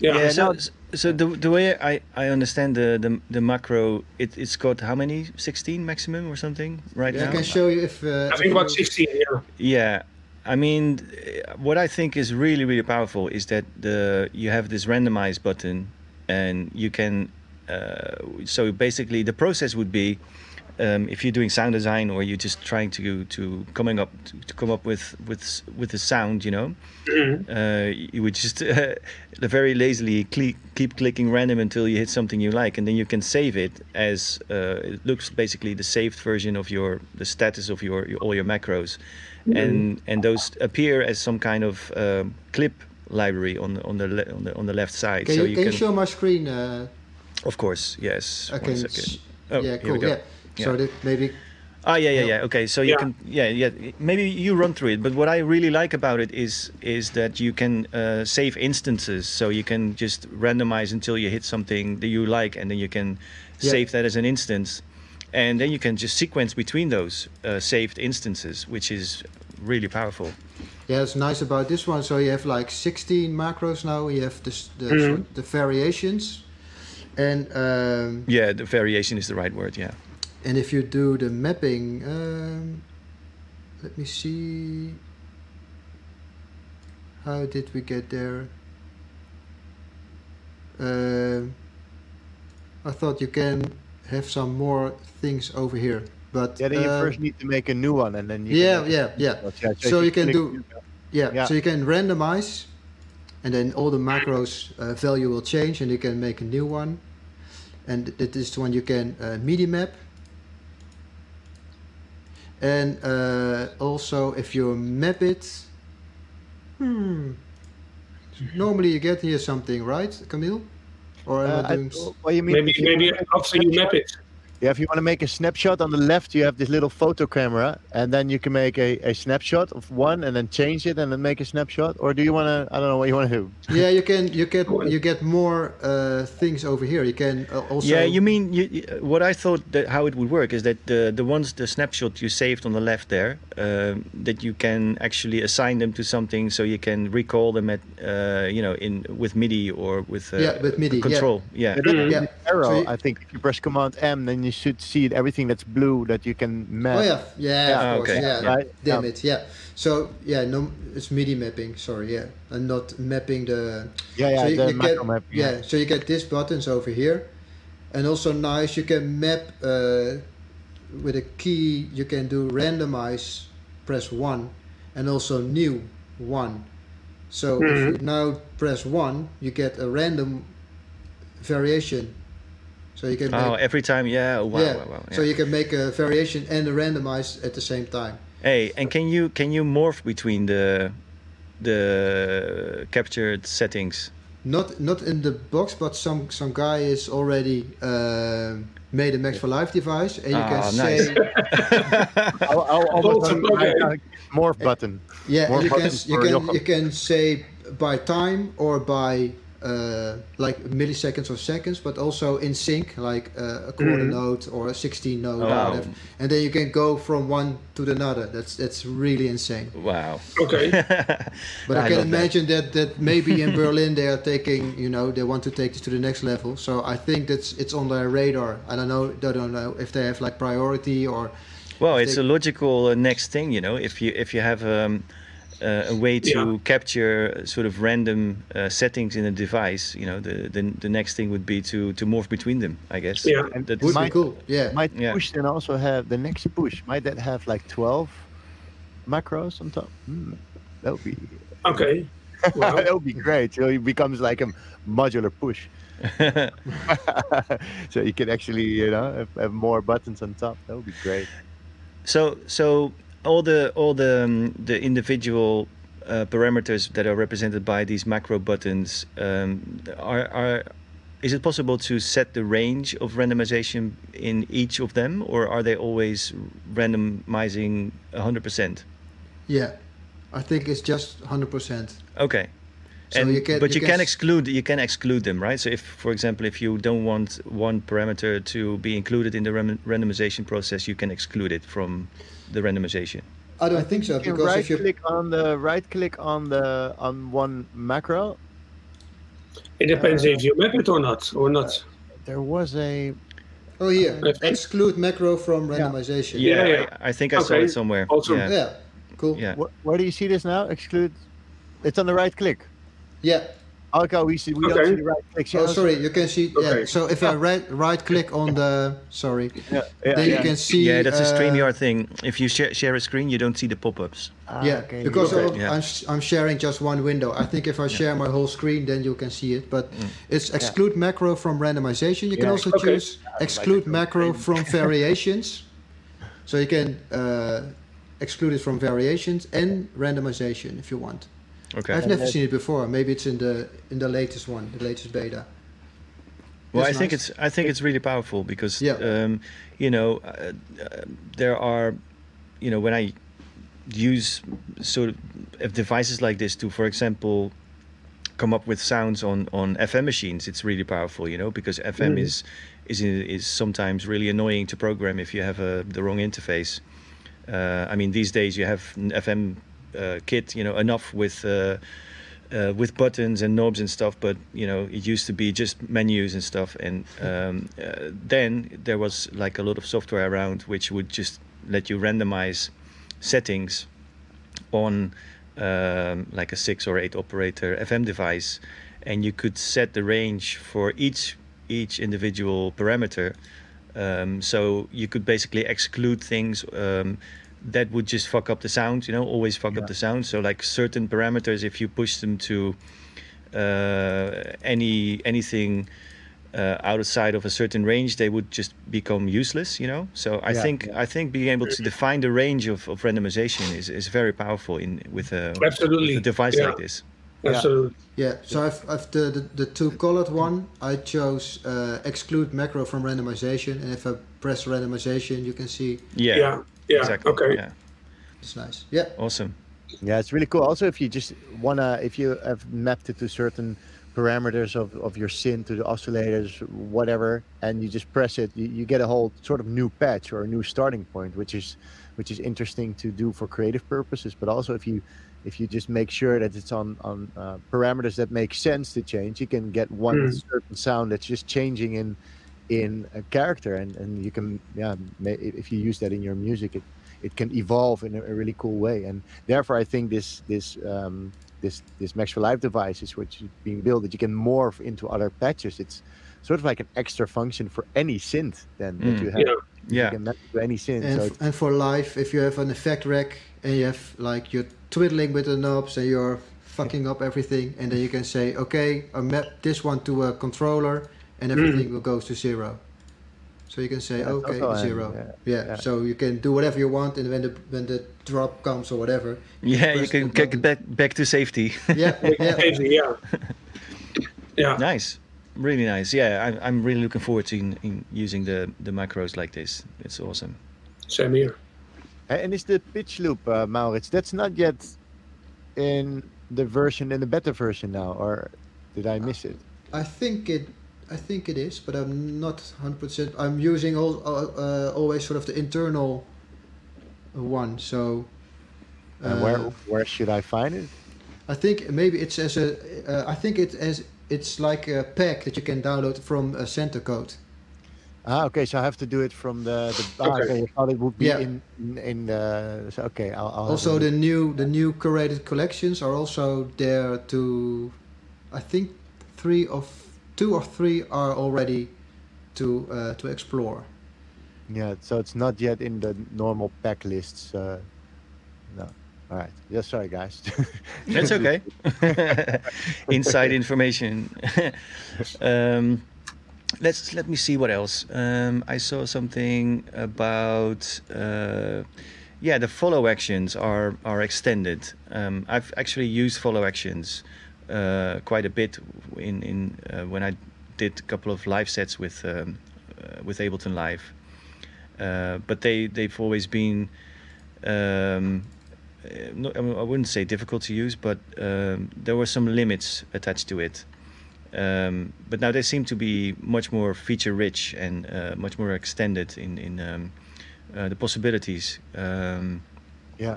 yeah. Yeah. So, so the the way I I understand the the, the macro, it it's got how many? sixteen maximum or something, right? Yeah, now I can show you if. Uh, I think about sixteen. Yeah. Yeah. I mean, what I think is really really powerful is that the you have this randomize button, and you can. Uh, so basically, the process would be. Um, if you're doing sound design or you're just trying to to coming up to, to come up with with with a sound, you know, mm-hmm. uh, you would just uh, very lazily click, keep clicking random until you hit something you like, and then you can save it as uh, it looks basically the saved version of your the status of your, your all your macros, mm-hmm. and and those appear as some kind of um, clip library on the on the le on the on the left side. Can so you, you can, can you show my screen? Uh... Of course, yes. Okay. One second. Oh, yeah, cool. Here we go. Yeah. Yeah. So that maybe. Ah, yeah, yeah, yeah. Okay, so you yeah. can, yeah, yeah. Maybe you run through it, but what I really like about it is is that you can uh, save instances, so you can just randomize until you hit something that you like, and then you can yeah. save that as an instance, and then you can just sequence between those uh, saved instances, which is really powerful. Yeah, it's nice about this one. So you have like sixteen macros now. You have the the, mm-hmm. the variations, and um, yeah, the variation is the right word. Yeah. And if you do the mapping, um, let me see. How did we get there? Uh, I thought you can have some more things over here, but yeah, then you uh, first need to make a new one, and then you yeah, can yeah, yeah. So, so you, you can do yeah, yeah. So you can randomize, and then all the macros uh, value will change, and you can make a new one, and that is the one you can uh, MIDI map. And uh, also, if you map it, hmm. normally you get here something, right, Camille? Or am uh, I doing? I, well, you mean maybe, maybe you after you map it. Yeah, if you want to make a snapshot on the left, you have this little photo camera, and then you can make a, a snapshot of one, and then change it, and then make a snapshot. Or do you want to? I don't know what you want to do. Yeah, you can. You get. You get more uh, things over here. You can also. Yeah, you mean you, what I thought that how it would work is that the the ones the snapshot you saved on the left there, uh, that you can actually assign them to something, so you can recall them at uh, you know in with MIDI or with uh, yeah with MIDI control yeah. yeah. yeah. yeah. Arrow. So you, I think if you press Command M, then you should see it, everything that's blue that you can map. Oh yeah, yeah, yeah of course, okay. yeah, yeah. Right? Damn yeah. it, yeah. So yeah, no, it's MIDI mapping. Sorry, yeah, and not mapping the. Yeah, yeah, so you, the you get, map, yeah. yeah. So you get these buttons over here, and also nice. You can map uh, with a key. You can do randomize, press one, and also new one. So mm-hmm. if you now press one, you get a random variation. So you can oh, make, every time, yeah. Wow, yeah. Wow, wow, yeah. So you can make a variation and a randomize at the same time. Hey, and can you can you morph between the the captured settings? Not not in the box, but some some guy is already uh, made a Max for Live device, and you ah, can nice. say I'll, I'll, I'll I, I, morph button. Yeah, morph you button can you can Jochen. you can say by time or by uh, like milliseconds or seconds, but also in sync, like uh, a quarter mm-hmm. note or a sixteen note, oh, or whatever. Wow. And then you can go from one to the another. That's that's really insane. Wow. Okay. But I, I can imagine that. that that maybe in Berlin they are taking, you know, they want to take this to the next level. So I think that's it's on their radar. I don't know. They don't know if they have like priority or. Well, it's they... a logical uh, next thing, you know. If you if you have. Um, Uh, a way to yeah. capture sort of random uh, settings in a device, you know, the, the the next thing would be to to morph between them, I guess. Yeah, and that's might, cool. Yeah, might yeah. push then also have the next push. Might that have like twelve macros on top? Hmm. That would be okay. Wow. That would be great. So it becomes like a modular push. So you can actually, you know, have, have more buttons on top. That would be great. So so. All the all the um, the individual uh, parameters that are represented by these macro buttons um, are are. Is it possible to set the range of randomization in each of them, or are they always randomizing one hundred percent? Yeah, I think it's just one hundred percent. Okay, so and, you can, but you, you can, can exclude you can exclude them, right? So if, for example, if you don't want one parameter to be included in the random, randomization process, you can exclude it from the randomization. I don't think so, because right if you click on the right click on the on one macro. It depends uh, if you map it or not or not. Uh, there was a oh yeah uh, exclude macro from randomization. Yeah, yeah, yeah. I think I okay. saw it somewhere. Awesome. Yeah. yeah, cool. Yeah. Where, where do you see this now? Exclude. It's on the right click. Yeah. Okay, we see. We okay. don't see the right click. Oh, sorry, you can see. Okay. Yeah. So if yeah. I right, right click on the sorry, yeah. Yeah, then yeah. you can see. Yeah, that's uh, a StreamYard thing. If you share, share a screen, you don't see the pop-ups. Ah, yeah, okay. because okay. Of, yeah. I'm I'm sharing just one window. I think if I share yeah. my whole screen, then you can see it. But mm. it's exclude yeah. macro from randomization. You yeah. can also okay. choose exclude like macro from variations. So you can uh, exclude it from variations and randomization if you want. Okay. I've never seen it before. Maybe it's in the in the latest one, the latest beta. Well, That's I think nice. it's I think it's really powerful because yeah. um, you know uh, uh, there are you know when I use sort of devices like this to, for example, come up with sounds on on F M machines, it's really powerful, you know, because F M mm. is is is sometimes really annoying to program if you have a, the wrong interface. Uh, I mean, these days you have F M. Uh, kit, you know, enough with uh, uh, with buttons and knobs and stuff, but you know, it used to be just menus and stuff, and um, uh, then there was like a lot of software around which would just let you randomize settings on um, like a six or eight operator F M device, and you could set the range for each each individual parameter, um, so you could basically exclude things um, that would just fuck up the sound, you know, always fuck yeah. up the sound. So like certain parameters, if you push them to uh, any anything uh, outside of a certain range, they would just become useless, you know. So I yeah, think yeah. I think being able to define the range of, of randomization is, is very powerful in with a, Absolutely. With a device yeah. like this. Absolutely. Yeah. yeah. So I've, I've the, the the two colored one. I chose uh, exclude macro from randomization, and if I press randomization, you can see. Yeah. yeah. Yeah, exactly. Okay. Yeah. It's nice. Yeah. Awesome. Yeah, it's really cool. Also, if you just wanna, if you have mapped it to certain parameters of, of your synth, to the oscillators, whatever, and you just press it, you, you get a whole sort of new patch or a new starting point, which is which is interesting to do for creative purposes. But also, if you if you just make sure that it's on on uh, parameters that make sense to change, you can get one mm. certain sound that's just changing in. in a character, and, and you can, yeah, if you use that in your music, it, it can evolve in a, a really cool way. And therefore, I think this this um, this this Max for Live device is what's being built, that you can morph into other patches. It's sort of like an extra function for any synth then mm. that you have. Yeah. You yeah. can map to any synth. And, so f- and for live, if you have an effect rack and you have like you're twiddling with the knobs and you're fucking up everything, and then you can say, okay, I map this one to a controller, and everything mm. goes to zero. So you can say, yeah, okay, zero. An, yeah, yeah. yeah, so you can do whatever you want, and when the when the drop comes or whatever. Yeah, you can get back back to safety. Yeah, yeah. yeah. yeah. Nice, really nice. Yeah, I'm I'm really looking forward to in, in using the the macros like this. It's awesome. Same here. And is the pitch loop, uh, Maurits? That's not yet in the version, in the beta version now, or did I miss it? I think it. I think it is, but I'm not one hundred percent. I'm using all, uh, always sort of the internal one. So, uh, and where where should I find it? I think maybe it's as a. Uh, I think it as it's like a pack that you can download from a center code. Ah, okay. So I have to do it from the. the okay. okay. I thought it would be yeah. in in the. So okay. I'll, I'll also, the new the new curated collections are also there to. I think three of. Two or three are already to uh, to explore. Yeah, so it's not yet in the normal pack lists. Uh, no, all right. Yeah, sorry guys. That's okay. Inside information. um, let's let me see what else. Um, I saw something about uh, yeah, the follow actions are are extended. Um, I've actually used follow actions. Uh, quite a bit in in uh, when I did a couple of live sets with um, uh, with Ableton Live, uh, but they they've always been um, no, I wouldn't say difficult to use, but um, there were some limits attached to it. Um, but now they seem to be much more feature rich and uh, much more extended in in um, uh, the possibilities. Um, yeah,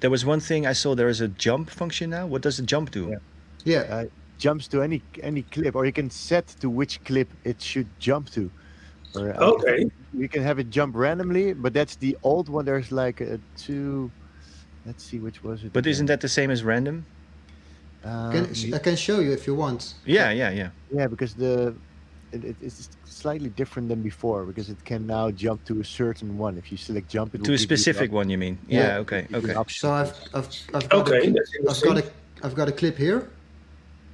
there was one thing I saw. There is a jump function now. What does the jump do? Yeah. Yeah, uh, jumps to any any clip, or you can set to which clip it should jump to. Or, uh, okay. You can have it jump randomly, but that's the old one. There's like a two. Let's see, which was it? But again? Isn't that the same as random? Uh, can, I can show you if you want. Yeah, yeah, yeah. Yeah, because the it, it, it's slightly different than before, because it can now jump to a certain one. If you select jump, it to a specific one. You mean? Yeah. yeah okay. Okay. So I've I've I've got okay, a, I've got a I've got a clip here.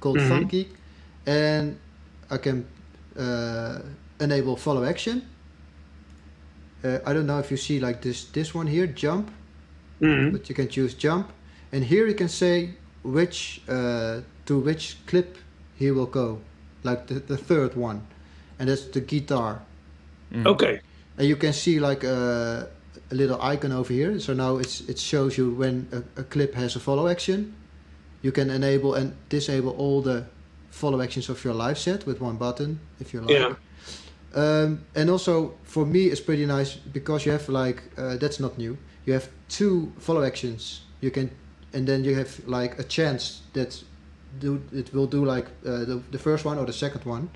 Called mm-hmm. Funky, and I can uh, enable follow action. Uh, I don't know if you see like this this one here, jump, mm-hmm. but you can choose jump, and here you can say which uh, to which clip he will go, like the, the third one, and that's the guitar. Mm-hmm. Okay. And you can see like a, a little icon over here. So now it's it shows you when a, a clip has a follow action. You can enable and disable all the follow actions of your live set with one button, if you like. Yeah. Um, and also, for me, it's pretty nice because you have like uh, that's not new. You have two follow actions. You can, and then you have like a chance that do it will do like uh, the the first one or the second one.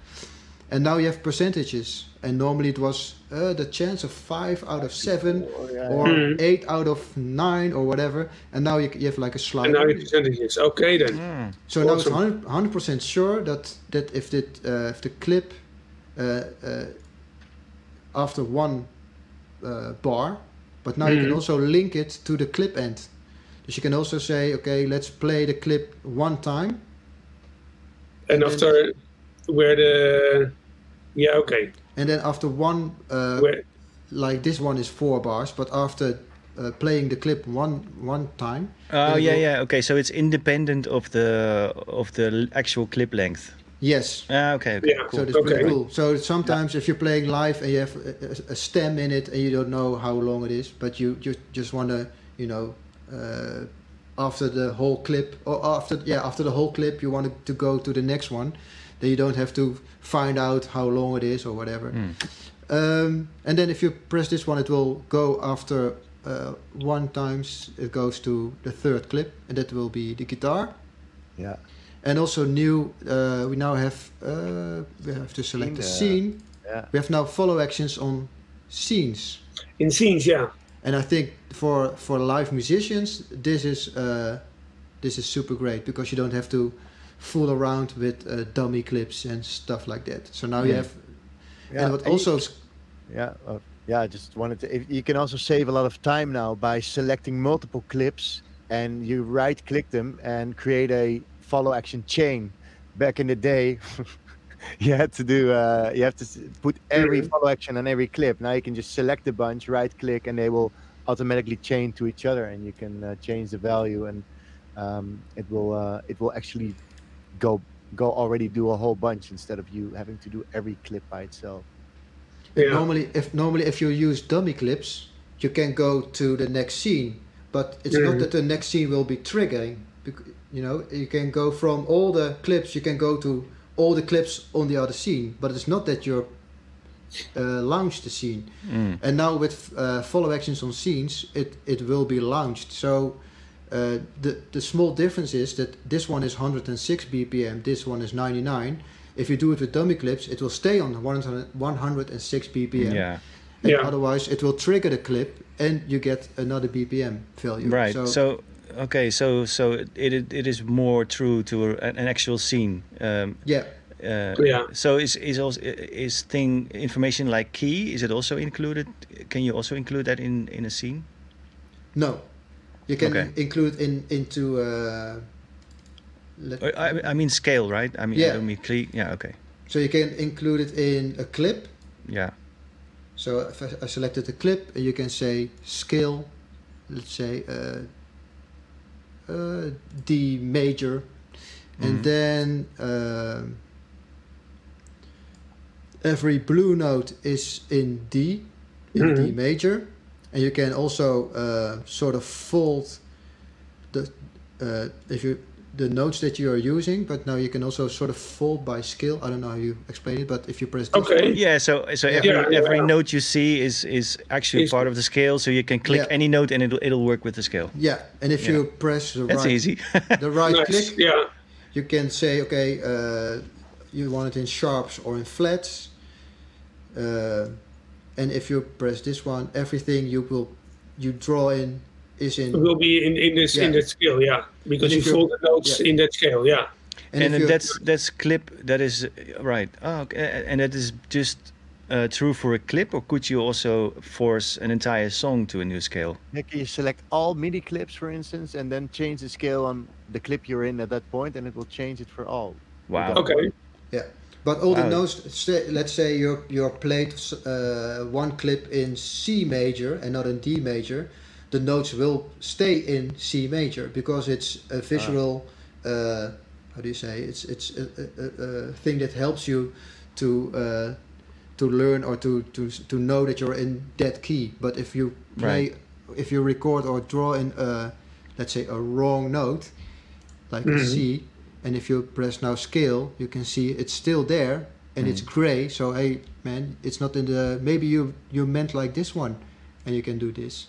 And now you have percentages. And normally it was uh, the chance of five out of seven oh, yeah. or mm. eight out of nine or whatever. And now you, you have like a slide. And now your percentages. Okay then. Mm. So awesome. Now it's one hundred percent sure that, that if, it, uh, if the clip uh, uh, after one uh, bar, but now mm. you can also link it to the clip end. So you can also say, okay, let's play the clip one time. And, and after... Where the yeah okay and then after one uh, Where... like this one is four bars, but after uh, playing the clip one one time. Oh yeah will... yeah okay. So it's independent of the of the actual clip length. Yes. Ah, okay. Okay. Yeah. Cool. So that's okay. pretty cool. So sometimes yeah. if you're playing live and you have a, a stem in it and you don't know how long it is, but you you just want to you know uh, after the whole clip or after yeah after the whole clip you want to go to the next one. Then you don't have to find out how long it is or whatever. Mm. Um, and then if you press this one, it will go after uh, one times. It goes to the third clip, and that will be the guitar. Yeah. And also new. Uh, we now have. Uh, we have to select the scene. Yeah. We have now follow actions on scenes. In scenes, yeah. And I think for for live musicians, this is uh, this is super great because you don't have to. Fool around with uh, dummy clips and stuff like that. So now yeah. you have, yeah. and what also, yeah, uh, yeah. I just wanted to. If, you can also save a lot of time now by selecting multiple clips and you right-click them and create a follow action chain. Back in the day, you had to do, uh, you have to put every follow action on every clip. Now you can just select a bunch, right click, and they will automatically chain to each other, and you can uh, change the value, and um, it will uh, it will actually go go already do a whole bunch instead of you having to do every clip by itself. Yeah. Normally, if normally if you use dummy clips, you can go to the next scene, but it's yeah. not that the next scene will be triggering. You know, you can go from all the clips, you can go to all the clips on the other scene, but it's not that you're uh, launched the scene. Mm. And now with uh, follow actions on scenes, it, it will be launched. So uh, the, the small difference is that this one is one hundred six B P M, this one is ninety-nine. If you do it with dummy clips, it will stay on one hundred six B P M. Yeah. And yeah. otherwise it will trigger the clip and you get another B P M value. Right. So, so okay, so so it, it it is more true to a, an actual scene. Um, yeah. Uh, yeah. So is is also is thing information like key? Is it also included? Can you also include that in in a scene? No, you can okay. include in into. Uh, let, I I mean scale, right? I mean yeah. I don't mean key. Yeah. Okay. So you can include it in a clip. Yeah. So if I, I selected a clip, and you can say scale. Let's say. Uh, Uh, D major, and mm-hmm. then uh, every blue note is in D, in mm-hmm. D major, and you can also uh, sort of fold the uh, if you the notes that you are using. But now you can also sort of fold by scale. I don't know how you explain it, but if you press okay, this, yeah. So so every yeah, yeah. every note you see is is actually it's, part of the scale. So you can click yeah. any note and it'll it'll work with the scale. Yeah, and if yeah. you press the That's right, easy. the right nice. click, yeah. you can say okay, uh, you want it in sharps or in flats. Uh, and if you press this one, everything you will you draw in. Is in, it will be in in this yeah. in that scale, yeah, because you fold the notes yeah. in that scale, yeah. And, and then that's that's clip that is right. Oh, okay. And that is just uh, true for a clip, or could you also force an entire song to a new scale? Yeah, can you select all MIDI clips, for instance, and then change the scale on the clip you're in at that point, and it will change it for all. Wow. Okay. Yeah, but all wow. the notes. Let's say you're you're played uh, one clip in C major and not in D major. The notes will stay in C major because it's a visual, ah. uh, how do you say? It's it's a, a, a thing that helps you to uh, to learn or to, to to know that you're in that key. But if you play, right. if you record or draw in, a, let's say a wrong note, like mm-hmm. a C, and if you press now scale, you can see it's still there and mm. it's gray. So hey man, it's not in the. Maybe you you meant like this one, and you can do this.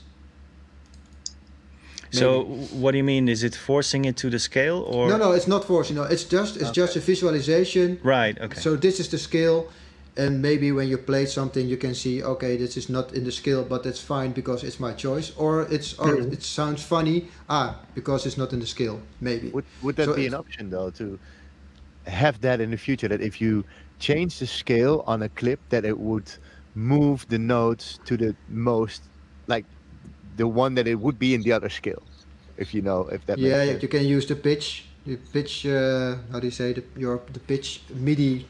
Maybe. So what do you mean? Is it forcing it to the scale, or no? No, it's not forcing. No, it's just it's okay. just a visualization. Right. Okay. So this is the scale, and maybe when you play something, you can see okay, this is not in the scale, but that's fine because it's my choice, or it's mm-hmm. or it sounds funny ah because it's not in the scale. Maybe would would that so be an option though to have that in the future? That if you change the scale on a clip, that it would move the notes to the most like. The one that it would be in the other scale, if you know if that. Yeah, makes sense. You can use the pitch, the pitch. Uh, how do you say the your the pitch MIDI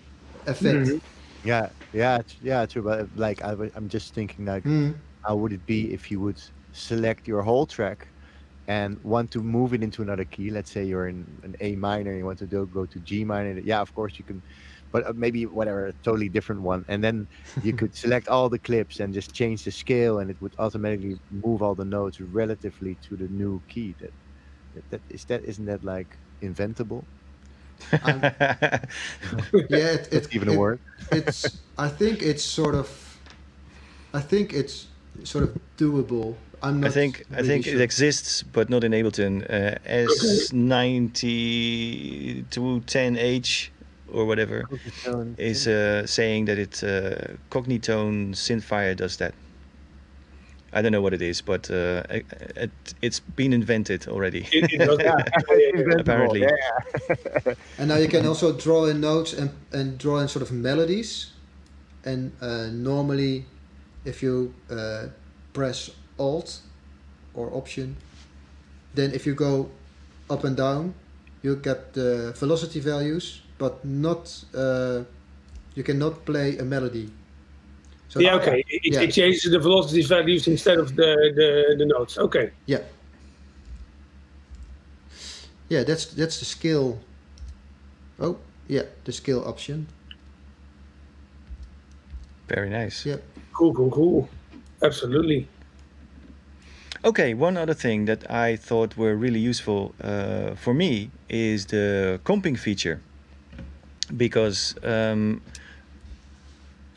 effect? Mm-hmm. Yeah, yeah, yeah. True, but like I, I'm just thinking like, mm. how would it be if you would select your whole track, and want to move it into another key? Let's say you're in an A minor, and you want to do, go to G minor. Yeah, of course you can. But maybe whatever, a totally different one. And then you could select all the clips and just change the scale and it would automatically move all the notes relatively to the new key. That, that, is that isn't that like inventable? Um, yeah, it, it's even it, a word. It's, I think it's sort of, I think it's sort of doable. I'm not I think really I think sure. it exists, but not in Ableton. Uh, S ninety to ten H. Or whatever is uh, saying that it uh, Cognitone Synthfire does that. I don't know what it is, but uh, it, it's been invented already. It, it does, yeah. Apparently. Yeah. And now you can also draw in notes and and draw in sort of melodies. And uh, normally, if you uh, press Alt or Option, then if you go up and down, you get the velocity values. But not uh, You cannot play a melody. So yeah, okay. It, yeah. it changes the velocity values instead of the, the, the notes. Okay. Yeah. Yeah, that's that's the scale. Oh, yeah, the scale option. Very nice. Yeah. Cool, cool, cool. Absolutely. Okay, one other thing that I thought were really useful uh, for me is the comping feature. Because, um,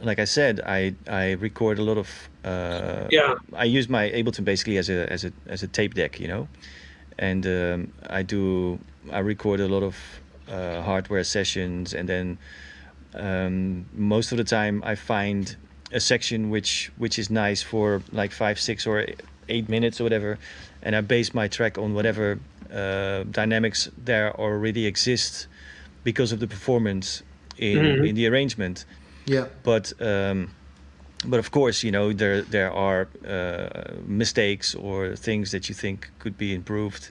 like I said, I, I record a lot of... Uh, yeah. I use my Ableton basically as a, as a, as a tape deck, you know? And um, I do... I record a lot of uh, hardware sessions, and then um, most of the time I find a section which which is nice for like five, six or eight minutes or whatever, and I base my track on whatever uh, dynamics there already exist because of the performance in, mm-hmm. in the arrangement. Yeah. But um, but of course, you know, there there are uh, mistakes or things that you think could be improved,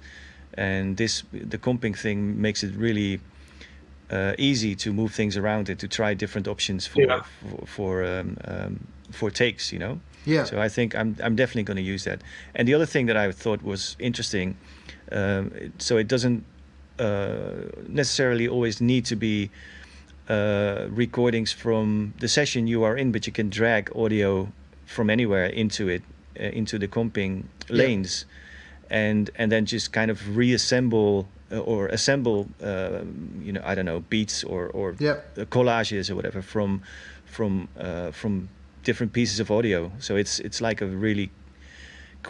and this the comping thing makes it really uh, easy to move things around and to try different options for yeah. for for, um, um, for takes, you know. Yeah. So I think I'm I'm definitely going to use that. And the other thing that I thought was interesting, um, so it doesn't Uh, necessarily always need to be uh, recordings from the session you are in, but you can drag audio from anywhere into it, uh, into the comping lanes, yeah. and and then just kind of reassemble uh, or assemble, uh, you know, I don't know, beats or or yeah. collages or whatever from from uh, from different pieces of audio. So it's it's like a really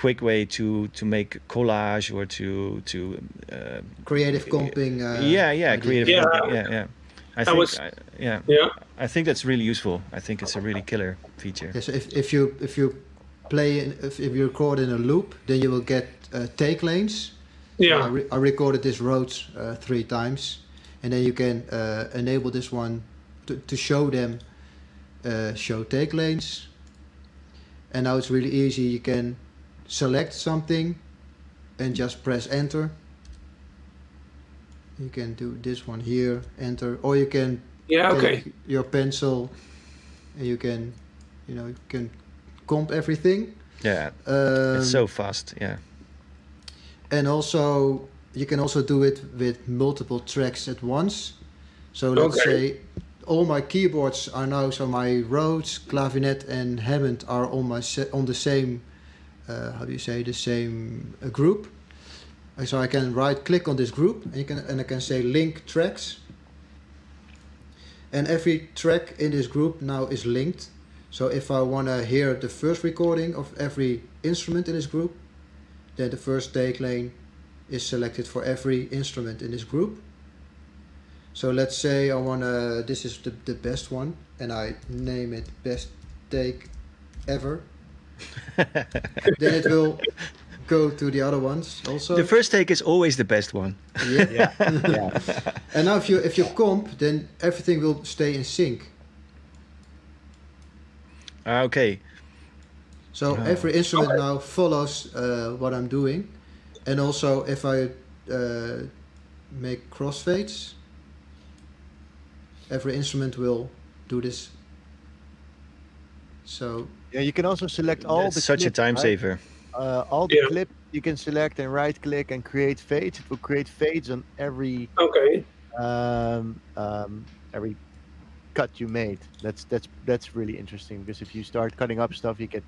quick way to to make collage or to to uh, creative comping. Uh, yeah, yeah, creative. Yeah, comping, yeah, yeah. I, I think, was, I, yeah, yeah. I think that's really useful. I think it's a really killer feature. Yeah, so if if you if you play in, if if you record in a loop, then you will get uh, take lanes. Yeah. So I, re I recorded this Rode uh, three times, and then you can uh, enable this one to to show them uh, show take lanes. And now it's really easy. You can select something and just press enter. You can do this one here, enter, or you can yeah okay take your pencil and you can you know you can comp everything. Yeah um, it's so fast. Yeah and also you can also do it with multiple tracks at once. So let's okay. say all my keyboards are now, so my Rode, clavinet and Hammond are on my on the same Uh, how do you say the same uh, group, and so I can right click on this group and you can and I can say link tracks, and every track in this group now is linked. So if I want to hear the first recording of every instrument in this group, then the first take lane is selected for every instrument in this group. So let's say I want to, this is the, the best one, and I name it best take ever. Then it will go to the other ones also. The first take is always the best one. Yeah. yeah. yeah. And now if you if you comp, then everything will stay in sync. Okay. So oh. every instrument okay. now follows uh, what I'm doing, and also if I uh, make crossfades, every instrument will do this. So. Yeah, you can also select all That's the such clip, a time right? saver. Uh, all the yeah. clip you can select and right click and create fades. It will create fades on every okay um, um, every cut you made. That's that's that's really interesting, because if you start cutting up stuff, you get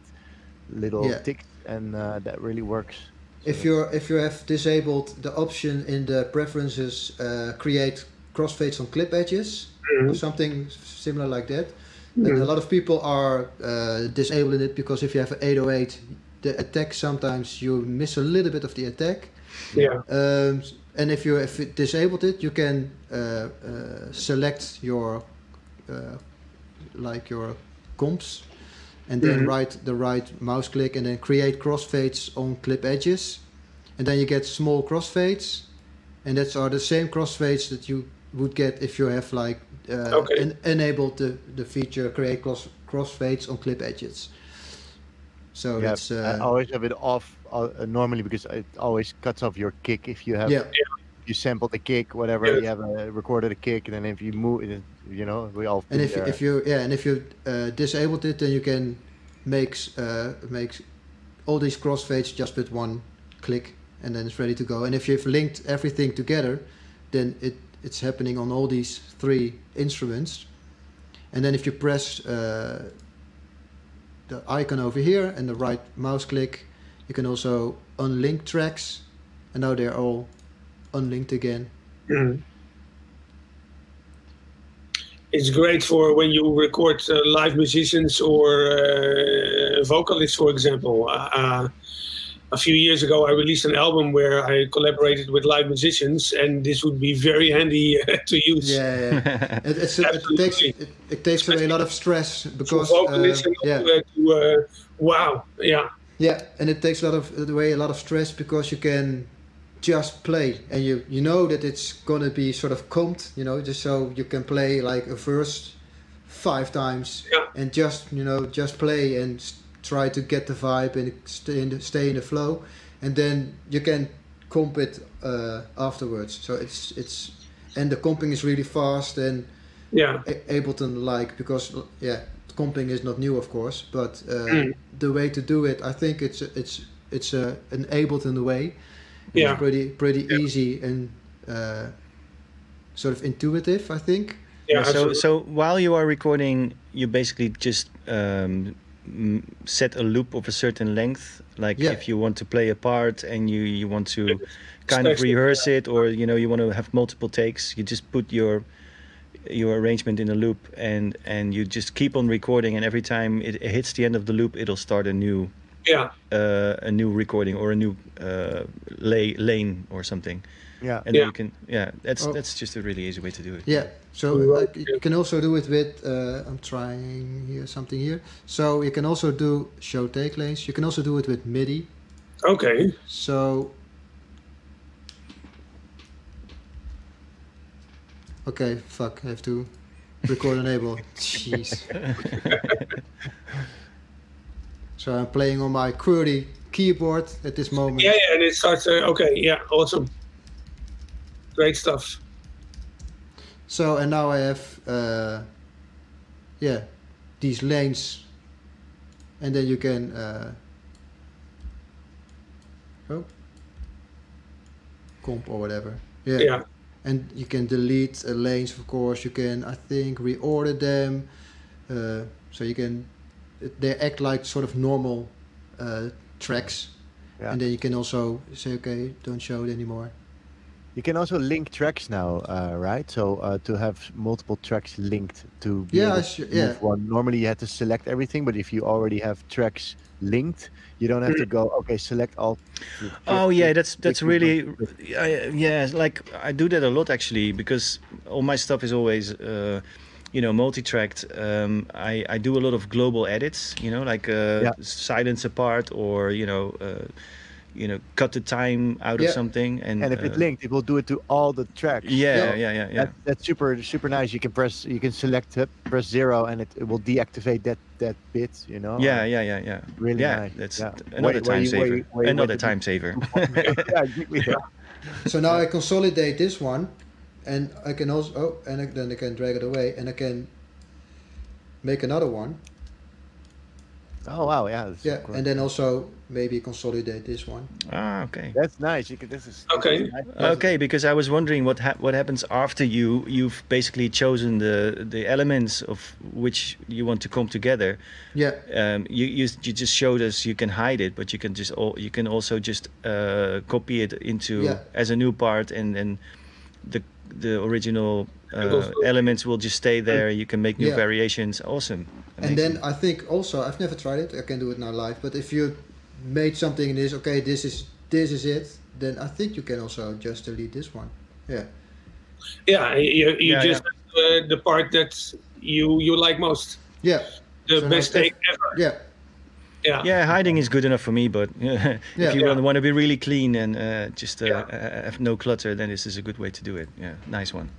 little yeah. ticks, and uh, that really works. So if you if you have disabled the option in the preferences, uh, create crossfades on clip edges mm-hmm. or something similar like that. And a lot of people are uh, disabling it, because if you have an eight oh eight, the attack, sometimes you miss a little bit of the attack. Yeah. Um, and if you if it disabled it, you can uh, uh, select your uh, like your comps, and then mm-hmm. right the right mouse click and then create crossfades on clip edges, and then you get small crossfades, and that's are the same crossfades that you would get if you have like. Uh, okay. en enabled the, the feature create cross crossfades on clip edges. So yeah, that's uh, I always have it off uh, normally, because it always cuts off your kick if you have yeah. you sampled the kick, whatever. Yeah. You have a, recorded a kick, and then if you move, it, you know, we all. And if there. if you yeah, and if you uh, disabled it, then you can make uh, make all these crossfades just with one click, and then it's ready to go. And if you've linked everything together, then it it's happening on all these three instruments. And then if you press uh, the icon over here and the right mouse click, you can also unlink tracks, and now they're all unlinked again. Mm. It's great for when you record uh, live musicians or uh, vocalists, for example. Uh, a few years ago, I released an album where I collaborated with live musicians, and this would be very handy to use. Yeah, yeah. it, it's, it takes, it, it takes away a lot of stress because vocalists uh, yeah. to, uh, to, uh, wow, yeah, yeah, and it takes a lot of away a lot of stress because you can just play, and you you know that it's gonna be sort of comped, you know, just so you can play like a verse five times, yeah. and just you know just play and try to get the vibe and stay in the, stay in the flow, and then you can comp it uh, afterwards. So it's it's and the comping is really fast and yeah Ableton like because yeah comping is not new, of course, but uh, mm. the way to do it, I think it's it's it's a, an Ableton way. It's yeah. pretty pretty yeah. easy and uh, sort of intuitive, I think. Yeah. So, so while you are recording, you basically just um, set a loop of a certain length. Like yeah. if you want to play a part and you, you want to kind Especially, of rehearse yeah. it, or you know you want to have multiple takes, you just put your your arrangement in a loop, and and you just keep on recording. And every time it hits the end of the loop, it'll start a new. Yeah, uh, a new recording or a new uh, lay, lane or something. Yeah, and yeah. Then you can yeah. That's oh. that's just a really easy way to do it. Yeah, so right. uh, you can also do it with. Uh, I'm trying here something here. So you can also do show take lanes. You can also do it with MIDI. Okay. So. Okay. Fuck. I have to record enable. Jeez. So I'm playing on my QWERTY keyboard at this moment. Yeah, yeah, and it starts, uh, okay, yeah, awesome. Great stuff. So, and now I have, uh, yeah, these lanes. And then you can, uh, oh, comp or whatever. Yeah. yeah. And you can delete uh, lanes, of course. You can, I think, reorder them. Uh, so you can... They act like sort of normal uh, tracks, yeah. and then you can also say, okay, don't show it anymore. You can also link tracks now, uh, right? So uh, to have multiple tracks linked to be yeah, able to move yeah. one. Normally you had to select everything, but if you already have tracks linked, you don't have to go, okay, select all. Oh yeah, that's that's really, I, yeah, like I do that a lot actually, because all my stuff is always, uh, you know, multi-tracked. Um, I, I do a lot of global edits, you know, like uh, yeah. silence apart or, you know, uh, you know, cut the time out yeah. of something. And, and if uh, it's linked, it will do it to all the tracks. Yeah, yeah, yeah, yeah. yeah. That, that's super, super nice. You can press, you can select, uh, press zero, and it, it will deactivate that that bit, you know? Yeah, yeah, yeah, yeah. Really yeah, nice. That's yeah. another wait, time wait, saver. Wait, wait, another wait, time wait. saver. yeah, yeah. So now I consolidate this one. And I can also, oh, and I, then I can drag it away, and I can make another one. Oh wow, yeah. Yeah, cool. And then also maybe consolidate this one. Ah, okay. That's nice. You can, this is okay. This is nice. Okay, because I was wondering what ha what happens after you you've basically chosen the the elements of which you want to come together. Yeah. Um, you you you just showed us you can hide it, but you can just all you can also just uh, copy it into yeah. as a new part, and and the the original uh, elements will just stay there. You can make new yeah. variations. Awesome. Amazing. And then I think also, I've never tried it. I can do it now live. But if you made something in this, okay, this is this is it. Then I think you can also just delete this one. Yeah. Yeah. You, you yeah, just yeah. Uh, the part that you you like most. Yeah. The so best take ever. Yeah. Yeah. yeah, hiding is good enough for me, but yeah, if you yeah. want to be really clean and uh, just uh, yeah. have no clutter, then this is a good way to do it. Yeah, nice one.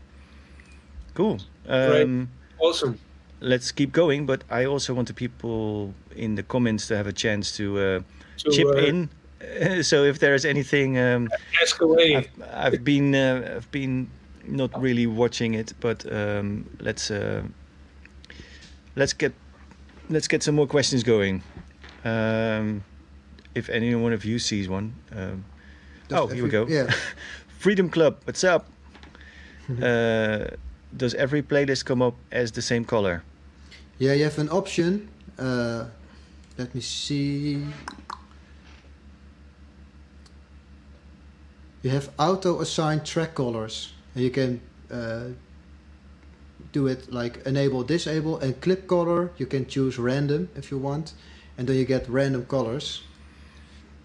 Cool. Um, awesome. Let's keep going, but I also want the people in the comments to have a chance to, uh, to chip uh, in Uh, so if there's anything, um, ask away. I've, I've been, uh, I've been not really watching it, but um, let's uh, let's get let's get some more questions going. Um, if any one of you sees one, um, oh, here we go. Yeah. Freedom Club, what's up? Uh, does every playlist come up as the same color? Yeah, you have an option. Uh, let me see. You have auto-assigned track colors, and you can uh, do it like enable, disable, and clip color. You can choose random if you want, and then you get random colors.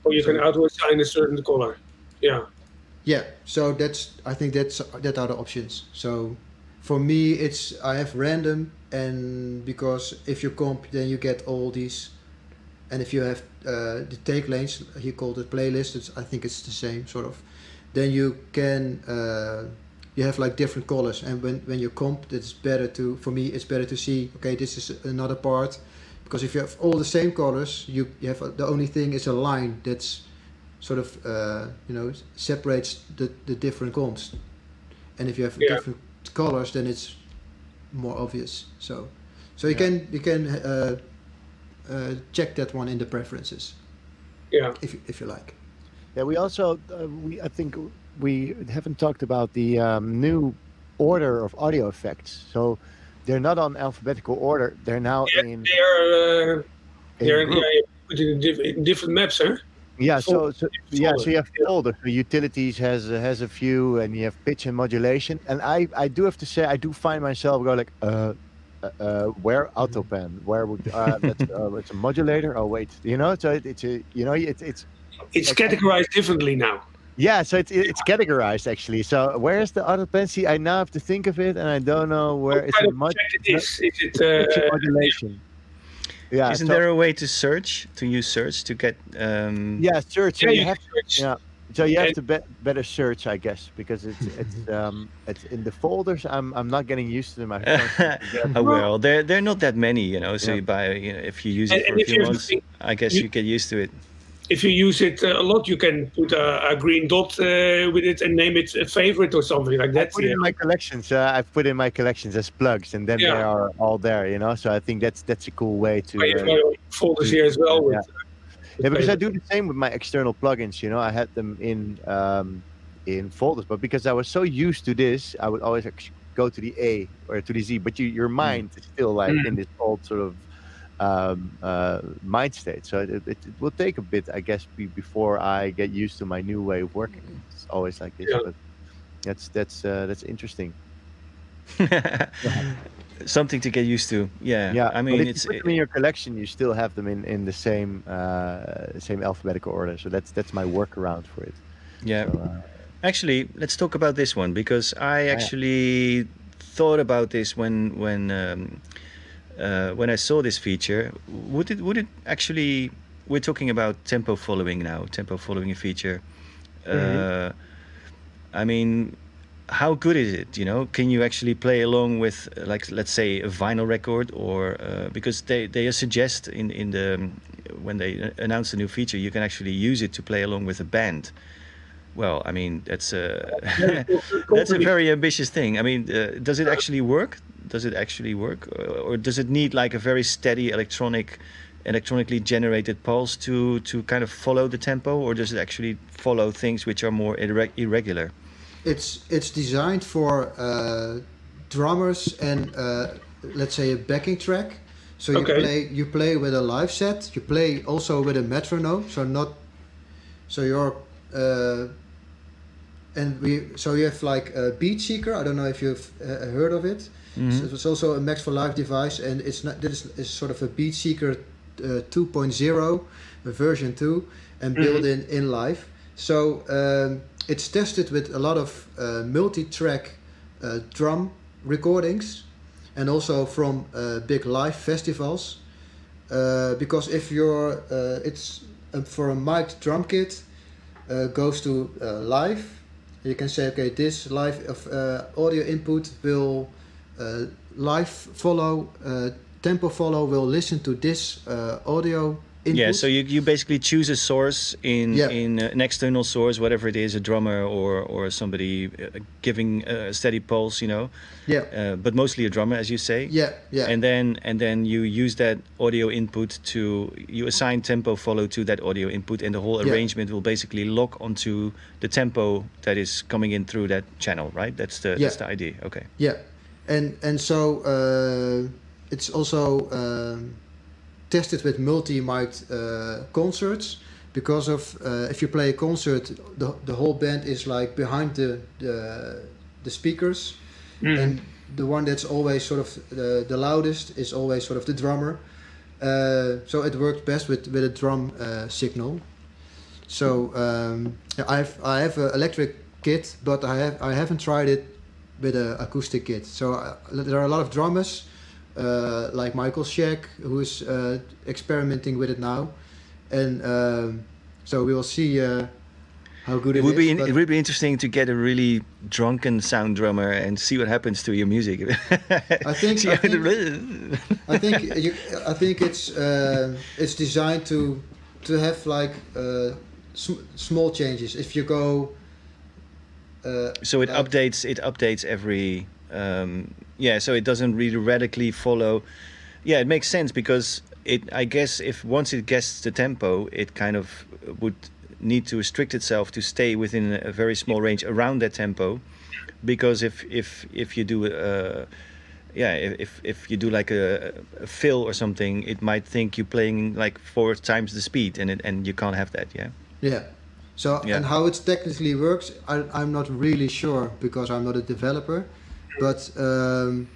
Or you so, can auto-assign a certain color. Yeah. Yeah. So that's, I think that's that are the options. So for me, it's I have random, and because if you comp, then you get all these. And if you have uh, the take lanes, he called it playlist. It's, I think it's the same sort of. Then you can uh, you have like different colors, and when when you comp, it's better to for me. It's better to see. Okay, this is another part, because if you have all the same colors, you you have a, the only thing is a line that's sort of uh, you know separates the the different comps. And if you have yeah. different colors, then it's more obvious. So so you yeah. can you can. Uh, Uh, check that one in the preferences. Yeah, if if you like. Yeah, we also uh, we I think we haven't talked about the um, new order of audio effects. So they're not on alphabetical order. They're now yeah, in. They are. Uh, in they're in, yeah, in different maps, huh? Yeah. So, so yeah. So you have folders. So utilities has uh, has a few, and you have pitch and modulation. And I I do have to say I do find myself go like uh. Uh, where AutoPen? Where would uh, that's, uh, it's a modulator? Oh wait, you know, so it, it's a, you know, it, it's it's it's categorized differently now. Yeah, so it's it's yeah. categorized actually. So where is the AutoPen? See, I now have to think of it, and I don't know where is it. Mod it is. Is it uh, modulation? Yeah. Isn't so, there a way to search to use search to get? Um... Yeah, search. Yeah, so you, you have search. Yeah. So you have to be better search, I guess, because it's it's um it's in the folders. I'm I'm not getting used to them. I oh, well, there there are not that many, you know. So yeah. you buy, you know, if you use it and, for and a few months, using, I guess you, you get used to it. If you use it a lot, you can put a, a green dot uh, with it and name it a favorite or something like that. I put yeah. in my collections. Uh, I've put in my collections as plugs, and then yeah. they are all there, you know. So I think that's that's a cool way to. I have uh, folders here as well. Yeah. With, uh, Yeah, because I do the same with my external plugins. You know, I had them in um, in folders, but because I was so used to this, I would always go to the A or to the Z. But you, your mind is still like mm. in this old sort of um, uh, mind state. So it, it, it will take a bit, I guess, be, before I get used to my new way of working. It's always like this, yeah. but that's that's uh, that's interesting. yeah. Something to get used to. Yeah, yeah. I mean, but if it's you put them in your collection, you still have them in in the same uh, same alphabetical order. So that's that's my workaround for it. Yeah. So, uh, actually, let's talk about this one because I actually yeah. thought about this when when um, uh, when I saw this feature. Would it would it actually? We're talking about tempo following now. Tempo following feature. Mm-hmm. uh, I mean. How good is it? You know, can you actually play along with, like, let's say, a vinyl record, or uh, because they they suggest in in the when they announce a new feature, you can actually use it to play along with a band. Well, I mean, that's a that's a very ambitious thing. I mean, uh, does it actually work? Does it actually work, or does it need like a very steady electronic, electronically generated pulse to to kind of follow the tempo, or does it actually follow things which are more irre irregular? It's it's designed for uh, drummers and uh, let's say a backing track. So you okay. play you play with a live set. You play also with a metronome. So not so you're uh, and we so you have like a Beat Seeker. I don't know if you've uh, heard of it. Mm-hmm. So it's also a Max for Live device, and it's not this is sort of a Beat Seeker uh, two point oh version two and built mm-hmm. in in live. So. Um, It's tested with a lot of uh, multi-track uh, drum recordings and also from uh, big live festivals. Uh, because if you're, uh, it's um, for a mic'd drum kit, uh, goes to uh, live, you can say, okay, this live of, uh, audio input will uh, live follow, uh, tempo follow will listen to this uh, audio input. Yeah, so you, you basically choose a source in yeah. in uh, an external source, whatever it is, a drummer or or somebody uh, giving a steady pulse, you know. Yeah. Uh, but mostly a drummer, as you say. Yeah, yeah. And then and then you use that audio input to you assign tempo follow to that audio input, and the whole arrangement yeah. will basically lock onto the tempo that is coming in through that channel, right? That's the yeah. that's the idea. Okay. Yeah, and and so uh, it's also. Um, tested with multi-mic'd uh, concerts, because of uh, if you play a concert, the the whole band is like behind the the, the speakers, mm. and the one that's always sort of the, the loudest is always sort of the drummer. Uh, so it worked best with with a drum uh, signal. So um, I have I have an electric kit, but I have I haven't tried it with an acoustic kit. So I, there are a lot of drummers. Uh, like Michael Scheck, who is uh, experimenting with it now, and uh, so we will see uh, how good it, it would is, be. In, it would be interesting to get a really drunken sound drummer and see what happens to your music. I think. I think, I think, you, I think it's uh, it's designed to to have like uh, sm small changes. If you go. Uh, so it uh, updates. It updates every. Um, Yeah, so it doesn't really radically follow. Yeah, it makes sense, because it. I guess if once it gets the tempo, it kind of would need to restrict itself to stay within a very small range around that tempo, because if if if you do uh, yeah, if if you do like a, a fill or something, it might think you're playing like four times the speed, and it, and you can't have that. Yeah. Yeah. So yeah. and how it technically works, I, I'm not really sure, because I'm not a developer. But um,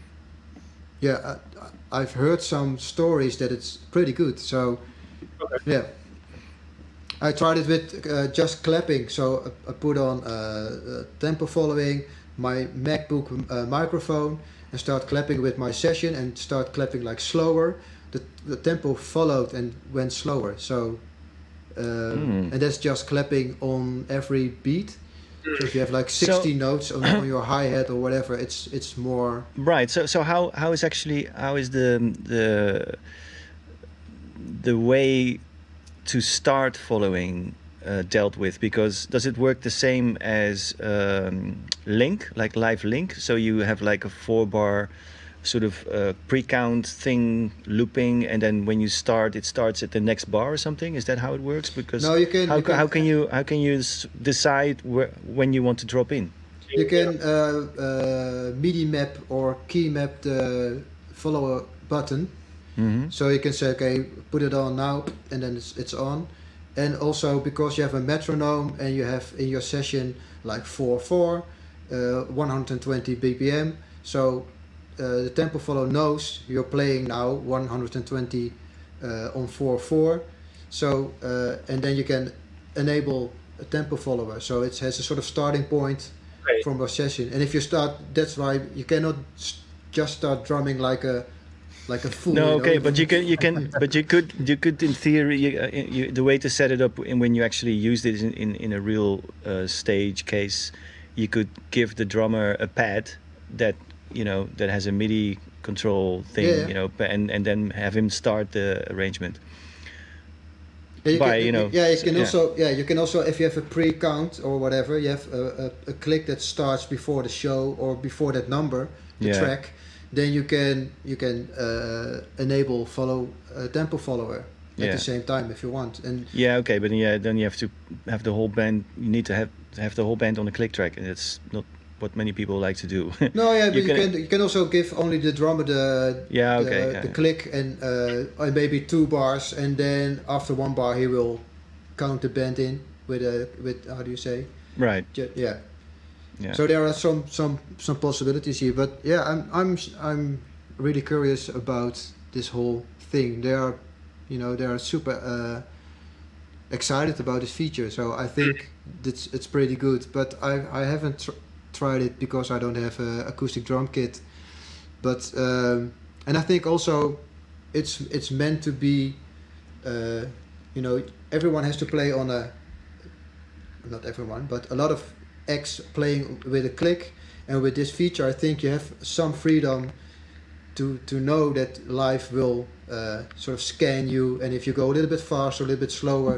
yeah, I, I've heard some stories that it's pretty good. So okay. yeah, I tried it with uh, just clapping. So I, I put on uh, tempo following, my MacBook uh, microphone, and start clapping with my session, and start clapping like slower. The, the tempo followed and went slower. So um, mm. and that's just clapping on every beat. So if you have like sixty so, notes on, on your hi hat or whatever, it's it's more right. So so how how is actually how is the the the way to start following uh, dealt with? Because does it work the same as um, Link, like Live Link? So you have like a four bar sort of uh, pre-count thing looping, and then when you start, it starts at the next bar or something. Is that how it works? Because no, you can, how, you can, how can you how can you decide where, when you want to drop in? You can uh, uh, MIDI map or key map the follower button, mm-hmm. so you can say, okay, put it on now, and then it's it's on. And also because you have a metronome and you have in your session like four four, uh, one hundred twenty B P M, so. Uh, the tempo follow knows you're playing now one hundred twenty uh, on four four, so uh, and then you can enable a tempo follower, so it has a sort of starting point right. from your session. And if you start, that's why you cannot just start drumming like a like a fool. No, okay, know? But you can you can but you could you could in theory you, uh, you, the way to set it up, and when you actually use this in in, in a real uh, stage case, you could give the drummer a pad that. You know, that has a MIDI control thing, yeah, yeah. you know, and and then have him start the arrangement. Yeah, you by can, you know, yeah, you can yeah. also yeah, you can also if you have a pre-count or whatever, you have a, a, a click that starts before the show or before that number, the yeah. track. Then you can you can uh, enable follow a tempo follower at yeah. the same time if you want. And yeah, okay, but yeah, then you have to have the whole band. You need to have have the whole band on the click track, and it's not. What many people like to do. No, yeah, but you, you can you can also give only the drummer the yeah, okay, the, yeah, the yeah. click and uh, and maybe two bars, and then after one bar he will count the band in with a with how do you say right yeah. yeah. So there are some some some possibilities here, but yeah, I'm I'm I'm really curious about this whole thing. They are, you know, they are super uh, excited about this feature, so I think it's it's pretty good. But I I haven't. Tr tried it because I don't have an acoustic drum kit, but um, and I think also it's it's meant to be, uh, you know, everyone has to play on a, not everyone, but a lot of acts playing with a click, and with this feature I think you have some freedom to to know that live will uh, sort of scan you, and if you go a little bit faster, a little bit slower,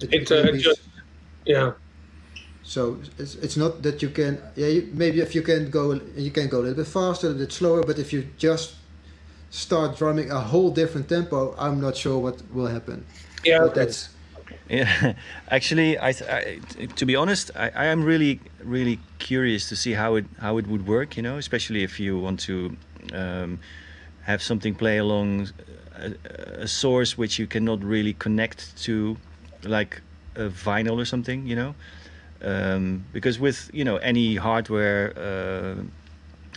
it, it, uh, it just, yeah. So it's, it's not that you can, yeah, you, maybe if you can go, you can go a little bit faster, a little bit slower, but if you just start drumming a whole different tempo, I'm not sure what will happen. Yeah, but that's. Yeah, actually, I, I, to be honest, I, I am really, really curious to see how it how it would work. You know, especially if you want to um, have something play along a, a source which you cannot really connect to, like a vinyl or something. You know, um, because with you know any hardware, uh,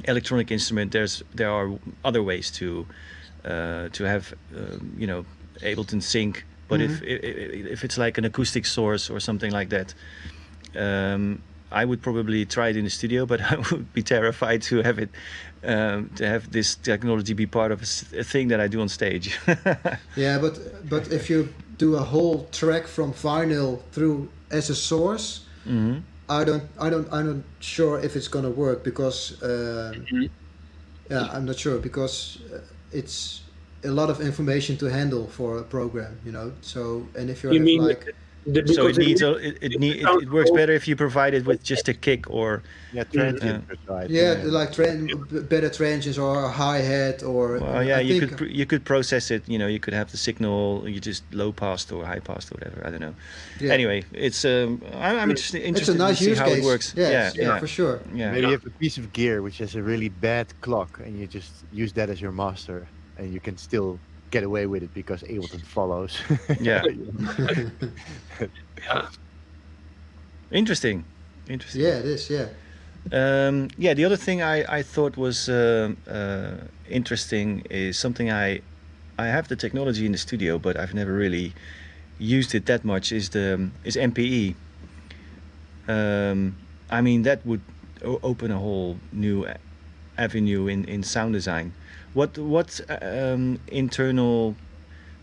electronic instrument, there's there are other ways to uh, to have um, you know Ableton sync. But mm-hmm. if if it's like an acoustic source or something like that, um, I would probably try it in the studio. But I would be terrified to have it, um, to have this technology be part of a thing that I do on stage. Yeah, but but if you do a whole track from vinyl through as a source, mm-hmm. I don't I don't I'm not sure if it's gonna work because uh, mm-hmm. yeah I'm not sure because it's. A lot of information to handle for a program, you know. So, and if you're you mean like, the, the, so it needs a, it it, need, it it works better if you provide it with just a kick or yeah, transient, uh, right. yeah, yeah. like tran better transients or a hi hat or. Well, yeah, I you think, could you could process it. You know, you could have the signal. You just low pass or high pass or whatever. I don't know. Yeah. Anyway, it's um, I'm, I'm interested. Interested it's a nice to see use how case. It works. Yes, yeah, yeah, yeah, for sure. Yeah. Maybe yeah. you have a piece of gear which has a really bad clock, and you just use that as your master. And you can still get away with it because Ableton follows. Yeah. Yeah. Interesting. Interesting. Yeah, it is. Yeah. Um, yeah. The other thing I, I thought was uh, uh, interesting is something I I have the technology in the studio, but I've never really used it that much. Is the is M P E. Um, I mean, that would open a whole new avenue in in sound design. What what um, internal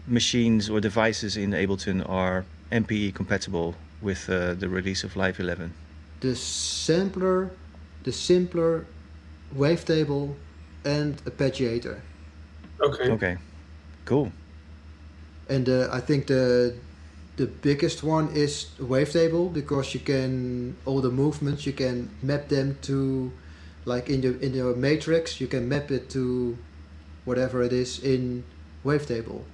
machines or devices in Ableton are M P E compatible with uh, the release of Live eleven? The sampler, the simpler, wavetable, and arpeggiator. Okay. Okay. Cool. And uh, I think the the biggest one is wavetable because you can all the movements you can map them to, like in your in your matrix you can map it to. Whatever it is in wavetable,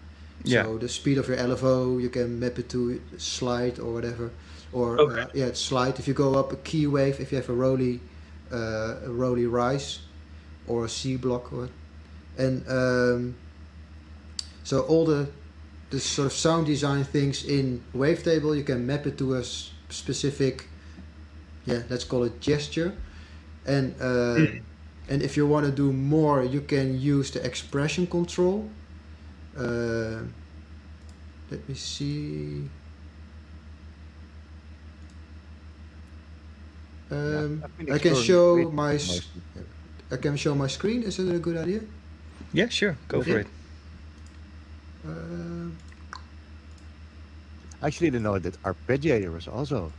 yeah. So the speed of your L F O you can map it to slide or whatever, or okay. uh, yeah, it's slide. If you go up a key wave, if you have a Rolly, uh, a Rolly rise, or a C block, or and um, so all the the sort of sound design things in wavetable you can map it to a specific, yeah, let's call it gesture, and. Uh, mm. And if you want to do more, you can use the expression control. Uh, let me see. Um, yeah, I can show my. I can show my screen. Is that a good idea? Yeah, sure. Go okay. for it. Uh, Actually, didn't know that arpeggiator was also.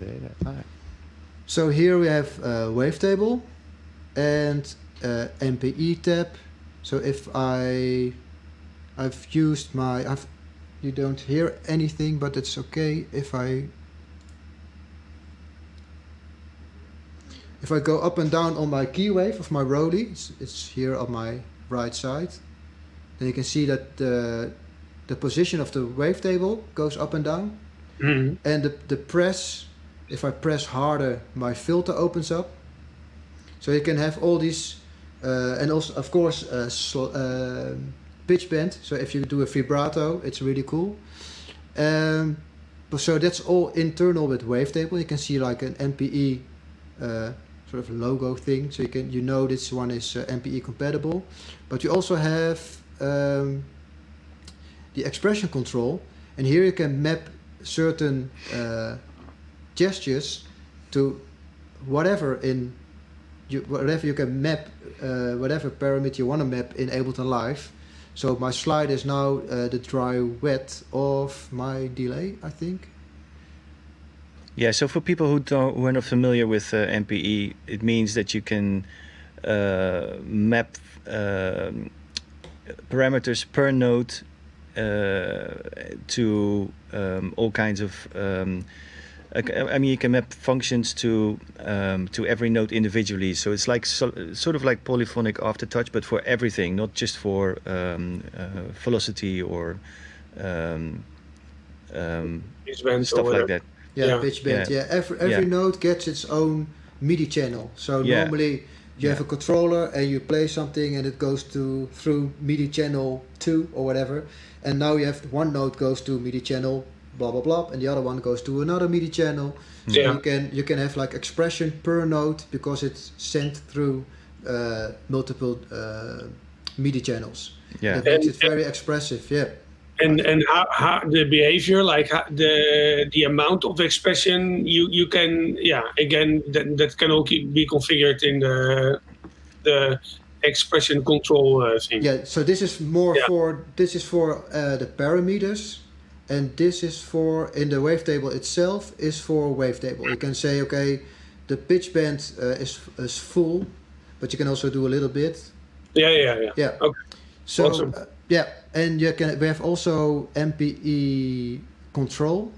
Say that. So here we have uh, wavetable and uh, M P E tab. So if I, I've used my, I've, you don't hear anything, but it's okay. If I, if I go up and down on my key wave of my Rolly, it's, it's here on my right side. Then you can see that the, the position of the wavetable goes up and down, mm-hmm. and the the press. If I press harder, my filter opens up. So you can have all these, uh, and also of course uh, sl uh, pitch bend. So if you do a vibrato, it's really cool. Um, but so that's all internal with wavetable. You can see like an M P E uh, sort of logo thing. So you can you know this one is uh, M P E compatible. But you also have um, the expression control, and here you can map certain. Uh, gestures to whatever in you whatever you can map uh, whatever parameter you want to map in Ableton Live. So my slide is now uh, the dry wet of my delay, I think. Yeah, so for people who don't who are not familiar with uh, M P E, it means that you can uh, map uh, parameters per note uh, to um, all kinds of. Um, I mean, you can map functions to um, to every note individually. So it's like so, sort of like polyphonic aftertouch, but for everything, not just for um, uh, velocity or um, um, stuff like that. Yeah, yeah. pitch bend. Yeah, yeah. every every yeah. note gets its own MIDI channel. So yeah. normally you have yeah. a controller and you play something and it goes to through MIDI channel two or whatever. And now you have one note goes to MIDI channel. Blah blah blah, and the other one goes to another MIDI channel. So yeah. you can you can have like expression per note because it's sent through uh, multiple uh, MIDI channels. Yeah, that makes and, it very and, expressive. Yeah. And and how, how the behavior, like how the the amount of expression you you can yeah again that that can all be configured in the the. expression control uh, thing. Yeah. So this is more yeah. for this is for uh, the parameters. And this is for, in the wavetable itself, is for wavetable. You can say, okay, the pitch bend uh, is, is full, but you can also do a little bit. Yeah, yeah, yeah. Yeah. Okay. So, awesome. uh, yeah, and you can, we have also M P E control.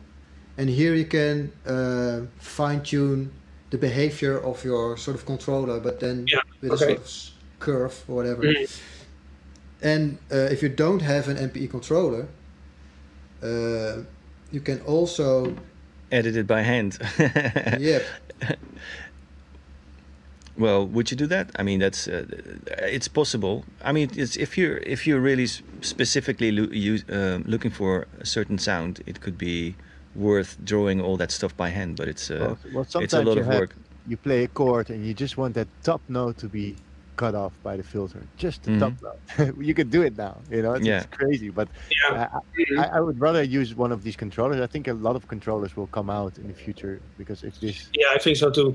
And here you can uh, fine tune the behavior of your sort of controller, but then yeah. with okay. a sort of curve or whatever. Mm-hmm. And uh, if you don't have an M P E controller, Uh, you can also edit it by hand. Yep. Well, would you do that? I mean, that's uh, it's possible. I mean, it's if you're if you're really specifically lo use, uh, looking for a certain sound, it could be worth drawing all that stuff by hand. But it's uh, well, well, it's a lot of have, work. You play a chord and you just want that top note to be cut off by the filter, just the mm-hmm. top note. You could do it now, you know, it's, yeah. it's crazy, but yeah. uh, I, I would rather use one of these controllers. I think a lot of controllers will come out in the future because it's this. Yeah, I think so too.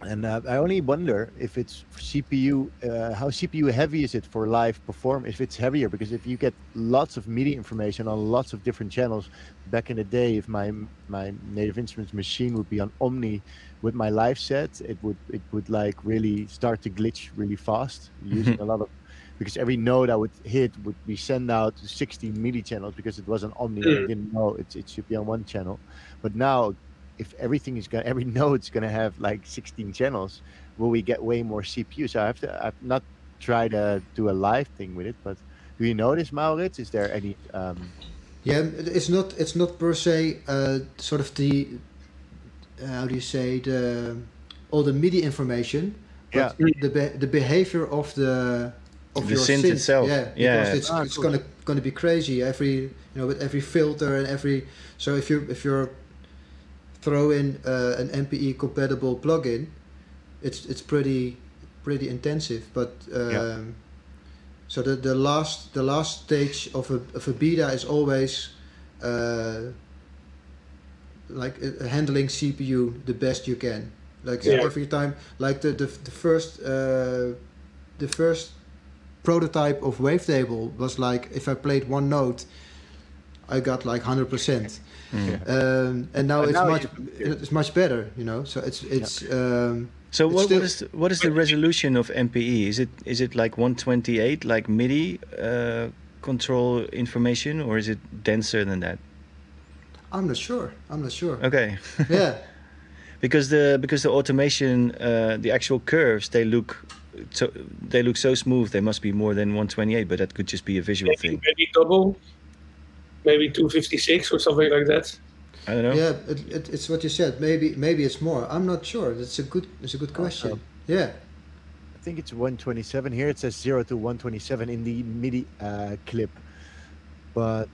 And uh, I only wonder if it's C P U, uh, how C P U heavy is it for live perform, if it's heavier, because if you get lots of MIDI information on lots of different channels, back in the day, if my my Native Instruments machine would be on Omni with my live set, it would it would like really start to glitch really fast, using a lot of, because every note I would hit would be sent out to sixty MIDI channels because it was an Omni, I didn't know it, it should be on one channel. But now, if everything is going, every node's going to have like sixteen channels, will we get way more C P U? So I have to, I've not tried to do a live thing with it, but do you notice, Maurits? Is there any? Um... Yeah, it's not, it's not per se uh, sort of the, uh, how do you say, the all the MIDI information, but yeah. the be the behavior of the of the your synth, synth itself. Yeah, yeah, because yeah. it's, ah, it's cool. gonna gonna be crazy. Every you know, with every filter and every so if you if you're throw in uh, an M P E compatible plugin, it's it's pretty pretty intensive. But um, yeah. so the the last the last stage of a of a beta is always uh, like uh, handling C P U the best you can. Like yeah. so every time, like the the, the first uh, the first prototype of Wavetable was like if I played one note, I got like one hundred percent. Yeah. Um, and now, and it's, now much, it's much better, you know. So it's it's. Yeah. Um, so what, it's what is what is the resolution of M P E? Is it is it like one twenty-eight, like MIDI uh, control information, or is it denser than that? I'm not sure. I'm not sure. Okay. Yeah. Because the because the automation, uh, the actual curves, they look. So they look so smooth. They must be more than one twenty-eight, but that could just be a visual maybe, thing. Maybe double. Maybe two fifty-six or something like that. I don't know. Yeah, it, it, it's what you said. Maybe, maybe it's more. I'm not sure. That's a good. It's a good question. Um, yeah. I think it's one twenty-seven here. It says zero to one twenty-seven in the MIDI uh, clip, but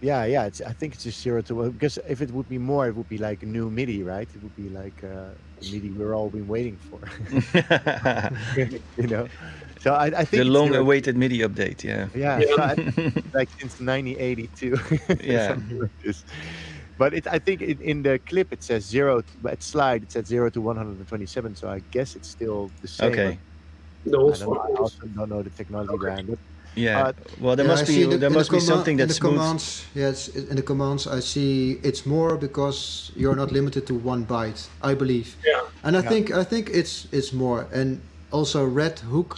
yeah, yeah. It's. I think it's just zero to one because if it would be more, it would be like new MIDI, right? It would be like uh, MIDI we're all been waiting for. You know. So I, I think the long-awaited MIDI update, yeah. Yeah, yeah. So I, like since nineteen eighty-two. Yeah. Like this. But it, I think it, in the clip it says zero, but slide it says zero to one twenty-seven. So I guess it's still the same. Okay. No, I, don't know, I also don't know the technology behind okay. it. Yeah. Uh, well, there yeah, must I be the, there must the be something that's smooth. Commands, yes, in the commands I see it's more because you're not limited to one byte, I believe. Yeah. And I yeah. think I think it's it's more and. Also, Red Hook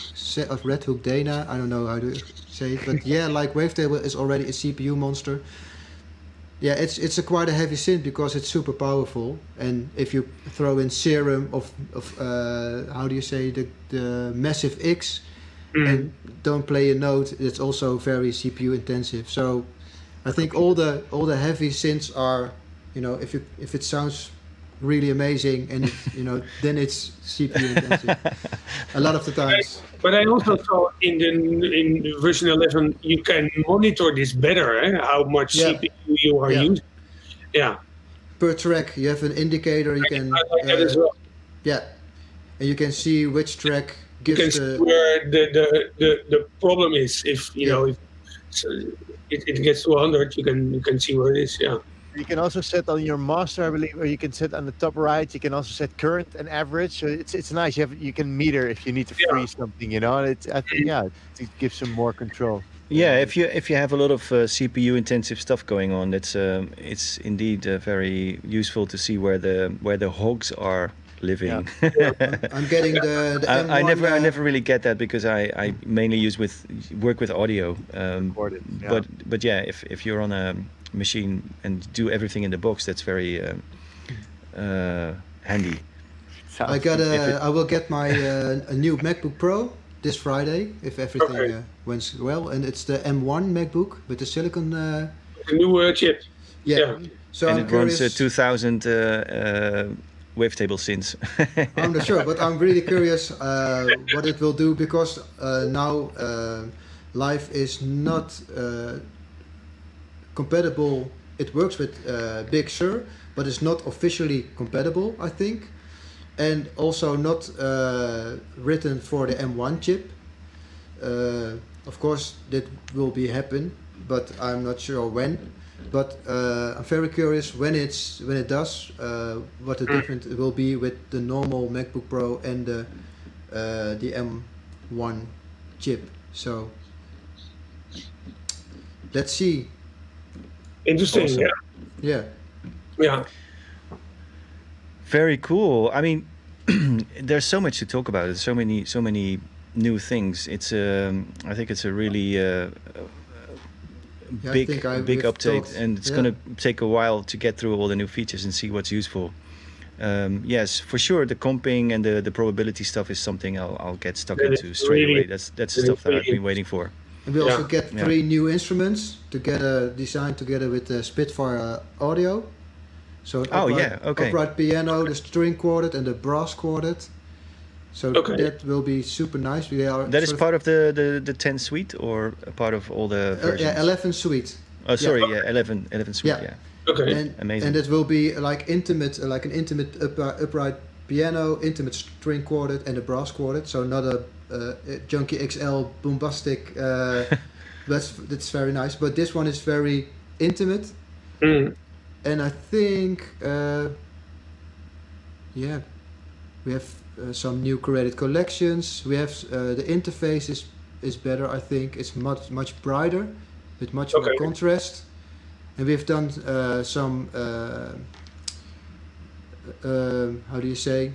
of Red Hook Dana, I don't know how to say it, but yeah, like Wavetable is already a C P U monster. Yeah, it's it's a quite a heavy synth because it's super powerful, and if you throw in Serum of of uh, how do you say the the Massive X, mm. and don't play a note, it's also very C P U intensive. So, I think all the all the heavy synths are, you know, if you if it sounds really amazing, and you know, then it's C P U intensive a lot of the times. But I also saw in the in version eleven you can monitor this better, eh? How much yeah. C P U you are yeah. using. Yeah. Per track, you have an indicator. You I can. Like uh, that as well. Yeah, and you can see which track gives you can the. See where the, the the the problem is, if you yeah. know, if it, it gets to one hundred, you can you can see where it is. Yeah. You can also set on your master, I believe, or you can set on the top right. You can also set current and average. So it's it's nice. You have you can meter if you need to freeze yeah. something, you know. And it's I think yeah, it gives some more control. Yeah, if you if you have a lot of uh, C P U intensive stuff going on, that's um, it's indeed uh, very useful to see where the where the hogs are living. Yeah. Yeah. I'm getting the. the I, M one, I never uh, I never really get that because I, I mainly use with work with audio. Um, yeah. But but yeah, if if you're on a machine and do everything in the box, that's very uh, uh, handy. Sounds I got a, I will get my uh, a new MacBook Pro this Friday if everything okay. uh, went well, and it's the M one MacBook with the silicon uh, the new uh, chip. Yeah. yeah. So and I'm it curious. Runs uh, two thousand uh, uh, Wavetable synths. I'm not sure, but I'm really curious uh, what it will do because uh, now uh, live is not. Uh, compatible. It works with uh, Big Sur, but it's not officially compatible, I think, and also not uh, written for the M one chip. Uh, of course, that will be happen, but I'm not sure when. But uh, I'm very curious when it's when it does, uh, what the difference will be with the normal MacBook Pro and the uh, the M one chip. So let's see. Interesting. Awesome. Yeah. Yeah. Yeah. Very cool. I mean, there's so much to talk about. There's so many, so many new things. It's um, I think it's a really uh, yeah, big, I I, big update, talked. and it's yeah. going to take a while to get through all the new features and see what's useful. Um, yes, for sure. The comping and the the probability stuff is something I'll I'll get stuck that into straight really, away. That's that's the stuff that I've been waiting for. And we yeah. also get three yeah. new instruments together, designed together with the Spitfire Audio. So upright, oh yeah, okay. upright piano, the string quartet, and the brass quartet. So okay. that will be super nice. We are that is of part of the, the the ten suite or a part of all the versions? Uh, yeah, eleven suite. Oh sorry, yeah, yeah eleven, eleven suite. Yeah. yeah. Okay. And, amazing. And it will be like intimate, like an intimate up, uh, upright piano, intimate string quartet, and a brass quartet. So not a Uh, Junkie X L bombastic. Uh, that's that's very nice, but this one is very intimate, mm. and I think, uh, yeah, we have uh, some new curated collections. We have uh, the interface is is better. I think it's much much brighter, with much okay. more contrast, and we have done uh, some. Uh, uh, how do you say?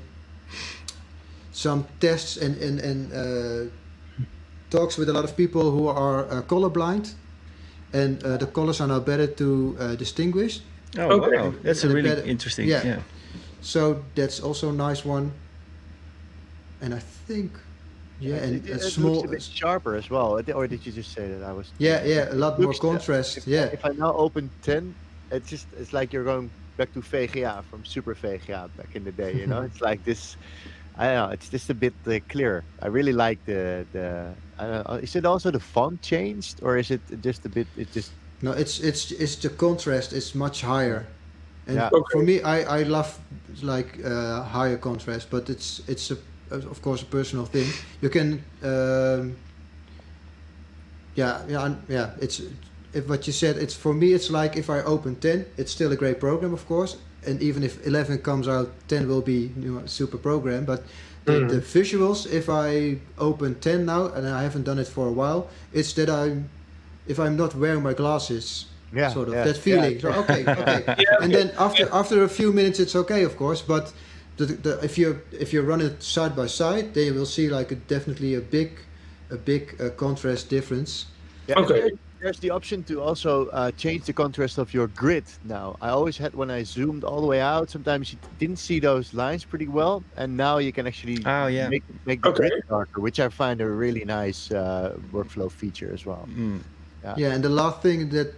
Some tests and, and, and uh, talks with a lot of people who are uh, colorblind, and uh, the colors are now better to uh, distinguish. Oh, okay. Wow. That's and a really better, interesting. Yeah. yeah. So that's also a nice one. And I think, yeah, yeah and it, it, it a small. Looks a bit sharper as well. Or did you just say that I was? Yeah, yeah, a lot more contrast. If, yeah. If I now open ten, it's just it's like you're going back to V G A from Super V G A back in the day. You know, it's like this. I don't know, it's just a bit uh, clearer. I really like the the. I don't know, is it also the font changed, or is it just a bit? It just no. It's it's it's the contrast is much higher, and yeah. okay. for me, I I love like uh, higher contrast, but it's it's a, of course a personal thing. You can um, yeah yeah yeah. It's if what you said. It's for me. It's like if I open ten, it's still a great program, of course. And even if eleven comes out, ten will be you know, super program. But the, mm. the visuals, if I open ten now, and I haven't done it for a while, it's that I'm, if I'm not wearing my glasses, yeah, sort of yeah, that feeling. Yeah. So, okay, okay. yeah, and then after yeah. after a few minutes, it's okay, of course. But the, the, if you if you run it side by side, then you will see like a, definitely a big a big uh, contrast difference. Yeah. Okay. There, there's the option to also uh, change the contrast of your grid now. I always had, when I zoomed all the way out, sometimes you didn't see those lines pretty well, and now you can actually oh, yeah. make make the okay. grid darker, which I find a really nice uh, workflow feature as well. Mm. Yeah. yeah, and the last thing that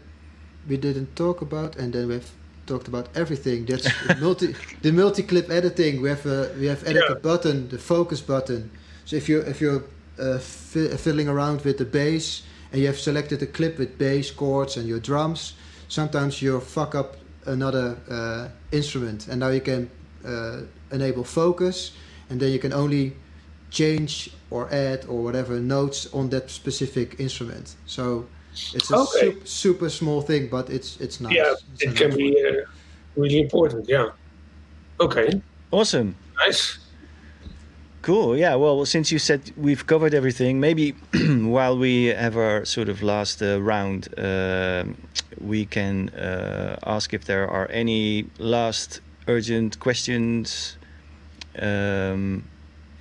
we didn't talk about, and then we've talked about everything. That's multi, the multi-clip editing. We have a, we have edit yeah. a button, the focus button. So if you if you're uh, fi fiddling around with the bass and you have selected a clip with bass chords and your drums, sometimes you fuck up another uh, instrument, and now you can uh, enable focus, and then you can only change or add or whatever notes on that specific instrument. So. It's a okay. super, super small thing, but it's it's nice. Yeah, it's it can be uh, really important. Yeah. Okay. Awesome. Nice. Cool. Yeah. Well, since you said we've covered everything, maybe while we have our sort of last uh, round, uh, we can uh, ask if there are any last urgent questions, um,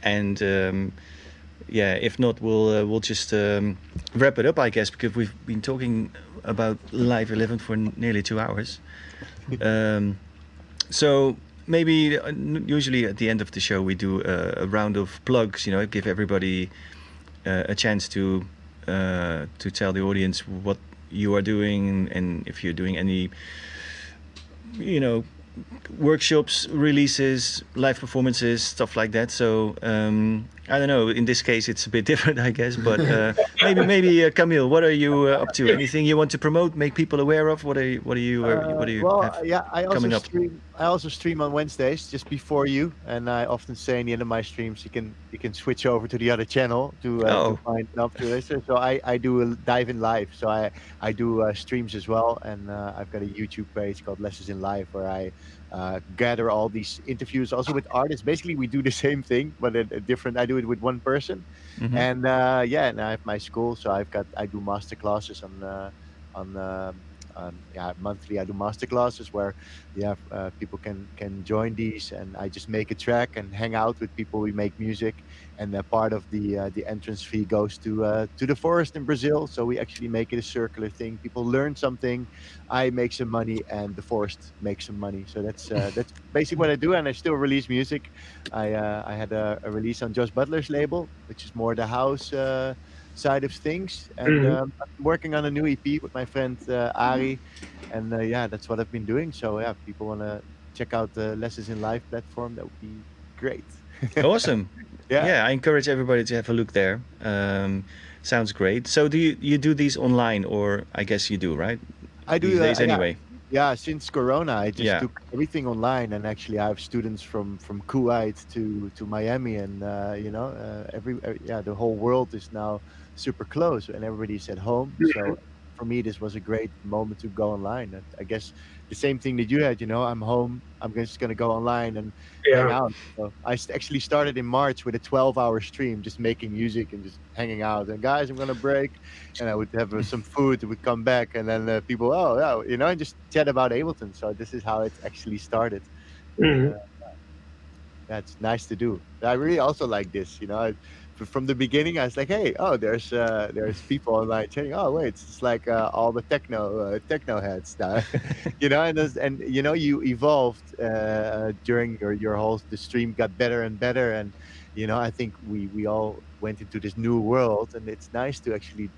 and. Um, Yeah, if not, we'll uh, we'll just um, wrap it up, I guess, because we've been talking about Live eleven for nearly two hours. Um, so maybe uh, usually at the end of the show we do a, a round of plugs. You know, give everybody uh, a chance to uh, to tell the audience what you are doing, and if you're doing any, you know, workshops, releases, live performances, stuff like that. So um, I don't know. In this case, it's a bit different, I guess. But uh, maybe, maybe uh, Camille, what are you uh, up to? Anything you want to promote, make people aware of? What are you, what are you, uh, what are you well, have yeah, I also coming up? Stream, I also stream on Wednesdays, just before you. And I often say in the end of my streams, you can you can switch over to the other channel to, uh, oh. to find up to this. So I, I do a dive in live. So I I do uh, streams as well, and uh, I've got a YouTube page called Lessons in Live where I. Uh, gather all these interviews also with artists. Basically we do the same thing, but a, a different I do it with one person. Mm-hmm. And uh, yeah, and I have my school, so I've got I do master classes on uh, on, uh, on yeah monthly I do master classes where yeah uh, people can can join these, and I just make a track and hang out with people. We make music, and uh, part of the uh, the entrance fee goes to uh, to the forest in Brazil, so we actually make it a circular thing. People learn something, I make some money, and the forest makes some money. So that's uh, that's basically what I do, and I still release music. I uh, I had a, a release on Josh Butler's label, which is more the house uh, side of things, and mm-hmm. um, I'm working on a new E P with my friend uh, Ari, and uh, yeah, that's what I've been doing. So yeah, if people want to check out the Lessons in Live platform, that would be great. Awesome. Yeah. yeah, I encourage everybody to have a look there. Um, sounds great. So do you, you do these online, or I guess you do, right? I do. These days uh, anyway. Yeah. yeah, since Corona, I just yeah. took everything online, and actually I have students from, from Kuwait to, to Miami, and, uh, you know, uh, every uh, yeah, the whole world is now super close, and everybody's at home. Yeah. So for me, this was a great moment to go online. And I guess the same thing that you had, you know, I'm home, I'm just going to go online and yeah. hang out. So I actually started in March with a twelve hour stream, just making music and just hanging out. And guys, I'm going to break. And I would have some food, would come back. And then uh, people, oh, yeah, you know, and just chat about Ableton. So this is how it actually started. Mm-hmm. uh, that's nice to do. I really also like this, you know. I, From the beginning, I was like, "Hey, oh, there's uh, there's people online chatting. Oh, wait, it's like uh, all the techno uh, techno heads now, you know." And and you know, you evolved uh, during your your whole the stream got better and better, and you know, I think we we all went into this new world, and it's nice to actually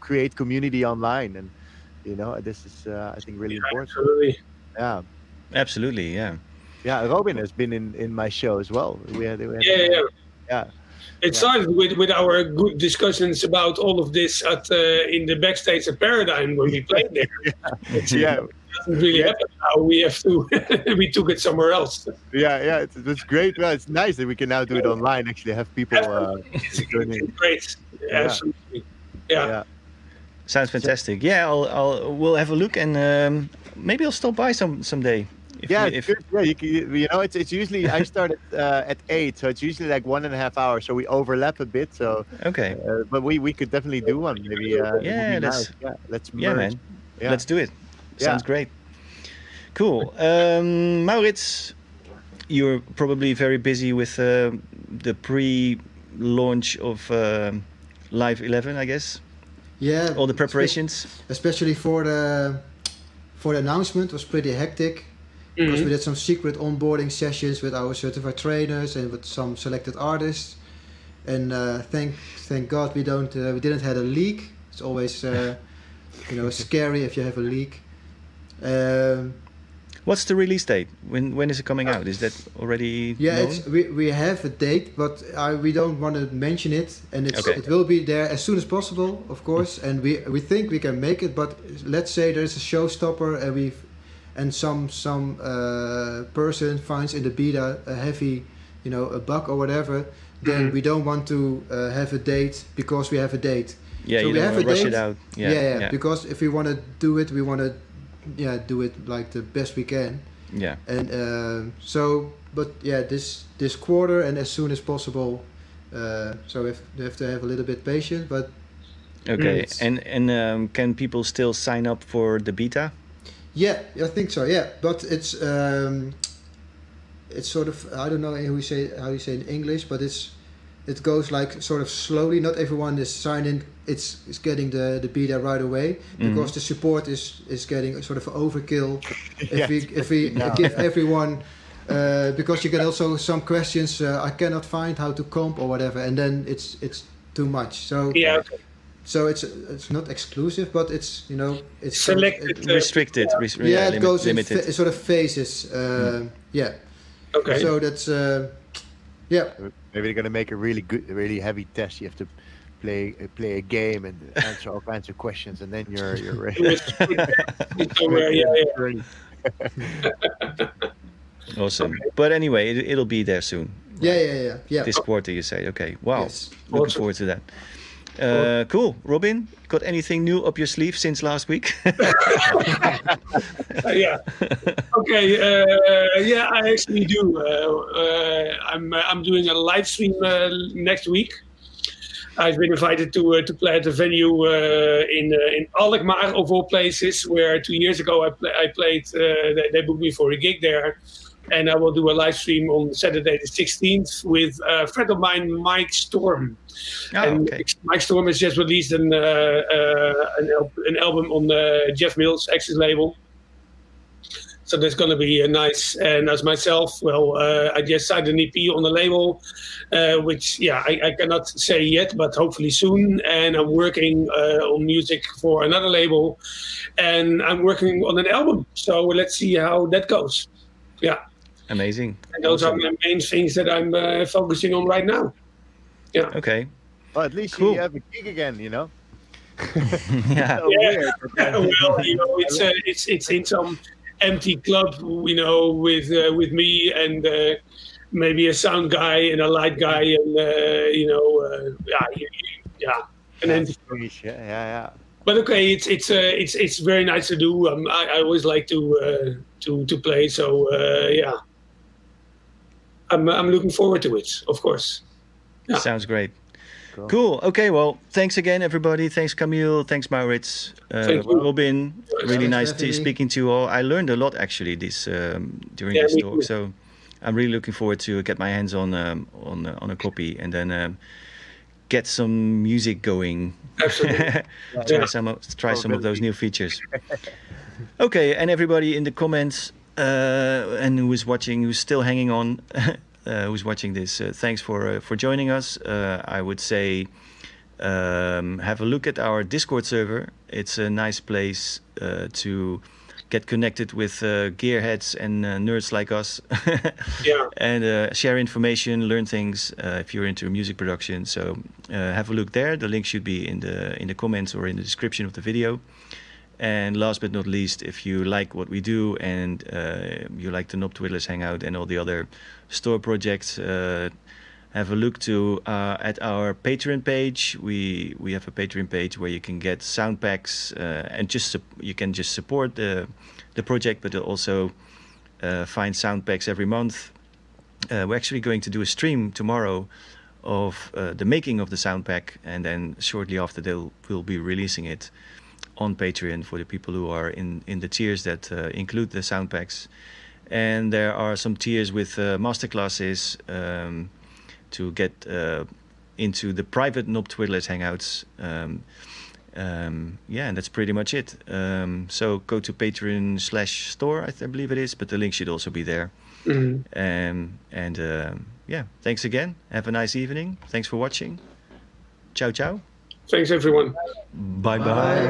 create community online, and you know, this is uh, I think really yeah, important. Absolutely. Yeah. Absolutely. Yeah. Yeah. Robin has been in in my show as well. We had. We had yeah. Yeah. yeah. It started with, with our good discussions about all of this at uh, in the backstage at Paradigm when we played there. yeah. yeah. It doesn't really yeah. happen now. We have to, we took it somewhere else. Yeah, yeah, it's, it's great. Well, it's nice that we can now do it online, actually have people. Uh, it's great. Yeah. Absolutely. Yeah. yeah. Sounds fantastic. Yeah, I'll, I'll, we'll have a look, and um, maybe I'll stop by some someday. If yeah, you, if... it's yeah you, can, you know, it's it's usually I start at, uh, at eight, so it's usually like one and a half hours, so we overlap a bit. So okay, uh, but we we could definitely do one maybe. Uh, yeah, let's nice. yeah, let's merge. yeah, man, yeah. let's do it. Sounds yeah. great. Cool, um, Maurits, you're probably very busy with uh, the pre-launch of uh, Live eleven, I guess. Yeah. All the preparations. Especially for the for the announcement was pretty hectic. Because mm-hmm. we did some secret onboarding sessions with our certified trainers and with some selected artists, and uh, thank thank God we don't uh, we didn't have a leak. It's always uh, you know scary if you have a leak. Um, What's the release date? When when is it coming uh, out? Is that already? Yeah, it's, we we have a date, but I, we don't want to mention it, and it's, okay. it will be there as soon as possible, of course. And we we think we can make it, but let's say there's a showstopper, and we've. And some some uh, person finds in the beta a heavy, you know, a bug or whatever. Then mm-hmm. we don't want to uh, have a date because we have a date. Yeah, so you we don't have a rush date. It out. Yeah, yeah, yeah, yeah. Because if we want to do it, we want to, yeah, do it like the best we can. Yeah. And uh, so, but yeah, this this quarter and as soon as possible. Uh, so we have, we have to have a little bit patience, but. Okay, mm. and and um, can people still sign up for the beta? Yeah, I think so. Yeah, but it's um, it's sort of I don't know how you say how you say it in English, but it's it goes like sort of slowly. Not everyone is signing. It's it's getting the, the beta right away because mm-hmm. the support is, is getting sort of overkill. If yes. we if we no. give everyone uh, because you get also some questions uh, I cannot find how to comp or whatever, and then it's it's too much. So yeah. Okay. So it's it's not exclusive, but it's you know it's selected, sort of, it, restricted, yeah, restri- yeah it limit, goes limited. In fa- sort of phases. Uh, mm. Yeah. Okay. So that's uh, yeah. Maybe they're gonna make a really good, really heavy test. You have to play play a game and answer all kinds of questions, and then you're you're ready. Somewhere, yeah, yeah. Awesome. Okay. But anyway, it, it'll be there soon. Yeah, right? yeah, yeah, yeah. This quarter, you say? Okay. Wow. Yes. Looking awesome. Forward to that. Uh, cool. Robin, got anything new up your sleeve since last week? yeah. Okay. Uh, yeah, I actually do. Uh, uh, I'm uh, I'm doing a live stream uh, next week. I've been invited to uh, to play at a venue uh, in uh, in Alkmaar of all places, where two years ago I play, I played. Uh, they, they booked me for a gig there, and I will do a live stream on Saturday the sixteenth with a friend of mine, Mike Storm. Oh, and okay. Mike Storm has just released an uh, uh, an, el- an album on the Jeff Mills Axis label, so that's going to be uh, nice. And as myself, well, uh, I just signed an E P on the label, uh, which yeah, I, I cannot say yet, but hopefully soon. And I'm working uh, on music for another label, and I'm working on an album. So let's see how that goes. Yeah, amazing. And those awesome. Are my main things that I'm uh, focusing on right now. Yeah. Okay. Well, at least cool. you have a gig again, you know. yeah. So yeah. Well, you know, it's uh, it's it's in some empty club, you know, with uh, with me and uh, maybe a sound guy and a light guy, and uh, you know, uh, yeah, yeah, and then yeah, yeah. But okay, it's it's uh, it's it's very nice to do. Um, I, I always like to uh, to to play, so uh, yeah. I'm I'm looking forward to it, of course. Yeah. Sounds great. Cool. cool. Okay, well, thanks again, everybody. Thanks, Camille. Thanks, Maurits. Uh, Thank you. Robin, really nice to speaking to you all. I learned a lot, actually, this um, during yeah, this talk. Too. So I'm really looking forward to get my hands on um, on, uh, on a copy and then um, get some music going. Absolutely. try yeah. some, of, try oh, some really. of those new features. Okay, and everybody in the comments uh, and who is watching, who's still hanging on, Uh, who's watching this, uh, thanks for uh, for joining us. Uh, I would say um, have a look at our Discord server. It's a nice place uh, to get connected with uh, gearheads and uh, nerds like us. yeah. And uh, share information, learn things uh, if you're into music production. So uh, have a look there. The link should be in the in the comments or in the description of the video. And last but not least, if you like what we do and uh, you like the Knob Twiddlers Hangout and all the other store projects, uh, have a look to uh, at our Patreon page. We we have a Patreon page where you can get sound packs uh, and just you can just support the the project, but also uh, find sound packs every month. Uh, we're actually going to do a stream tomorrow of uh, the making of the sound pack, and then shortly after they'll we'll be releasing it on Patreon for the people who are in, in the tiers that uh, include the sound packs. And there are some tiers with uh, masterclasses um, to get uh, into the private Knob Twiddlers hangouts. Um, um, yeah, and that's pretty much it. Um, so go to Patreon slash store, I, th I believe it is, but the link should also be there. Mm-hmm. um, and uh, yeah, thanks again. Have a nice evening. Thanks for watching. Ciao, ciao. Thanks, everyone. Bye-bye.